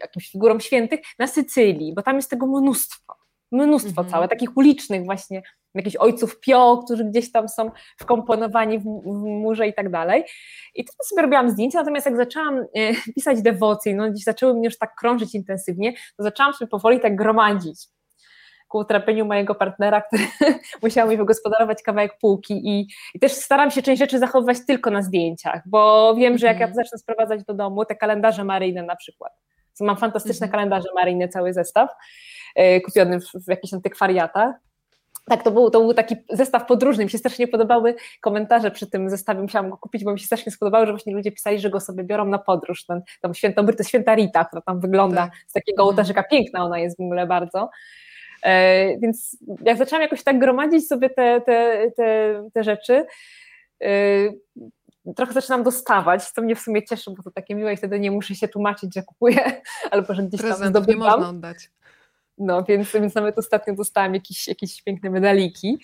jakimś figurom świętych na Sycylii, bo tam jest tego mnóstwo całe, takich ulicznych właśnie, jakichś ojców Pio, którzy gdzieś tam są wkomponowani w murze i tak dalej. I to sobie robiłam zdjęcia, natomiast jak zaczęłam pisać Dewocje, no gdzieś zaczęły mnie już tak krążyć intensywnie, to zaczęłam sobie powoli tak gromadzić ku utrapieniu mojego partnera, który musiał mi wygospodarować kawałek półki i też staram się część rzeczy zachowywać tylko na zdjęciach, bo wiem, że jak ja zacznę sprowadzać do domu te kalendarze maryjne na przykład, mam fantastyczne kalendarze maryjne, cały zestaw kupiony w jakichś antykwariatach. Tak, to był taki zestaw podróżny, mi się strasznie podobały komentarze przy tym zestawie, musiałam go kupić, bo mi się strasznie spodobało, że właśnie ludzie pisali, że go sobie biorą na podróż, tam świętą Brytę, święta Rita, która tam wygląda z takiego ołtarzyka, piękna ona jest w ogóle bardzo. Więc jak zaczęłam jakoś tak gromadzić sobie te rzeczy, trochę zaczynam dostawać, co mnie w sumie cieszy, bo to takie miłe i wtedy nie muszę się tłumaczyć, że kupuję, albo że gdzieś tam zdobywam. Prezent nie można oddać. No, więc nawet ostatnio dostałam jakieś piękne medaliki.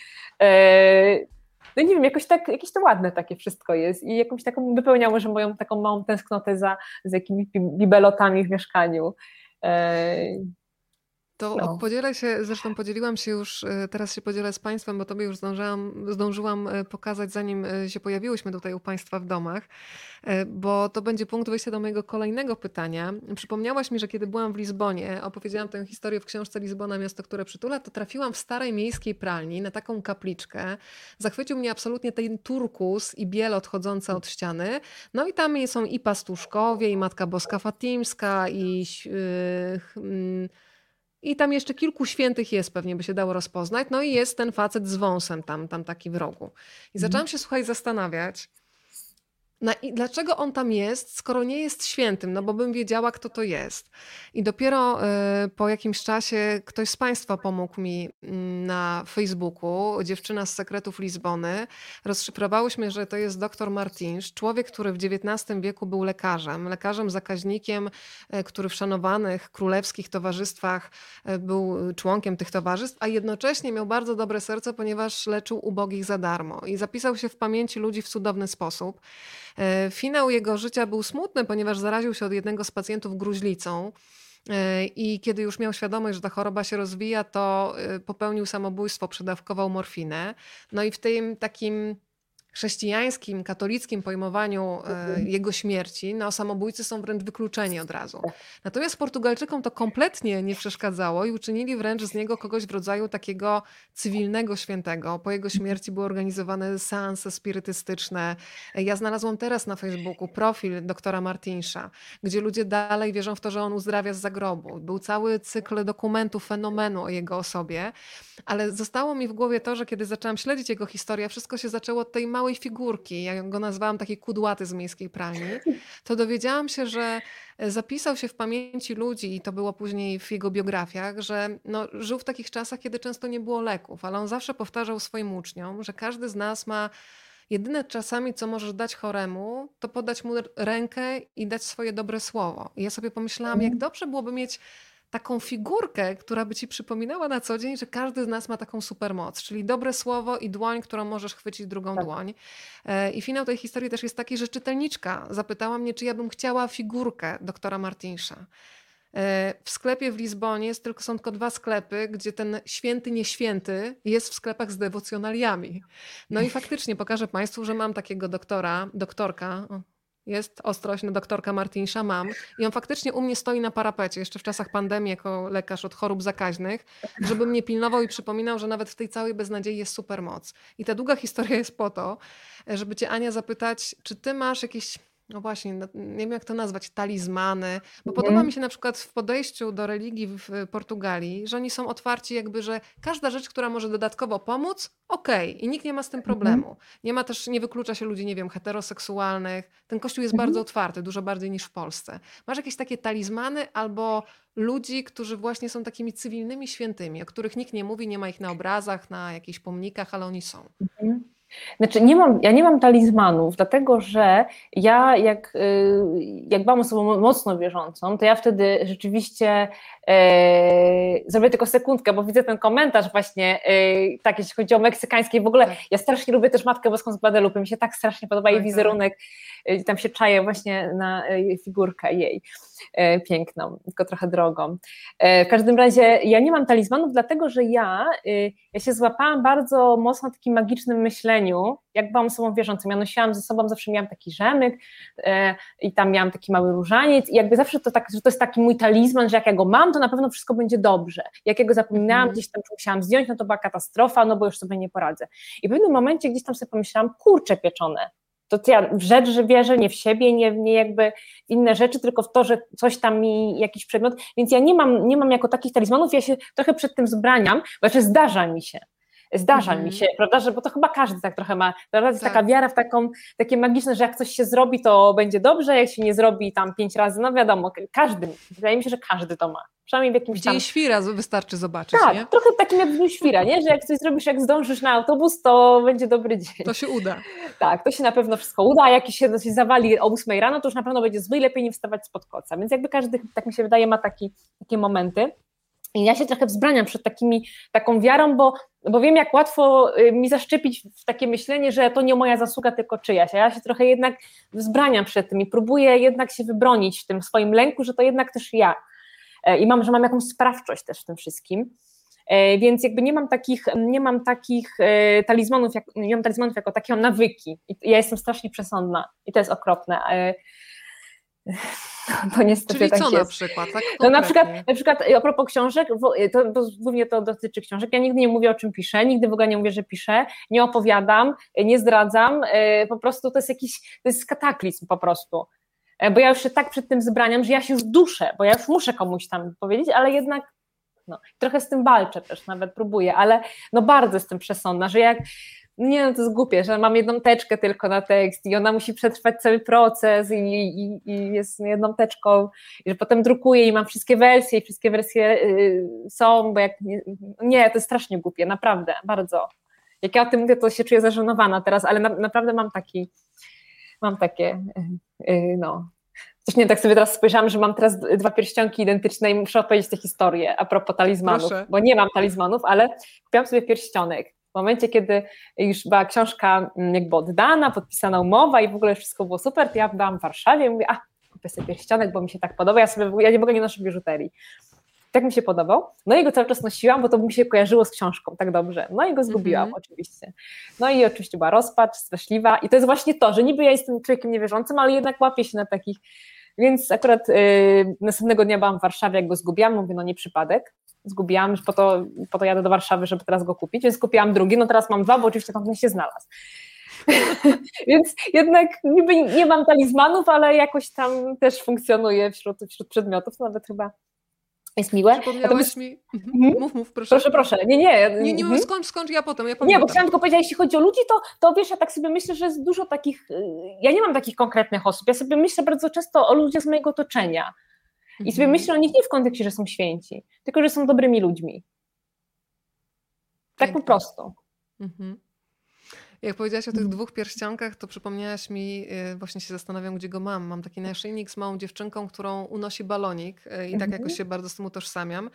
No nie wiem, jakoś tak, jakieś to ładne takie wszystko jest i jakąś taką wypełnia może moją taką małą tęsknotę za jakimiś bibelotami w mieszkaniu. To podzielę się, zresztą podzieliłam się już, teraz się podzielę z Państwem, bo Tobie już zdążyłam pokazać, zanim się pojawiłyśmy tutaj u Państwa w domach, bo to będzie punkt wyjścia do mojego kolejnego pytania. Przypomniałaś mi, że kiedy byłam w Lizbonie, opowiedziałam tę historię w książce Lizbona, miasto, które przytula, to trafiłam w starej miejskiej pralni na taką kapliczkę. Zachwycił mnie absolutnie ten turkus i biel odchodząca od ściany. No i tam są i pastuszkowie, i Matka Boska Fatimska, i... I tam jeszcze kilku świętych jest, pewnie by się dało rozpoznać. No i jest ten facet z wąsem tam taki w rogu. I zaczęłam się, słuchaj, zastanawiać, dlaczego on tam jest, skoro nie jest świętym, no bo bym wiedziała, kto to jest. I dopiero po jakimś czasie ktoś z Państwa pomógł mi na Facebooku, dziewczyna z sekretów Lizbony. Rozszyfrowałyśmy, że to jest doktor Martinsz, człowiek, który w XIX wieku był lekarzem zakaźnikiem, który w szanowanych królewskich towarzystwach był członkiem tych towarzystw, a jednocześnie miał bardzo dobre serce, ponieważ leczył ubogich za darmo i zapisał się w pamięci ludzi w cudowny sposób. Finał jego życia był smutny, ponieważ zaraził się od jednego z pacjentów gruźlicą i kiedy już miał świadomość, że ta choroba się rozwija, to popełnił samobójstwo, przedawkował morfinę. No i w tym takim chrześcijańskim, katolickim pojmowaniu jego śmierci, samobójcy są wręcz wykluczeni od razu. Natomiast Portugalczykom to kompletnie nie przeszkadzało i uczynili wręcz z niego kogoś w rodzaju takiego cywilnego świętego. Po jego śmierci były organizowane seanse spirytystyczne. Ja znalazłam teraz na Facebooku profil doktora Martinsza, gdzie ludzie dalej wierzą w to, że on uzdrawia z zagrobu. Był cały cykl dokumentów, fenomenu o jego osobie, ale zostało mi w głowie to, że kiedy zaczęłam śledzić jego historię, wszystko się zaczęło od tej małej figurki, jak go nazwałam, takiej kudłaty z miejskiej pralni, to dowiedziałam się, że zapisał się w pamięci ludzi i to było później w jego biografiach, że żył w takich czasach, kiedy często nie było leków, ale on zawsze powtarzał swoim uczniom, że każdy z nas ma jedyne czasami, co możesz dać choremu, to podać mu rękę i dać swoje dobre słowo. I ja sobie pomyślałam, jak dobrze byłoby mieć taką figurkę, która by ci przypominała na co dzień, że każdy z nas ma taką supermoc, czyli dobre słowo i dłoń, którą możesz chwycić drugą dłoń. I finał tej historii też jest taki, że czytelniczka zapytała mnie, czy ja bym chciała figurkę doktora Martinsza. W sklepie w Lizbonie są tylko 2 sklepy, gdzie ten święty, nieświęty jest w sklepach z dewocjonaliami. No i faktycznie pokażę Państwu, że mam takiego doktorka, jest ostrość, doktorka Martinsza mam i on faktycznie u mnie stoi na parapecie, jeszcze w czasach pandemii jako lekarz od chorób zakaźnych, żeby mnie pilnował i przypominał, że nawet w tej całej beznadziei jest supermoc. I ta długa historia jest po to, żeby Cię, Ania, zapytać, czy Ty masz jakieś No właśnie, nie wiem jak to nazwać, talizmany, bo podoba mi się na przykład w podejściu do religii w Portugalii, że oni są otwarci jakby, że każda rzecz, która może dodatkowo pomóc, okej. I nikt nie ma z tym problemu. Nie ma też, nie wyklucza się ludzi, nie wiem, heteroseksualnych. Ten kościół jest bardzo otwarty, dużo bardziej niż w Polsce. Masz jakieś takie talizmany albo ludzi, którzy właśnie są takimi cywilnymi świętymi, o których nikt nie mówi, nie ma ich na obrazach, na jakichś pomnikach, ale oni są. Znaczy ja nie mam talizmanów, dlatego że ja jak byłam osobą mocno wierzącą, to ja wtedy rzeczywiście zrobię tylko sekundkę, bo widzę ten komentarz właśnie, tak jeśli chodzi o meksykańskie, w ogóle tak. Ja strasznie lubię też Matkę Boską z Guadalupe, mi się tak strasznie podoba jej wizerunek, tam się czaję właśnie na figurkę jej piękną, tylko trochę drogą. W każdym razie ja nie mam talizmanów, dlatego że ja się złapałam bardzo mocno na takim magicznym myśleniu, jak byłam osobą wierzącą, ja nosiłam ze sobą, zawsze miałam taki rzemyk i tam miałam taki mały różaniec i jakby zawsze to tak, że to jest taki mój talizman, że jak ja go mam, to na pewno wszystko będzie dobrze. Jak ja go zapominałam, gdzieś tam musiałam zdjąć, no to była katastrofa, no bo już sobie nie poradzę. I w pewnym momencie gdzieś tam sobie pomyślałam, kurczę pieczone, to ja w rzecz, że wierzę, nie w siebie, nie jakby inne rzeczy, tylko w to, że coś tam mi, jakiś przedmiot, więc ja nie mam jako takich talizmanów, ja się trochę przed tym zbraniam, znaczy zdarza mi się, prawda, że bo to chyba każdy tak trochę ma, prawda, jest taka wiara w takie magiczne, że jak coś się zrobi, to będzie dobrze, jak się nie zrobi tam 5 razy, no wiadomo, każdy, wydaje mi się, że każdy to ma. Przynajmniej w jakimś tam... Gdzie świra wystarczy zobaczyć, tak, nie? Tak, trochę takim jak w dniu świra, nie? Że jak coś zrobisz, jak zdążysz na autobus, to będzie dobry dzień. To się uda. Tak, to się na pewno wszystko uda, a jak się zawali o 8 rano, to już na pewno będzie zły i lepiej nie wstawać spod koca. Więc jakby każdy, tak mi się wydaje, ma takie momenty. I ja się trochę wzbraniam przed taką wiarą, bo wiem, jak łatwo mi zaszczepić w takie myślenie, że to nie moja zasługa, tylko czyjaś. A ja się trochę jednak wzbraniam przed tym i próbuję jednak się wybronić w tym swoim lęku, że to jednak też ja. I że mam jakąś sprawczość też w tym wszystkim. Więc jakby nie mam takich talizmanów, nie mam talizmanów jako takie, mam nawyki. I ja jestem strasznie przesądna i to jest okropne. To niestety czyli tak co jest. Na przykład? Tak no na przykład a propos książek, to głównie to dotyczy książek, ja nigdy nie mówię, o czym piszę, nigdy w ogóle nie mówię, że piszę, nie opowiadam, nie zdradzam, po prostu to jest kataklizm po prostu, bo ja już się tak przed tym zbraniam, że ja się już duszę, bo ja już muszę komuś tam powiedzieć, ale jednak trochę z tym walczę też, nawet próbuję, ale bardzo jestem przesądna, że jak to jest głupie, że mam jedną teczkę tylko na tekst i ona musi przetrwać cały proces i jest jedną teczką, i że potem drukuję i mam wszystkie wersje i wszystkie wersje są, bo jak nie, to jest strasznie głupie, naprawdę, bardzo. Jak ja o tym mówię, to się czuję zażenowana teraz, ale naprawdę mam takie. Coś nie tak sobie teraz spojrzałam, że mam teraz 2 pierścionki identyczne i muszę opowiedzieć tę historię a propos talizmanów, proszę. Bo nie mam talizmanów, ale kupiłam sobie pierścionek. W momencie, kiedy już była książka jakby oddana, podpisana umowa i w ogóle wszystko było super, to ja byłam w Warszawie i mówię, kupię sobie pierścionek, bo mi się tak podoba, ja nie mogę nie nosić biżuterii. Tak mi się podobał, i go cały czas nosiłam, bo to mi się kojarzyło z książką tak dobrze, i go zgubiłam oczywiście. I oczywiście była rozpacz, straszliwa i to jest właśnie to, że niby ja jestem człowiekiem niewierzącym, ale jednak łapię się na takich, więc akurat następnego dnia byłam w Warszawie, jak go zgubiłam, mówię, nie przypadek. Zgubiłam, że po to jadę do Warszawy, żeby teraz go kupić, więc kupiłam drugi, teraz mam 2, bo oczywiście tam się znalazł. Więc jednak niby nie mam talizmanów, ale jakoś tam też funkcjonuje wśród przedmiotów, nawet chyba jest miłe. Przypomniałaś mi... Mów, proszę. Proszę. Nie, skąd ja potem? Ja pamiętam. Nie, bo chciałam tylko powiedzieć, jeśli chodzi o ludzi, to wiesz, ja tak sobie myślę, że jest dużo takich... Ja nie mam takich konkretnych osób, ja sobie myślę bardzo często o ludziach z mojego otoczenia. I sobie myślę o nich nie w kontekście, że są święci, tylko że są dobrymi ludźmi. Tak po prostu. Jak powiedziałaś o tych 2 pierścionkach, to przypomniałaś mi, właśnie się zastanawiam, gdzie go mam. Mam taki naszyjnik z małą dziewczynką, którą unosi balonik i tak jakoś się bardzo z tym utożsamiam.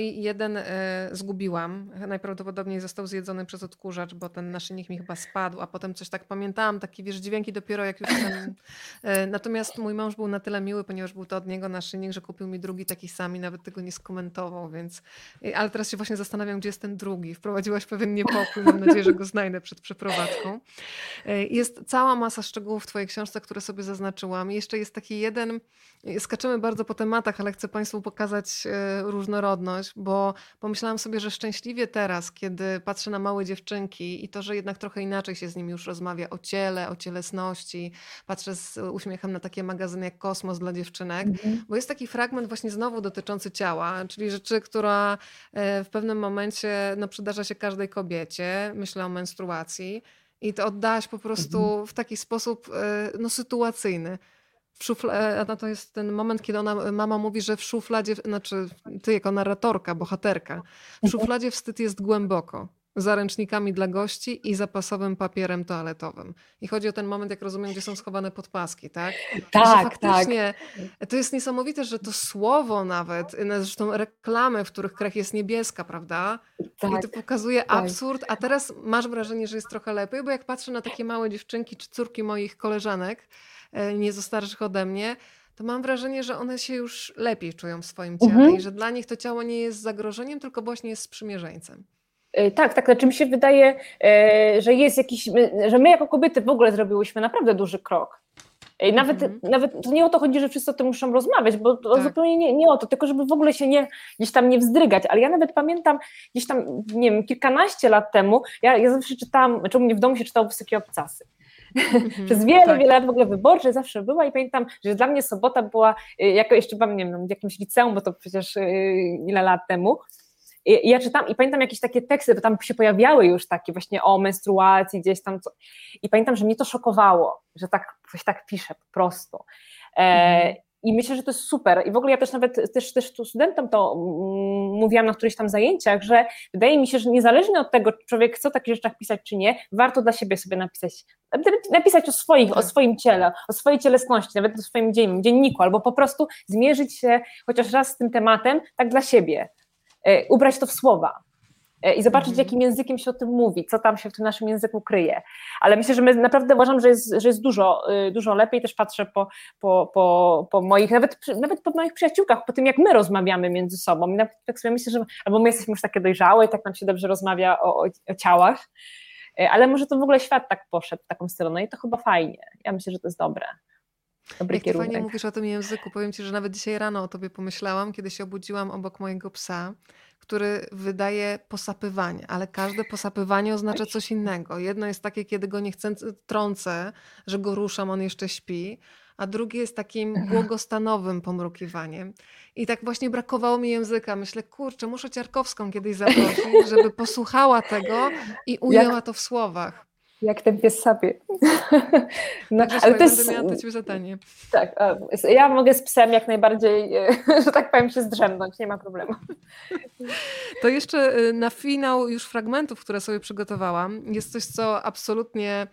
I jeden zgubiłam. Najprawdopodobniej został zjedzony przez odkurzacz, bo ten naszyjnik mi chyba spadł, a potem coś tak pamiętałam, takie dźwięki dopiero jak już ten... Natomiast mój mąż był na tyle miły, ponieważ był to od niego naszyjnik, że kupił mi drugi taki sam i nawet tego nie skomentował, więc... Ale teraz się właśnie zastanawiam, gdzie jest ten drugi. Wprowadziłaś pewien niepokój, mam nadzieję, że go znajdę przed przeprowadzeniem prowadzką. Jest cała masa szczegółów w twojej książce, które sobie zaznaczyłam. Jeszcze jest taki jeden, skaczymy bardzo po tematach, ale chcę państwu pokazać różnorodność, bo pomyślałam sobie, że szczęśliwie teraz, kiedy patrzę na małe dziewczynki i to, że jednak trochę inaczej się z nimi już rozmawia o ciele, o cielesności, patrzę z uśmiechem na takie magazyny jak Kosmos dla dziewczynek, bo jest taki fragment właśnie znowu dotyczący ciała, czyli rzeczy, która w pewnym momencie przydarza się każdej kobiecie, myślę o menstruacji, i to oddałaś po prostu w taki sposób sytuacyjny. To jest ten moment, kiedy mama mówi, że w szufladzie, ty jako narratorka, bohaterka, w szufladzie wstyd jest głęboko, za ręcznikami dla gości i zapasowym papierem toaletowym. I chodzi o ten moment, jak rozumiem, gdzie są schowane podpaski, tak? Tak, tak. To jest niesamowite, że to słowo nawet, zresztą reklamy, w których krew jest niebieska, prawda? Tak, i to pokazuje absurd, a teraz masz wrażenie, że jest trochę lepiej, bo jak patrzę na takie małe dziewczynki czy córki moich koleżanek, nieco starszych ode mnie, to mam wrażenie, że one się już lepiej czują w swoim ciele i że dla nich to ciało nie jest zagrożeniem, tylko właśnie jest sprzymierzeńcem. Tak, tak, znaczy mi się wydaje, że jest jakiś, że my jako kobiety w ogóle zrobiłyśmy naprawdę duży krok. Nawet to nie o to chodzi, że wszyscy o tym muszą rozmawiać, bo to zupełnie nie o to, tylko żeby w ogóle się gdzieś tam nie wzdrygać, ale ja nawet pamiętam gdzieś tam, nie wiem, kilkanaście lat temu, ja zawsze czytałam, u mnie w domu się czytało Wysokie obcasy. Przez wiele lat w ogóle wyborcze zawsze była i pamiętam, że dla mnie sobota była, jako jeszcze byłam, nie wiem, w jakimś liceum, bo to przecież ile lat temu. I ja czytam i pamiętam jakieś takie teksty, bo tam się pojawiały już takie właśnie o menstruacji gdzieś tam. I pamiętam, że mnie to szokowało, że ktoś tak pisze po prostu. I myślę, że to jest super. I w ogóle ja też nawet też tu studentom to mówiłam na którychś tam zajęciach, że wydaje mi się, że niezależnie od tego, czy człowiek chce o takich rzeczach pisać, czy nie, warto dla siebie sobie napisać o swoim ciele, o swojej cielesności, nawet o swoim dzienniku, albo po prostu zmierzyć się chociaż raz z tym tematem tak dla siebie. Ubrać to w słowa i zobaczyć, jakim językiem się o tym mówi, co tam się w tym naszym języku kryje. Ale myślę, że my naprawdę uważam, że jest dużo lepiej. Też patrzę po moich, nawet po moich przyjaciółkach, po tym, jak my rozmawiamy między sobą. I tak sobie myślę, że albo my jesteśmy już takie dojrzałe i tak nam się dobrze rozmawia o ciałach, ale może to w ogóle świat tak poszedł w taką stronę i to chyba fajnie. Ja myślę, że to jest dobre. Dobry jak kierunek. Ty fajnie mówisz o tym języku. Powiem ci, że nawet dzisiaj rano o tobie pomyślałam, kiedy się obudziłam obok mojego psa, który wydaje posapywanie, ale każde posapywanie oznacza coś innego. Jedno jest takie, kiedy go nie chcę, trącę, że go ruszam, on jeszcze śpi, a drugie jest takim błogostanowym pomrukiwaniem. I tak właśnie brakowało mi języka. Myślę, kurczę, muszę Ciarkowską kiedyś zaprosić, żeby posłuchała tego i ujęła to w słowach. Jak ten pies sapie. No, ale to jest... miała do ciebie zadanie. Tak, ja mogę z psem jak najbardziej, że tak powiem, się zdrzemnąć, nie ma problemu. To jeszcze na finał już fragmentów, które sobie przygotowałam, jest coś, co absolutnie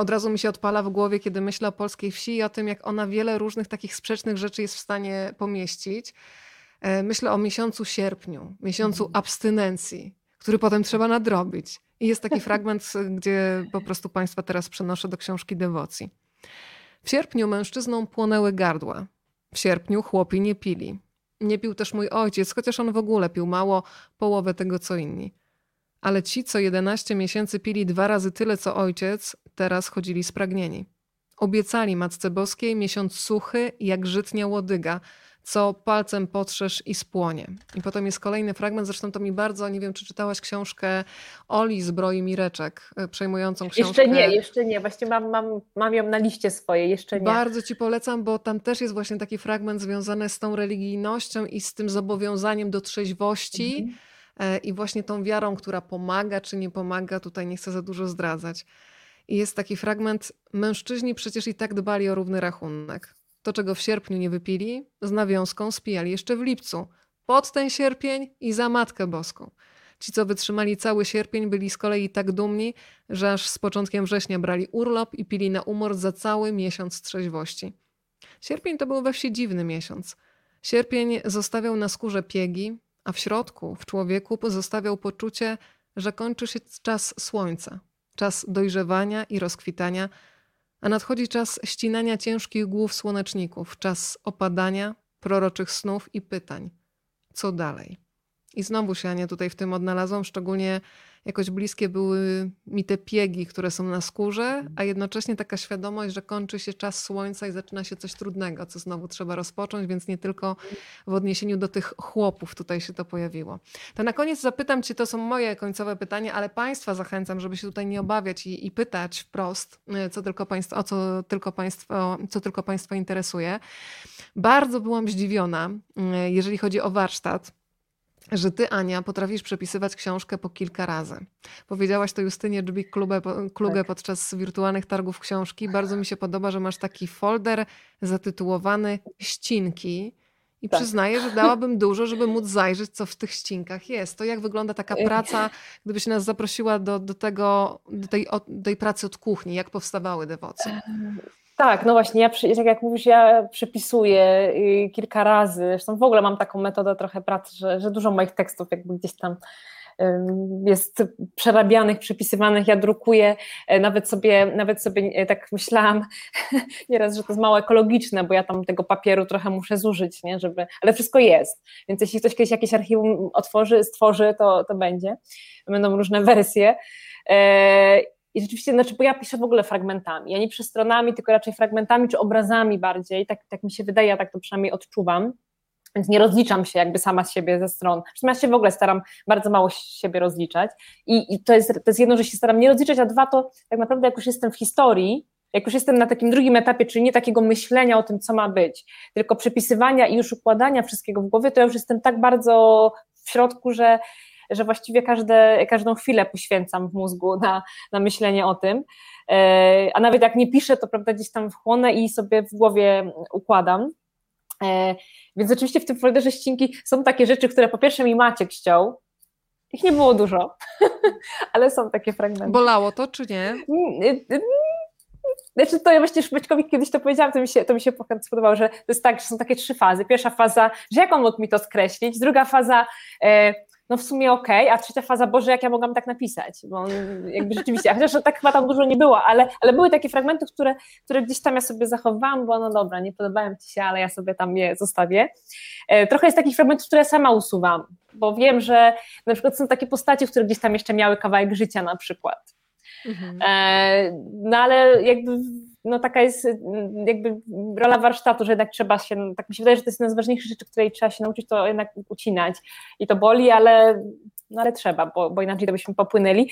od razu mi się odpala w głowie, kiedy myślę o polskiej wsi i o tym, jak ona wiele różnych takich sprzecznych rzeczy jest w stanie pomieścić. Myślę o miesiącu sierpniu, miesiącu abstynencji, który potem trzeba nadrobić. I jest taki fragment, gdzie po prostu państwa teraz przenoszę do książki Dewocje. W sierpniu mężczyznom płonęły gardła. W sierpniu chłopi nie pili. Nie pił też mój ojciec, chociaż on w ogóle pił mało, połowę tego co inni. Ale ci, co 11 miesięcy pili 2 razy tyle co ojciec, teraz chodzili spragnieni. Obiecali Matce Boskiej miesiąc suchy jak żytnia łodyga, co palcem potrzesz i spłonie. I potem jest kolejny fragment, zresztą to mi bardzo, nie wiem, czy czytałaś książkę Oli Zbroi Mireczek, przejmującą książkę. Jeszcze nie, właśnie mam ją na liście swojej, jeszcze nie. Bardzo ci polecam, bo tam też jest właśnie taki fragment związany z tą religijnością i z tym zobowiązaniem do trzeźwości i właśnie tą wiarą, która pomaga czy nie pomaga, tutaj nie chcę za dużo zdradzać. I jest taki fragment, mężczyźni przecież i tak dbali o równy rachunek. To, czego w sierpniu nie wypili, z nawiązką spijali jeszcze w lipcu. Pod ten sierpień i za Matkę Boską. Ci, co wytrzymali cały sierpień, byli z kolei tak dumni, że aż z początkiem września brali urlop i pili na umor za cały miesiąc trzeźwości. Sierpień to był we wsi dziwny miesiąc. Sierpień zostawiał na skórze piegi, a w środku, w człowieku, pozostawiał poczucie, że kończy się czas słońca, czas dojrzewania i rozkwitania, a nadchodzi czas ścinania ciężkich głów słoneczników, czas opadania, proroczych snów i pytań. Co dalej? I znowu się Ania tutaj w tym odnalazłam, szczególnie jakoś bliskie były mi te piegi, które są na skórze, a jednocześnie taka świadomość, że kończy się czas słońca i zaczyna się coś trudnego, co znowu trzeba rozpocząć, więc nie tylko w odniesieniu do tych chłopów tutaj się to pojawiło. To na koniec zapytam Cię, to są moje końcowe pytania, ale Państwa zachęcam, żeby się tutaj nie obawiać i pytać wprost, co tylko Państwa interesuje. Bardzo byłam zdziwiona, jeżeli chodzi o warsztat, że ty, Ania, potrafisz przepisywać książkę po kilka razy. Powiedziałaś to Justynie Dżbik-Klugę tak. Podczas wirtualnych targów książki. Bardzo mi się podoba, że masz taki folder zatytułowany ścinki i tak. Przyznaję, że dałabym dużo, żeby móc zajrzeć, co w tych ścinkach jest. To jak wygląda taka praca, gdybyś nas zaprosiła do tej pracy od kuchni, jak powstawały Dewocje? Tak, no właśnie, jak mówisz, ja przypisuję kilka razy, zresztą w ogóle mam taką metodę trochę pracy, że dużo moich tekstów jakby gdzieś tam jest przerabianych, przypisywanych, ja drukuję, nawet sobie tak myślałam nieraz, że to jest mało ekologiczne, bo ja tam tego papieru trochę muszę zużyć, nie? Ale wszystko jest, więc jeśli ktoś kiedyś jakieś archiwum stworzy, to będą różne wersje. I rzeczywiście, bo ja piszę w ogóle fragmentami, ja nie przez stronami, tylko raczej fragmentami czy obrazami bardziej, tak mi się wydaje, ja tak to przynajmniej odczuwam, więc nie rozliczam się jakby sama z siebie ze stron, zresztą ja się w ogóle staram bardzo mało z siebie rozliczać i to jest jedno, że się staram nie rozliczać, a dwa, to tak naprawdę jak już jestem w historii, jak już jestem na takim drugim etapie, czyli nie takiego myślenia o tym, co ma być, tylko przepisywania i już układania wszystkiego w głowie, to ja już jestem tak bardzo w środku, że właściwie każdą chwilę poświęcam w mózgu na myślenie o tym, a nawet jak nie piszę, to prawda gdzieś tam wchłonę i sobie w głowie układam, więc oczywiście w tym folderze ścinki są takie rzeczy, które po pierwsze mi Maciek ściął, ich nie było dużo, ale są takie fragmenty. Bolało to czy nie? Znaczy to ja właśnie Szmyczkowi kiedyś to powiedziałam, to mi się spodobało, że to jest tak, że są takie trzy fazy. Pierwsza faza, że jak on mógł mi to skreślić, druga faza... no w sumie okej, a trzecia faza, Boże, jak ja mogłam tak napisać, bo jakby rzeczywiście, chociaż tak chyba tam dużo nie było, ale były takie fragmenty, które gdzieś tam ja sobie zachowałam, bo no dobra, nie podobają Ci się, ale ja sobie tam je zostawię. Trochę jest takich fragmentów, które sama usuwam, bo wiem, że na przykład są takie postacie, które gdzieś tam jeszcze miały kawałek życia na przykład. Mhm. No ale jakby... No taka jest jakby rola warsztatu, że jednak trzeba się, tak mi się wydaje, że to jest jedna z ważniejszych rzeczy, której trzeba się nauczyć, to jednak ucinać i to boli, ale trzeba, bo inaczej to byśmy popłynęli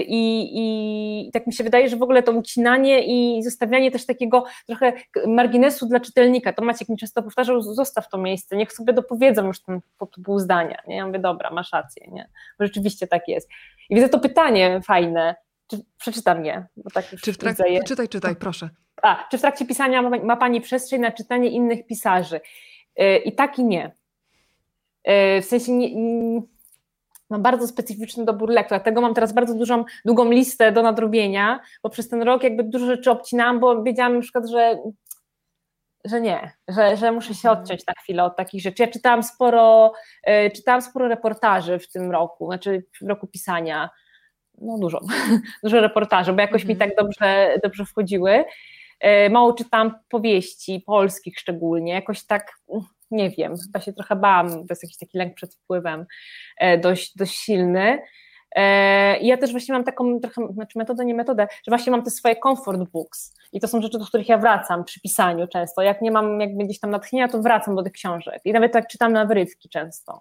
i tak mi się wydaje, że w ogóle to ucinanie i zostawianie też takiego trochę marginesu dla czytelnika, to Maciek mi często powtarzał, zostaw to miejsce, niech sobie dopowiedzą już ten pół zdania, nie? Ja mówię, dobra, masz rację, nie? Bo rzeczywiście tak jest i widzę to pytanie fajne, przeczytam je, bo tak już czytaj, proszę. Czy w trakcie pisania ma Pani przestrzeń na czytanie innych pisarzy? I tak i nie. W sensie mam bardzo specyficzny dobór lektur, dlatego mam teraz bardzo długą listę do nadrobienia, bo przez ten rok jakby dużo rzeczy obcinałam, bo wiedziałam na przykład, że muszę się odciąć na chwilę od takich rzeczy. Ja czytałam sporo reportaży w tym roku, znaczy w roku pisania. No dużo reportaży, bo jakoś mi tak dobrze wchodziły. Mało czytam powieści, polskich szczególnie, jakoś tak, nie wiem, chyba się trochę bałam, to jest jakiś taki lęk przed wpływem dość silny. I ja też właśnie mam taką trochę, znaczy metodę, że właśnie mam te swoje comfort books i to są rzeczy, do których ja wracam przy pisaniu często, jak nie mam jakby gdzieś tam natchnienia, to wracam do tych książek i nawet tak czytam na wyrywki często,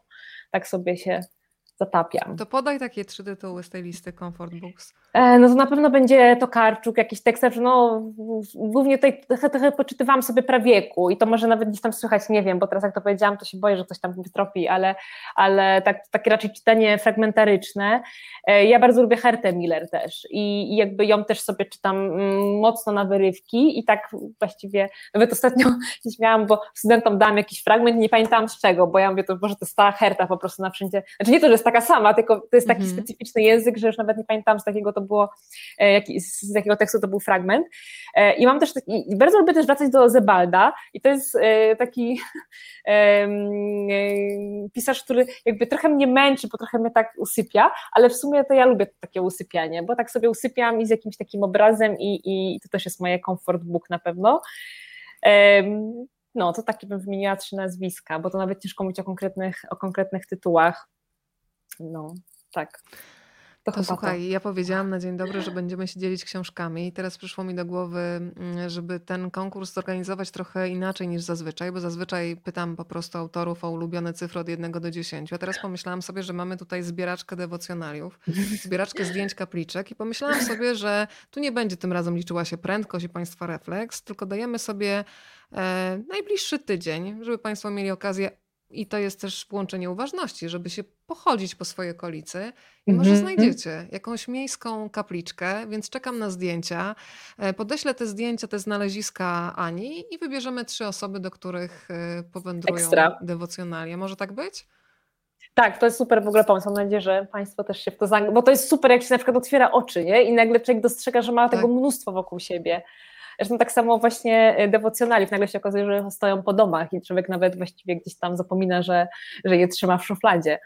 tak sobie się... zatapiam. To podaj takie trzy tytuły z tej listy Comfort Books. No to na pewno będzie Tokarczuk, jakiś tekst, no głównie tutaj trochę poczytywałam sobie Prawieku i to może nawet gdzieś tam słychać, nie wiem, bo teraz jak to powiedziałam, to się boję, że ktoś tam wytropi, ale tak, takie raczej czytanie fragmentaryczne. Ja bardzo lubię Hertę Miller też i jakby ją też sobie czytam mocno na wyrywki i tak właściwie, nawet ostatnio się śmiałam, bo studentom dałam jakiś fragment, nie pamiętałam z czego, bo ja mówię, to może to jest ta Herta po prostu na wszędzie, znaczy nie to, że jest taka sama, tylko to jest taki specyficzny język, że już nawet nie pamiętam z jakiego tekstu to był fragment. I mam też taki, bardzo lubię też wracać do Zebalda i to jest taki pisarz, który jakby trochę mnie męczy, bo trochę mnie tak usypia, ale w sumie to ja lubię takie usypianie, bo tak sobie usypiam i z jakimś takim obrazem i to też jest moje comfort book na pewno. No, to takie bym wymieniła 3 nazwiska, bo to nawet ciężko mówić o konkretnych tytułach. No, tak. To słuchaj, ja powiedziałam na dzień dobry, że będziemy się dzielić książkami i teraz przyszło mi do głowy, żeby ten konkurs zorganizować trochę inaczej niż zazwyczaj, bo zazwyczaj pytam po prostu autorów o ulubione cyfry od 1 do 10, a teraz pomyślałam sobie, że mamy tutaj zbieraczkę dewocjonaliów, zbieraczkę zdjęć kapliczek i pomyślałam sobie, że tu nie będzie tym razem liczyła się prędkość i Państwa refleks, tylko dajemy sobie najbliższy tydzień, żeby Państwo mieli okazję. I to jest też połączenie uważności, żeby się pochodzić po swojej okolicy i może znajdziecie jakąś miejską kapliczkę, więc czekam na zdjęcia. Podeślę te zdjęcia, te znaleziska Ani i wybierzemy 3 osoby, do których powędrują dewocjonalia. Może tak być? Tak, to jest super w ogóle pomysł. Mam nadzieję, że Państwo też się w to zaangażują, bo to jest super, jak się na przykład otwiera oczy, nie? I nagle człowiek dostrzega, że ma tego mnóstwo wokół siebie. Zresztą tak samo właśnie dewocjonaliów. Nagle się okazuje, że stoją po domach i człowiek nawet właściwie gdzieś tam zapomina, że je trzyma w szufladzie.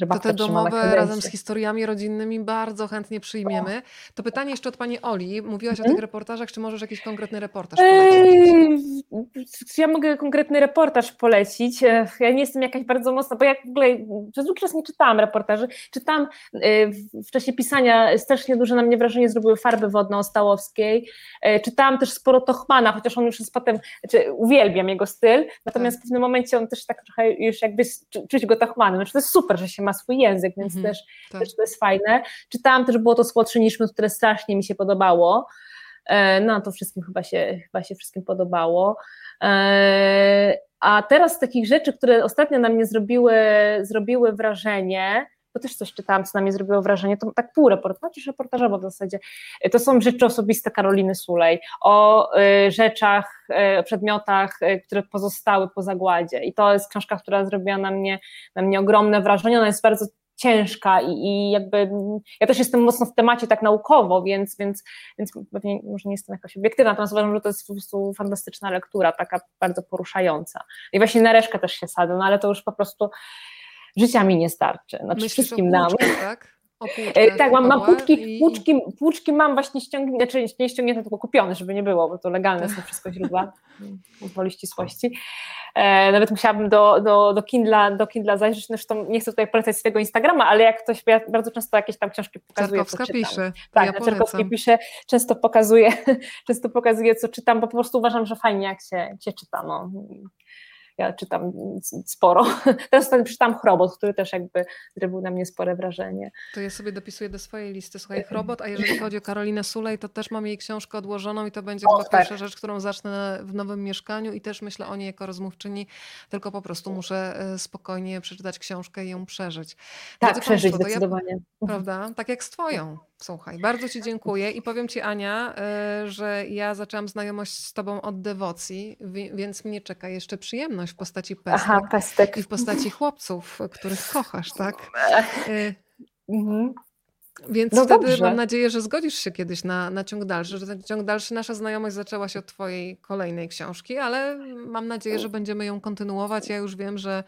Że to te domowe razem z historiami rodzinnymi bardzo chętnie przyjmiemy. To pytanie jeszcze od Pani Oli. Mówiłaś o tych reportażach, czy możesz jakiś konkretny reportaż polecić? Czy ja mogę konkretny reportaż polecić? Ja nie jestem jakaś bardzo mocna, bo ja w ogóle przez długi czas nie czytałam reportaży. Czytałam w czasie pisania, strasznie duże na mnie wrażenie zrobiły Farby wodne Ostałowskiej. Czytałam też sporo Tochmana, chociaż on już jest potem, uwielbiam jego styl, natomiast w pewnym momencie on też tak trochę już jakby czuć go Tochmanem. Znaczy, to jest super, że się ma swój język, więc też to jest fajne. Czytałam też Było to słodsze niż my, które strasznie mi się podobało. No to wszystkim chyba się wszystkim podobało. A teraz z takich rzeczy, które ostatnio na mnie zrobiły wrażenie, bo też coś czytałam, co na mnie zrobiło wrażenie, to tak pół reportażu, czy reportażowo w zasadzie, to są rzeczy osobiste Karoliny Sulej o rzeczach, o przedmiotach, które pozostały po zagładzie i to jest książka, która zrobiła na mnie ogromne wrażenie, ona jest bardzo ciężka i jakby ja też jestem mocno w temacie tak naukowo, więc pewnie może nie jestem jakaś obiektywna, natomiast uważam, że to jest po prostu fantastyczna lektura, taka bardzo poruszająca i właśnie na Reszkę też się sadzę, no ale to już po prostu życia mi nie starczy, znaczy myślisz wszystkim nam. Tak? Tak, mam płuczki, płuczki mam właśnie ściągnięte, znaczy nie ściągnięte, tylko kupione, żeby nie było, bo to legalne są wszystko źródła woli ścisłości. Nawet musiałabym do Kindla zajrzeć, zresztą nie chcę tutaj polecać swojego Instagrama, ale jak ktoś, ja bardzo często jakieś tam książki pokazuję, Ciarkowska co czytam. Pisze, tak, ja Ciarkowska pisze, często pokazuje co czytam, bo po prostu uważam, że fajnie jak się czyta, no. Ja czytam sporo. Teraz czytam Chrobot, który też jakby zrobił na mnie spore wrażenie. To ja sobie dopisuję do swojej listy, słuchaj, Chrobot, a jeżeli chodzi o Karolinę Sulej, to też mam jej książkę odłożoną i to będzie chyba pierwsza rzecz, którą zacznę w nowym mieszkaniu i też myślę o niej jako rozmówczyni, tylko po prostu muszę spokojnie przeczytać książkę i ją przeżyć. Tak, przeżyć zdecydowanie. Prawda? Tak jak z twoją. Słuchaj, bardzo Ci dziękuję i powiem Ci, Ania, że ja zaczęłam znajomość z Tobą od dewocji, więc mnie czeka jeszcze przyjemność w postaci pestek. Aha, pestek. I w postaci chłopców, których kochasz, tak? Więc no wtedy dobrze. Mam nadzieję, że zgodzisz się kiedyś na ciąg dalszy, że ten ciąg dalszy, nasza znajomość zaczęła się od Twojej kolejnej książki, ale mam nadzieję, że będziemy ją kontynuować. Ja już wiem, że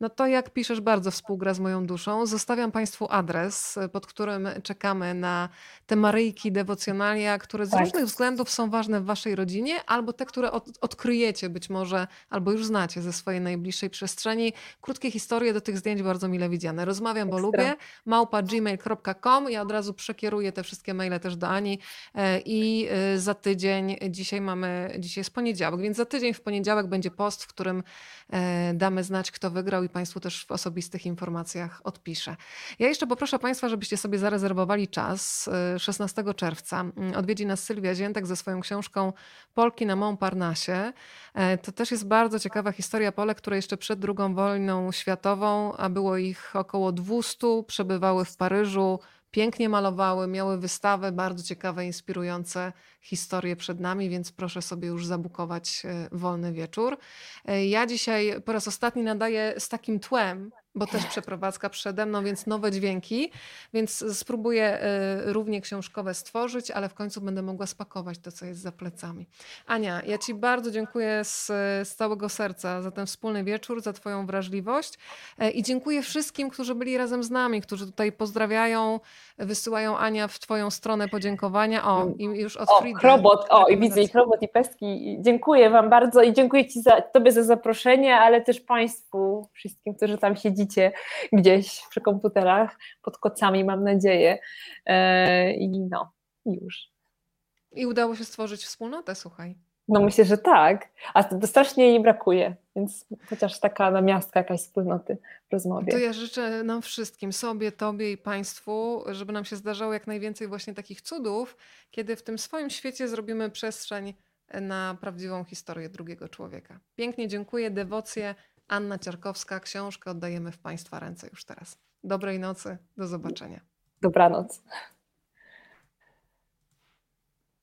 no to jak piszesz bardzo współgra z moją duszą. Zostawiam Państwu adres, pod którym czekamy na te Maryjki dewocjonalia, które z różnych względów są ważne w Waszej rodzinie, albo te, które odkryjecie być może, albo już znacie ze swojej najbliższej przestrzeni. Krótkie historie do tych zdjęć bardzo mile widziane. Rozmawiam, bo lubię. @gmail.com. Ja od razu przekieruję te wszystkie maile też do Ani i za tydzień, dzisiaj jest poniedziałek, więc za tydzień w poniedziałek będzie post, w którym damy znać, kto wygrał i Państwu też w osobistych informacjach odpiszę. Ja jeszcze poproszę Państwa, żebyście sobie zarezerwowali czas. 16 czerwca odwiedzi nas Sylwia Ziętek ze swoją książką Polki na Montparnasse. To też jest bardzo ciekawa historia Polek, które jeszcze przed II wojną światową, a było ich około 200, przebywały w Paryżu, pięknie malowały, miały wystawę, bardzo ciekawe, inspirujące historie przed nami, więc proszę sobie już zabukować wolny wieczór. Ja dzisiaj po raz ostatni nadaję z takim tłem, bo też przeprowadzka przede mną, więc nowe dźwięki. Więc spróbuję równie książkowe stworzyć, ale w końcu będę mogła spakować to, co jest za plecami. Ania, ja Ci bardzo dziękuję z całego serca za ten wspólny wieczór, za Twoją wrażliwość i dziękuję wszystkim, którzy byli razem z nami, którzy tutaj pozdrawiają, wysyłają Ania w Twoją stronę podziękowania. O, i już od Frida. Chrobot, i widzę i Chrobot i Pestki. Dziękuję Wam bardzo i dziękuję Tobie za zaproszenie, ale też Państwu, wszystkim, którzy tam siedzicie gdzieś przy komputerach, pod kocami, mam nadzieję. I już. I udało się stworzyć wspólnotę, słuchaj. No myślę, że tak, a to strasznie jej brakuje, więc chociaż taka namiastka jakaś wspólnoty w rozmowie. To ja życzę nam wszystkim, sobie, Tobie i Państwu, żeby nam się zdarzało jak najwięcej właśnie takich cudów, kiedy w tym swoim świecie zrobimy przestrzeń na prawdziwą historię drugiego człowieka. Pięknie dziękuję, Dewocje, Anna Ciarkowska, książkę oddajemy w Państwa ręce już teraz. Dobrej nocy, do zobaczenia. Dobranoc.